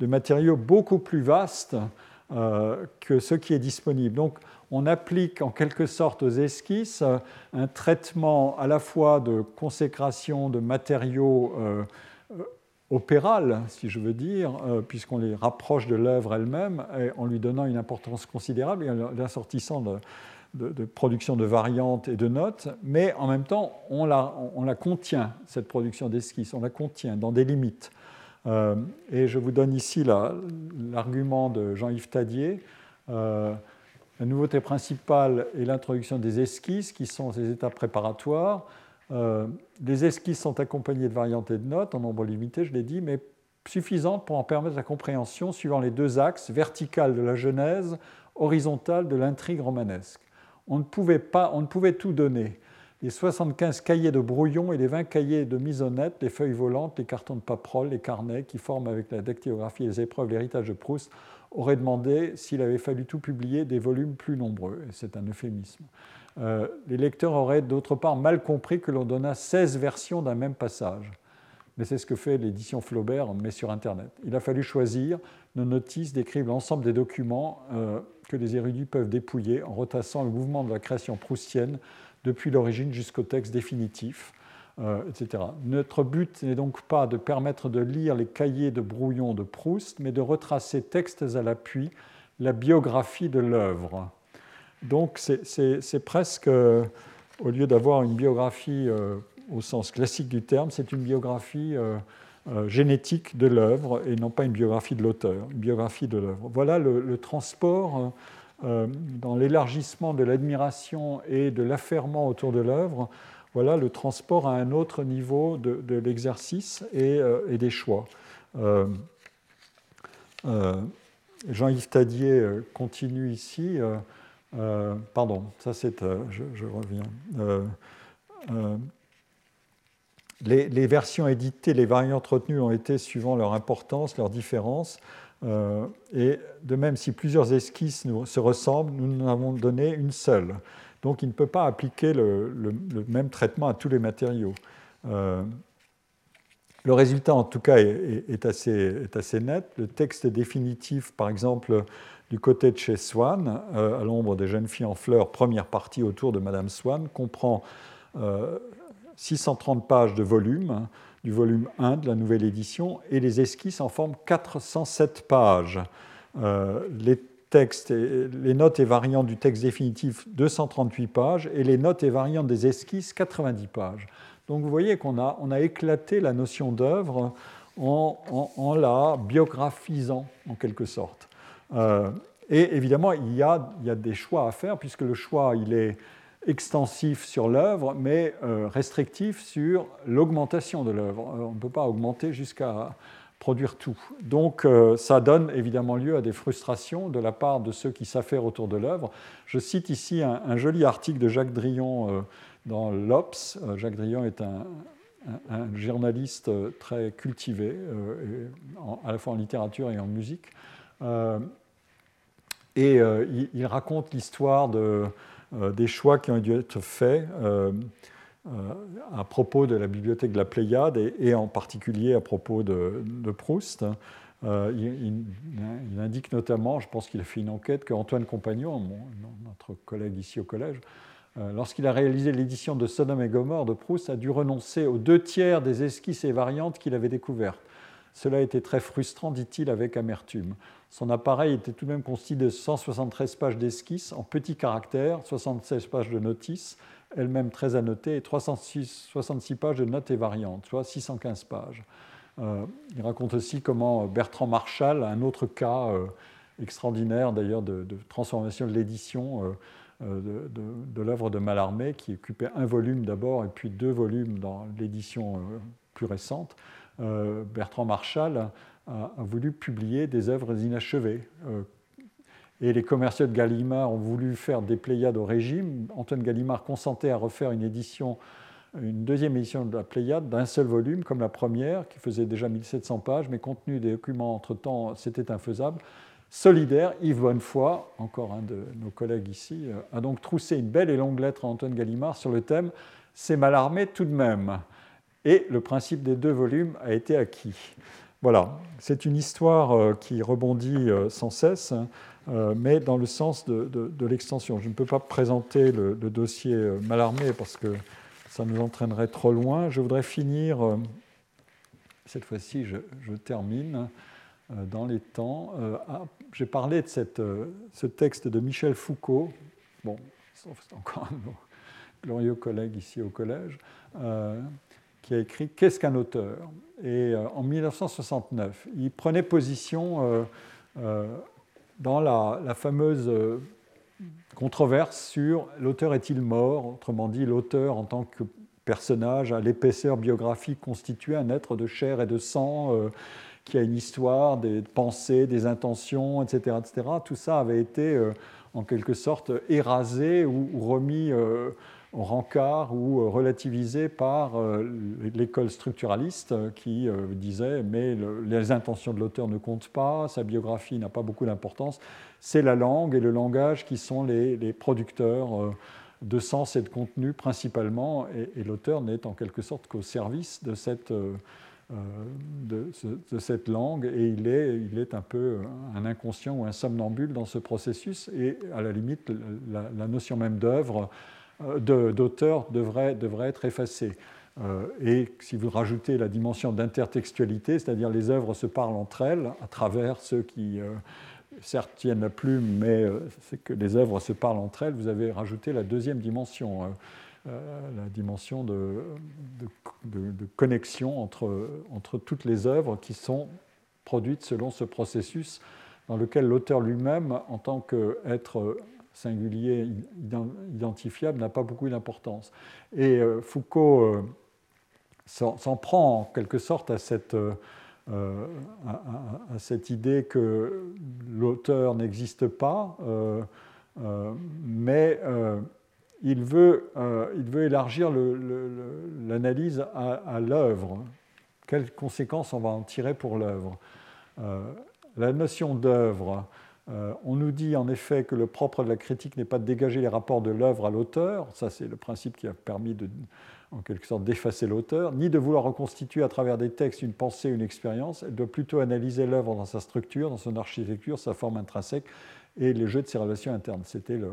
de matériaux beaucoup plus vastes que ce qui est disponible. Donc, on applique en quelque sorte aux esquisses un traitement à la fois de consécration de matériaux opérales, si je veux dire, puisqu'on les rapproche de l'œuvre elle-même en lui donnant une importance considérable et en l'assortissant de production de variantes et de notes, mais en même temps, on la contient, cette production d'esquisses, on la contient dans des limites. Et je vous donne ici l'argument de Jean-Yves Tadier. La nouveauté principale est l'introduction des esquisses, qui sont ces étapes préparatoires. Les esquisses sont accompagnées de variantes et de notes, en nombre limité, je l'ai dit, mais suffisantes pour en permettre la compréhension suivant les deux axes, vertical de la Genèse, horizontal de l'intrigue romanesque. On ne pouvait tout donner. Les 75 cahiers de brouillon et les 20 cahiers de mise en note, les feuilles volantes, les cartons de paperolles, les carnets qui forment avec la dactylographie et les épreuves l'héritage de Proust, aurait demandé, s'il avait fallu tout publier, des volumes plus nombreux. Et c'est un euphémisme. Les lecteurs auraient d'autre part mal compris que l'on donna 16 versions d'un même passage. Mais c'est ce que fait l'édition Flaubert, mais sur Internet. Il a fallu choisir. Nos notices décrivent l'ensemble des documents que les érudits peuvent dépouiller en retassant le mouvement de la création proustienne depuis l'origine jusqu'au texte définitif, etc. Notre but n'est donc pas de permettre de lire les cahiers de brouillon de Proust, mais de retracer textes à l'appui la biographie de l'œuvre. Donc c'est presque, au lieu d'avoir une biographie au sens classique du terme, c'est une biographie génétique de l'œuvre et non pas une biographie de l'auteur, une biographie de l'œuvre. Voilà le transport dans l'élargissement de l'admiration et de l'affairement autour de l'œuvre, voilà le transport à un autre niveau de l'exercice et des choix. Jean-Yves Tadier continue ici. Pardon, ça c'est... je reviens. Les versions éditées, les variantes retenues ont été suivant leur importance, leurs différences. Et de même, si plusieurs esquisses se ressemblent, nous n'en avons donné une seule. Donc, il ne peut pas appliquer le même traitement à tous les matériaux. Le résultat, en tout cas, est assez net. Le texte définitif, par exemple, du côté de chez Swann, à l'ombre des jeunes filles en fleurs, première partie autour de Madame Swann, comprend 630 pages de volume, du volume 1 de la nouvelle édition, et les esquisses en forment 407 pages. Les notes et variantes du texte définitif, 238 pages, et les notes et variantes des esquisses, 90 pages. Donc vous voyez qu'on a éclaté la notion d'œuvre en la biographisant, en quelque sorte. Et évidemment, il y a des choix à faire, puisque le choix, il est extensif sur l'œuvre, mais restrictif sur l'augmentation de l'œuvre. On ne peut pas augmenter jusqu'à produire tout. Donc, ça donne évidemment lieu à des frustrations de la part de ceux qui s'affairent autour de l'œuvre. Je cite ici un joli article de Jacques Drillon dans l'Obs. Jacques Drillon est un journaliste très cultivé, à la fois en littérature et en musique. Il raconte l'histoire des choix qui ont dû être faits à propos de la bibliothèque de la Pléiade et en particulier à propos de Proust. Il indique notamment, je pense qu'il a fait une enquête, qu'Antoine Compagnon, notre collègue ici au collège, lorsqu'il a réalisé l'édition de Sodome et Gomorrhe de Proust, a dû renoncer aux 2/3 des esquisses et variantes qu'il avait découvertes. Cela a été très frustrant, dit-il avec amertume. Son appareil était tout de même constitué de 173 pages d'esquisses en petits caractères, 76 pages de notices elle-même très annotée, et 366 pages de notes et variantes, soit 615 pages. Il raconte aussi comment Bertrand Marchal, un autre cas extraordinaire d'ailleurs de transformation de l'édition de l'œuvre de Mallarmé, qui occupait un volume d'abord et puis deux volumes dans l'édition plus récente, Bertrand Marchal a voulu publier des œuvres inachevées. Et les commerciaux de Gallimard ont voulu faire des Pléiades au régime. Antoine Gallimard consentait à refaire une deuxième édition de la Pléiade d'un seul volume, comme la première, qui faisait déjà 1700 pages, mais compte tenu des documents entre-temps, c'était infaisable. Solidaire, Yves Bonnefoy, encore un de nos collègues ici, a donc troussé une belle et longue lettre à Antoine Gallimard sur le thème « C'est Mallarmé tout de même ». Et le principe des deux volumes a été acquis. Voilà, c'est une histoire qui rebondit sans cesse, mais dans le sens de l'extension. Je ne peux pas présenter le dossier Mallarmé parce que ça nous entraînerait trop loin. Je voudrais finir, cette fois-ci je termine, dans les temps. J'ai parlé de ce texte de Michel Foucault, bon, c'est encore un de nos glorieux collègues ici au collège, qui a écrit « Qu'est-ce qu'un auteur ?» Et en 1969, il prenait position dans la fameuse controverse sur « L'auteur est-il mort ?» Autrement dit, l'auteur en tant que personnage a l'épaisseur biographique constituée, un être de chair et de sang, qui a une histoire, des pensées, des intentions, etc. etc. Tout ça avait été, en quelque sorte, érasé ou remis au rencard ou relativisé par l'école structuraliste qui disait « mais les intentions de l'auteur ne comptent pas, sa biographie n'a pas beaucoup d'importance, c'est la langue et le langage qui sont les producteurs de sens et de contenu principalement, et l'auteur n'est en quelque sorte qu'au service de cette langue, et il est un peu un inconscient ou un somnambule dans ce processus, et à la limite, la notion même d'œuvre, d'auteur devrait être effacée. Et si vous rajoutez la dimension d'intertextualité, c'est-à-dire les œuvres se parlent entre elles, à travers ceux qui, certes, tiennent la plume, mais c'est que les œuvres se parlent entre elles, vous avez rajouté la deuxième dimension, la dimension de connexion entre toutes les œuvres qui sont produites selon ce processus dans lequel l'auteur lui-même, en tant qu'être singulier, identifiable, n'a pas beaucoup d'importance. Et Foucault s'en prend en quelque sorte à cette idée que l'auteur n'existe pas, mais... Il veut élargir l'analyse à l'œuvre. Quelles conséquences on va en tirer pour l'œuvre ? La notion d'œuvre, on nous dit en effet que le propre de la critique n'est pas de dégager les rapports de l'œuvre à l'auteur, ça c'est le principe qui a permis en quelque sorte d'effacer l'auteur, ni de vouloir reconstituer à travers des textes une pensée, une expérience, elle doit plutôt analyser l'œuvre dans sa structure, dans son architecture, sa forme intrinsèque et les jeux de ses relations internes. C'était le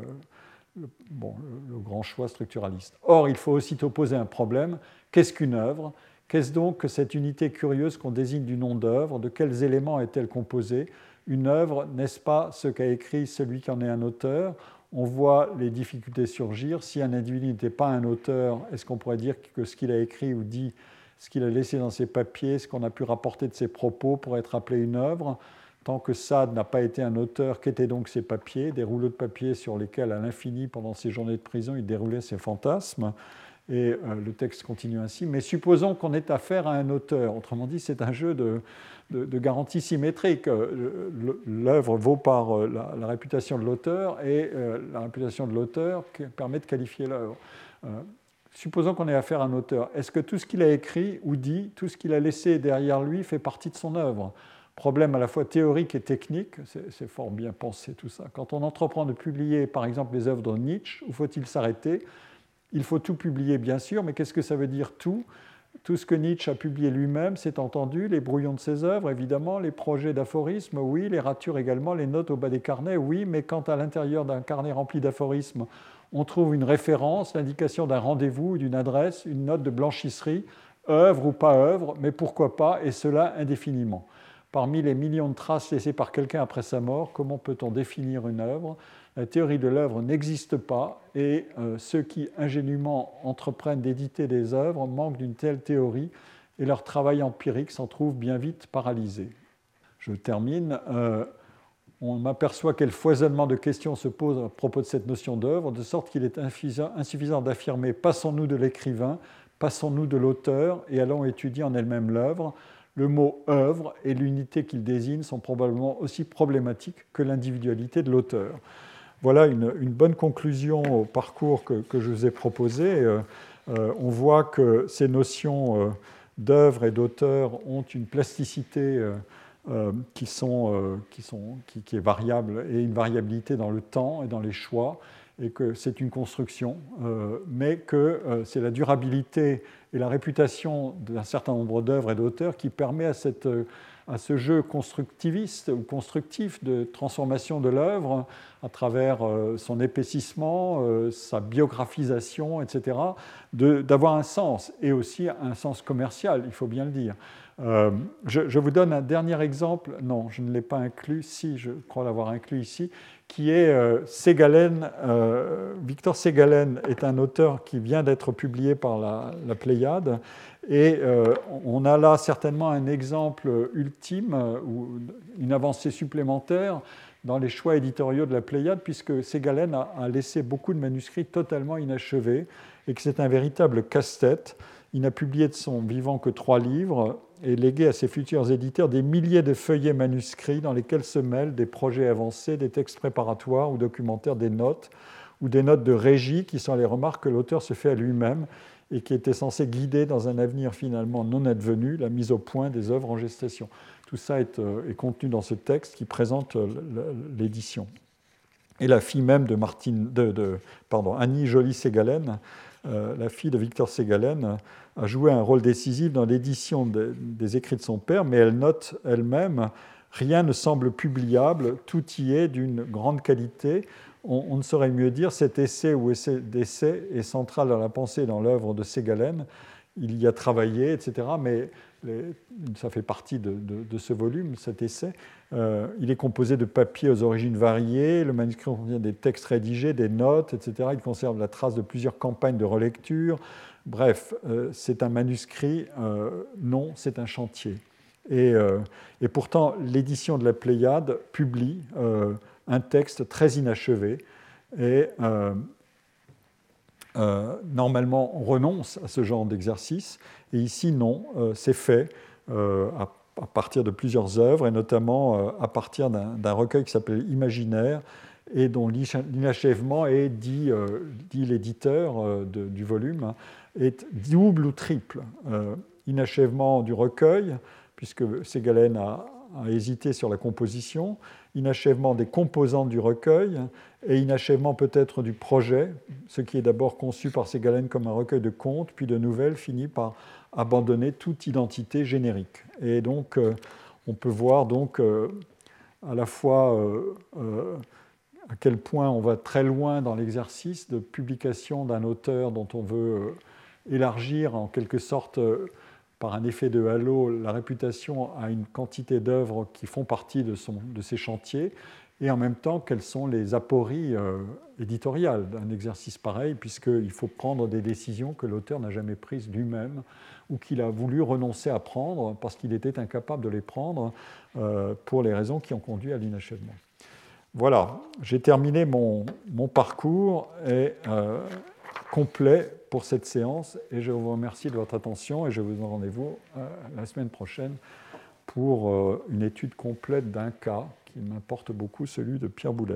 grand choix structuraliste. Or, il faut aussitôt poser un problème. Qu'est-ce qu'une œuvre ? Qu'est-ce donc que cette unité curieuse qu'on désigne du nom d'œuvre ? De quels éléments est-elle composée ? Une œuvre, n'est-ce pas ce qu'a écrit celui qui en est un auteur ? On voit les difficultés surgir. Si un individu n'était pas un auteur, est-ce qu'on pourrait dire que ce qu'il a écrit ou dit, ce qu'il a laissé dans ses papiers, ce qu'on a pu rapporter de ses propos pourrait être appelé une œuvre ? Tant que Sade n'a pas été un auteur, qu'étaient donc ses papiers, des rouleaux de papier sur lesquels, à l'infini, pendant ses journées de prison, il déroulait ses fantasmes. Et le texte continue ainsi. Mais supposons qu'on ait affaire à un auteur. Autrement dit, c'est un jeu de garantie symétrique. L'œuvre vaut par la réputation de l'auteur, et la réputation de l'auteur permet de qualifier l'œuvre. Supposons qu'on ait affaire à un auteur. Est-ce que tout ce qu'il a écrit ou dit, tout ce qu'il a laissé derrière lui, fait partie de son œuvre ? Problème à la fois théorique et technique, c'est fort bien pensé tout ça. Quand on entreprend de publier, par exemple, les œuvres de Nietzsche, où faut-il s'arrêter ? Il faut tout publier, bien sûr, mais qu'est-ce que ça veut dire tout ? Tout ce que Nietzsche a publié lui-même, c'est entendu, les brouillons de ses œuvres, évidemment, les projets d'aphorismes, oui, les ratures également, les notes au bas des carnets, oui, mais quand à l'intérieur d'un carnet rempli d'aphorismes, on trouve une référence, l'indication d'un rendez-vous, d'une adresse, une note de blanchisserie, œuvre ou pas œuvre, mais pourquoi pas, et cela indéfiniment. Parmi les millions de traces laissées par quelqu'un après sa mort, comment peut-on définir une œuvre ? La théorie de l'œuvre n'existe pas et ceux qui ingénument entreprennent d'éditer des œuvres manquent d'une telle théorie et leur travail empirique s'en trouve bien vite paralysé. Je termine. On m'aperçoit quel foisonnement de questions se pose à propos de cette notion d'œuvre, de sorte qu'il est insuffisant d'affirmer « passons-nous de l'écrivain, passons-nous de l'auteur et allons étudier en elle-même l'œuvre ». Le mot « œuvre » et l'unité qu'il désigne sont probablement aussi problématiques que l'individualité de l'auteur. Voilà une bonne conclusion au parcours que je vous ai proposé. On voit que ces notions d'œuvre et d'auteur ont une plasticité qui est variable et une variabilité dans le temps et dans les choix, et que c'est une construction, mais que c'est la durabilité et la réputation d'un certain nombre d'œuvres et d'auteurs qui permet à ce jeu constructiviste ou constructif de transformation de l'œuvre à travers son épaississement, sa biographisation, etc., d'avoir un sens, et aussi un sens commercial, il faut bien le dire. Je vous donne un dernier exemple, non, je ne l'ai pas inclus, si, je crois l'avoir inclus ici, qui est Ségalen. Victor Ségalen est un auteur qui vient d'être publié par la Pléiade, et on a là certainement un exemple ultime, ou une avancée supplémentaire dans les choix éditoriaux de la Pléiade, puisque Ségalen a laissé beaucoup de manuscrits totalement inachevés, et que c'est un véritable casse-tête. Il n'a publié de son vivant que 3 livres et légué à ses futurs éditeurs des milliers de feuillets manuscrits dans lesquels se mêlent des projets avancés, des textes préparatoires ou documentaires, des notes ou des notes de régie qui sont les remarques que l'auteur se fait à lui-même et qui étaient censées guider dans un avenir finalement non advenu la mise au point des œuvres en gestation. Tout ça est contenu dans ce texte qui présente l'édition. Et la fille même de Annie Joly-Ségalen, la fille de Victor Ségalen, a joué un rôle décisif dans l'édition des écrits de son père, mais elle note elle-même « Rien ne semble publiable, tout y est d'une grande qualité ». On ne saurait mieux dire, cet essai ou essai d'essai est central dans la pensée et dans l'œuvre de Ségalen. Il y a travaillé, etc., mais ça fait partie de ce volume, cet essai. Il est composé de papiers aux origines variées, le manuscrit contient des textes rédigés, des notes, etc. Il conserve la trace de plusieurs campagnes de relecture. Bref, c'est un manuscrit, non, c'est un chantier. Et pourtant, l'édition de la Pléiade publie un texte très inachevé et... normalement, on renonce à ce genre d'exercice, et ici, non, c'est fait à partir de plusieurs œuvres, et notamment à partir d'un recueil qui s'appelle « Imaginaire », et dont l'inachèvement est, dit l'éditeur du volume, est double ou triple. Inachèvement du recueil, puisque Ségalen a hésité sur la composition, inachèvement des composantes du recueil et inachèvement peut-être du projet, ce qui est d'abord conçu par Ségalen comme un recueil de contes, puis de nouvelles, finit par abandonner toute identité générique. Et donc, on peut voir donc, à la fois à quel point on va très loin dans l'exercice de publication d'un auteur dont on veut élargir en quelque sorte... par un effet de halo, la réputation à une quantité d'œuvres qui font partie de ses chantiers, et en même temps, quelles sont les apories éditoriales d'un exercice pareil, puisqu'il faut prendre des décisions que l'auteur n'a jamais prises lui-même, ou qu'il a voulu renoncer à prendre parce qu'il était incapable de les prendre pour les raisons qui ont conduit à l'inachèvement. Voilà, j'ai terminé mon parcours et, complet pour cette séance, et je vous remercie de votre attention et je vous donne rendez-vous la semaine prochaine pour une étude complète d'un cas qui m'importe beaucoup, celui de Pierre Boulez.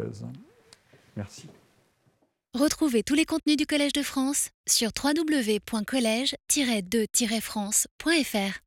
Merci. Retrouvez tous les contenus du Collège de France sur www.college-2-france.fr.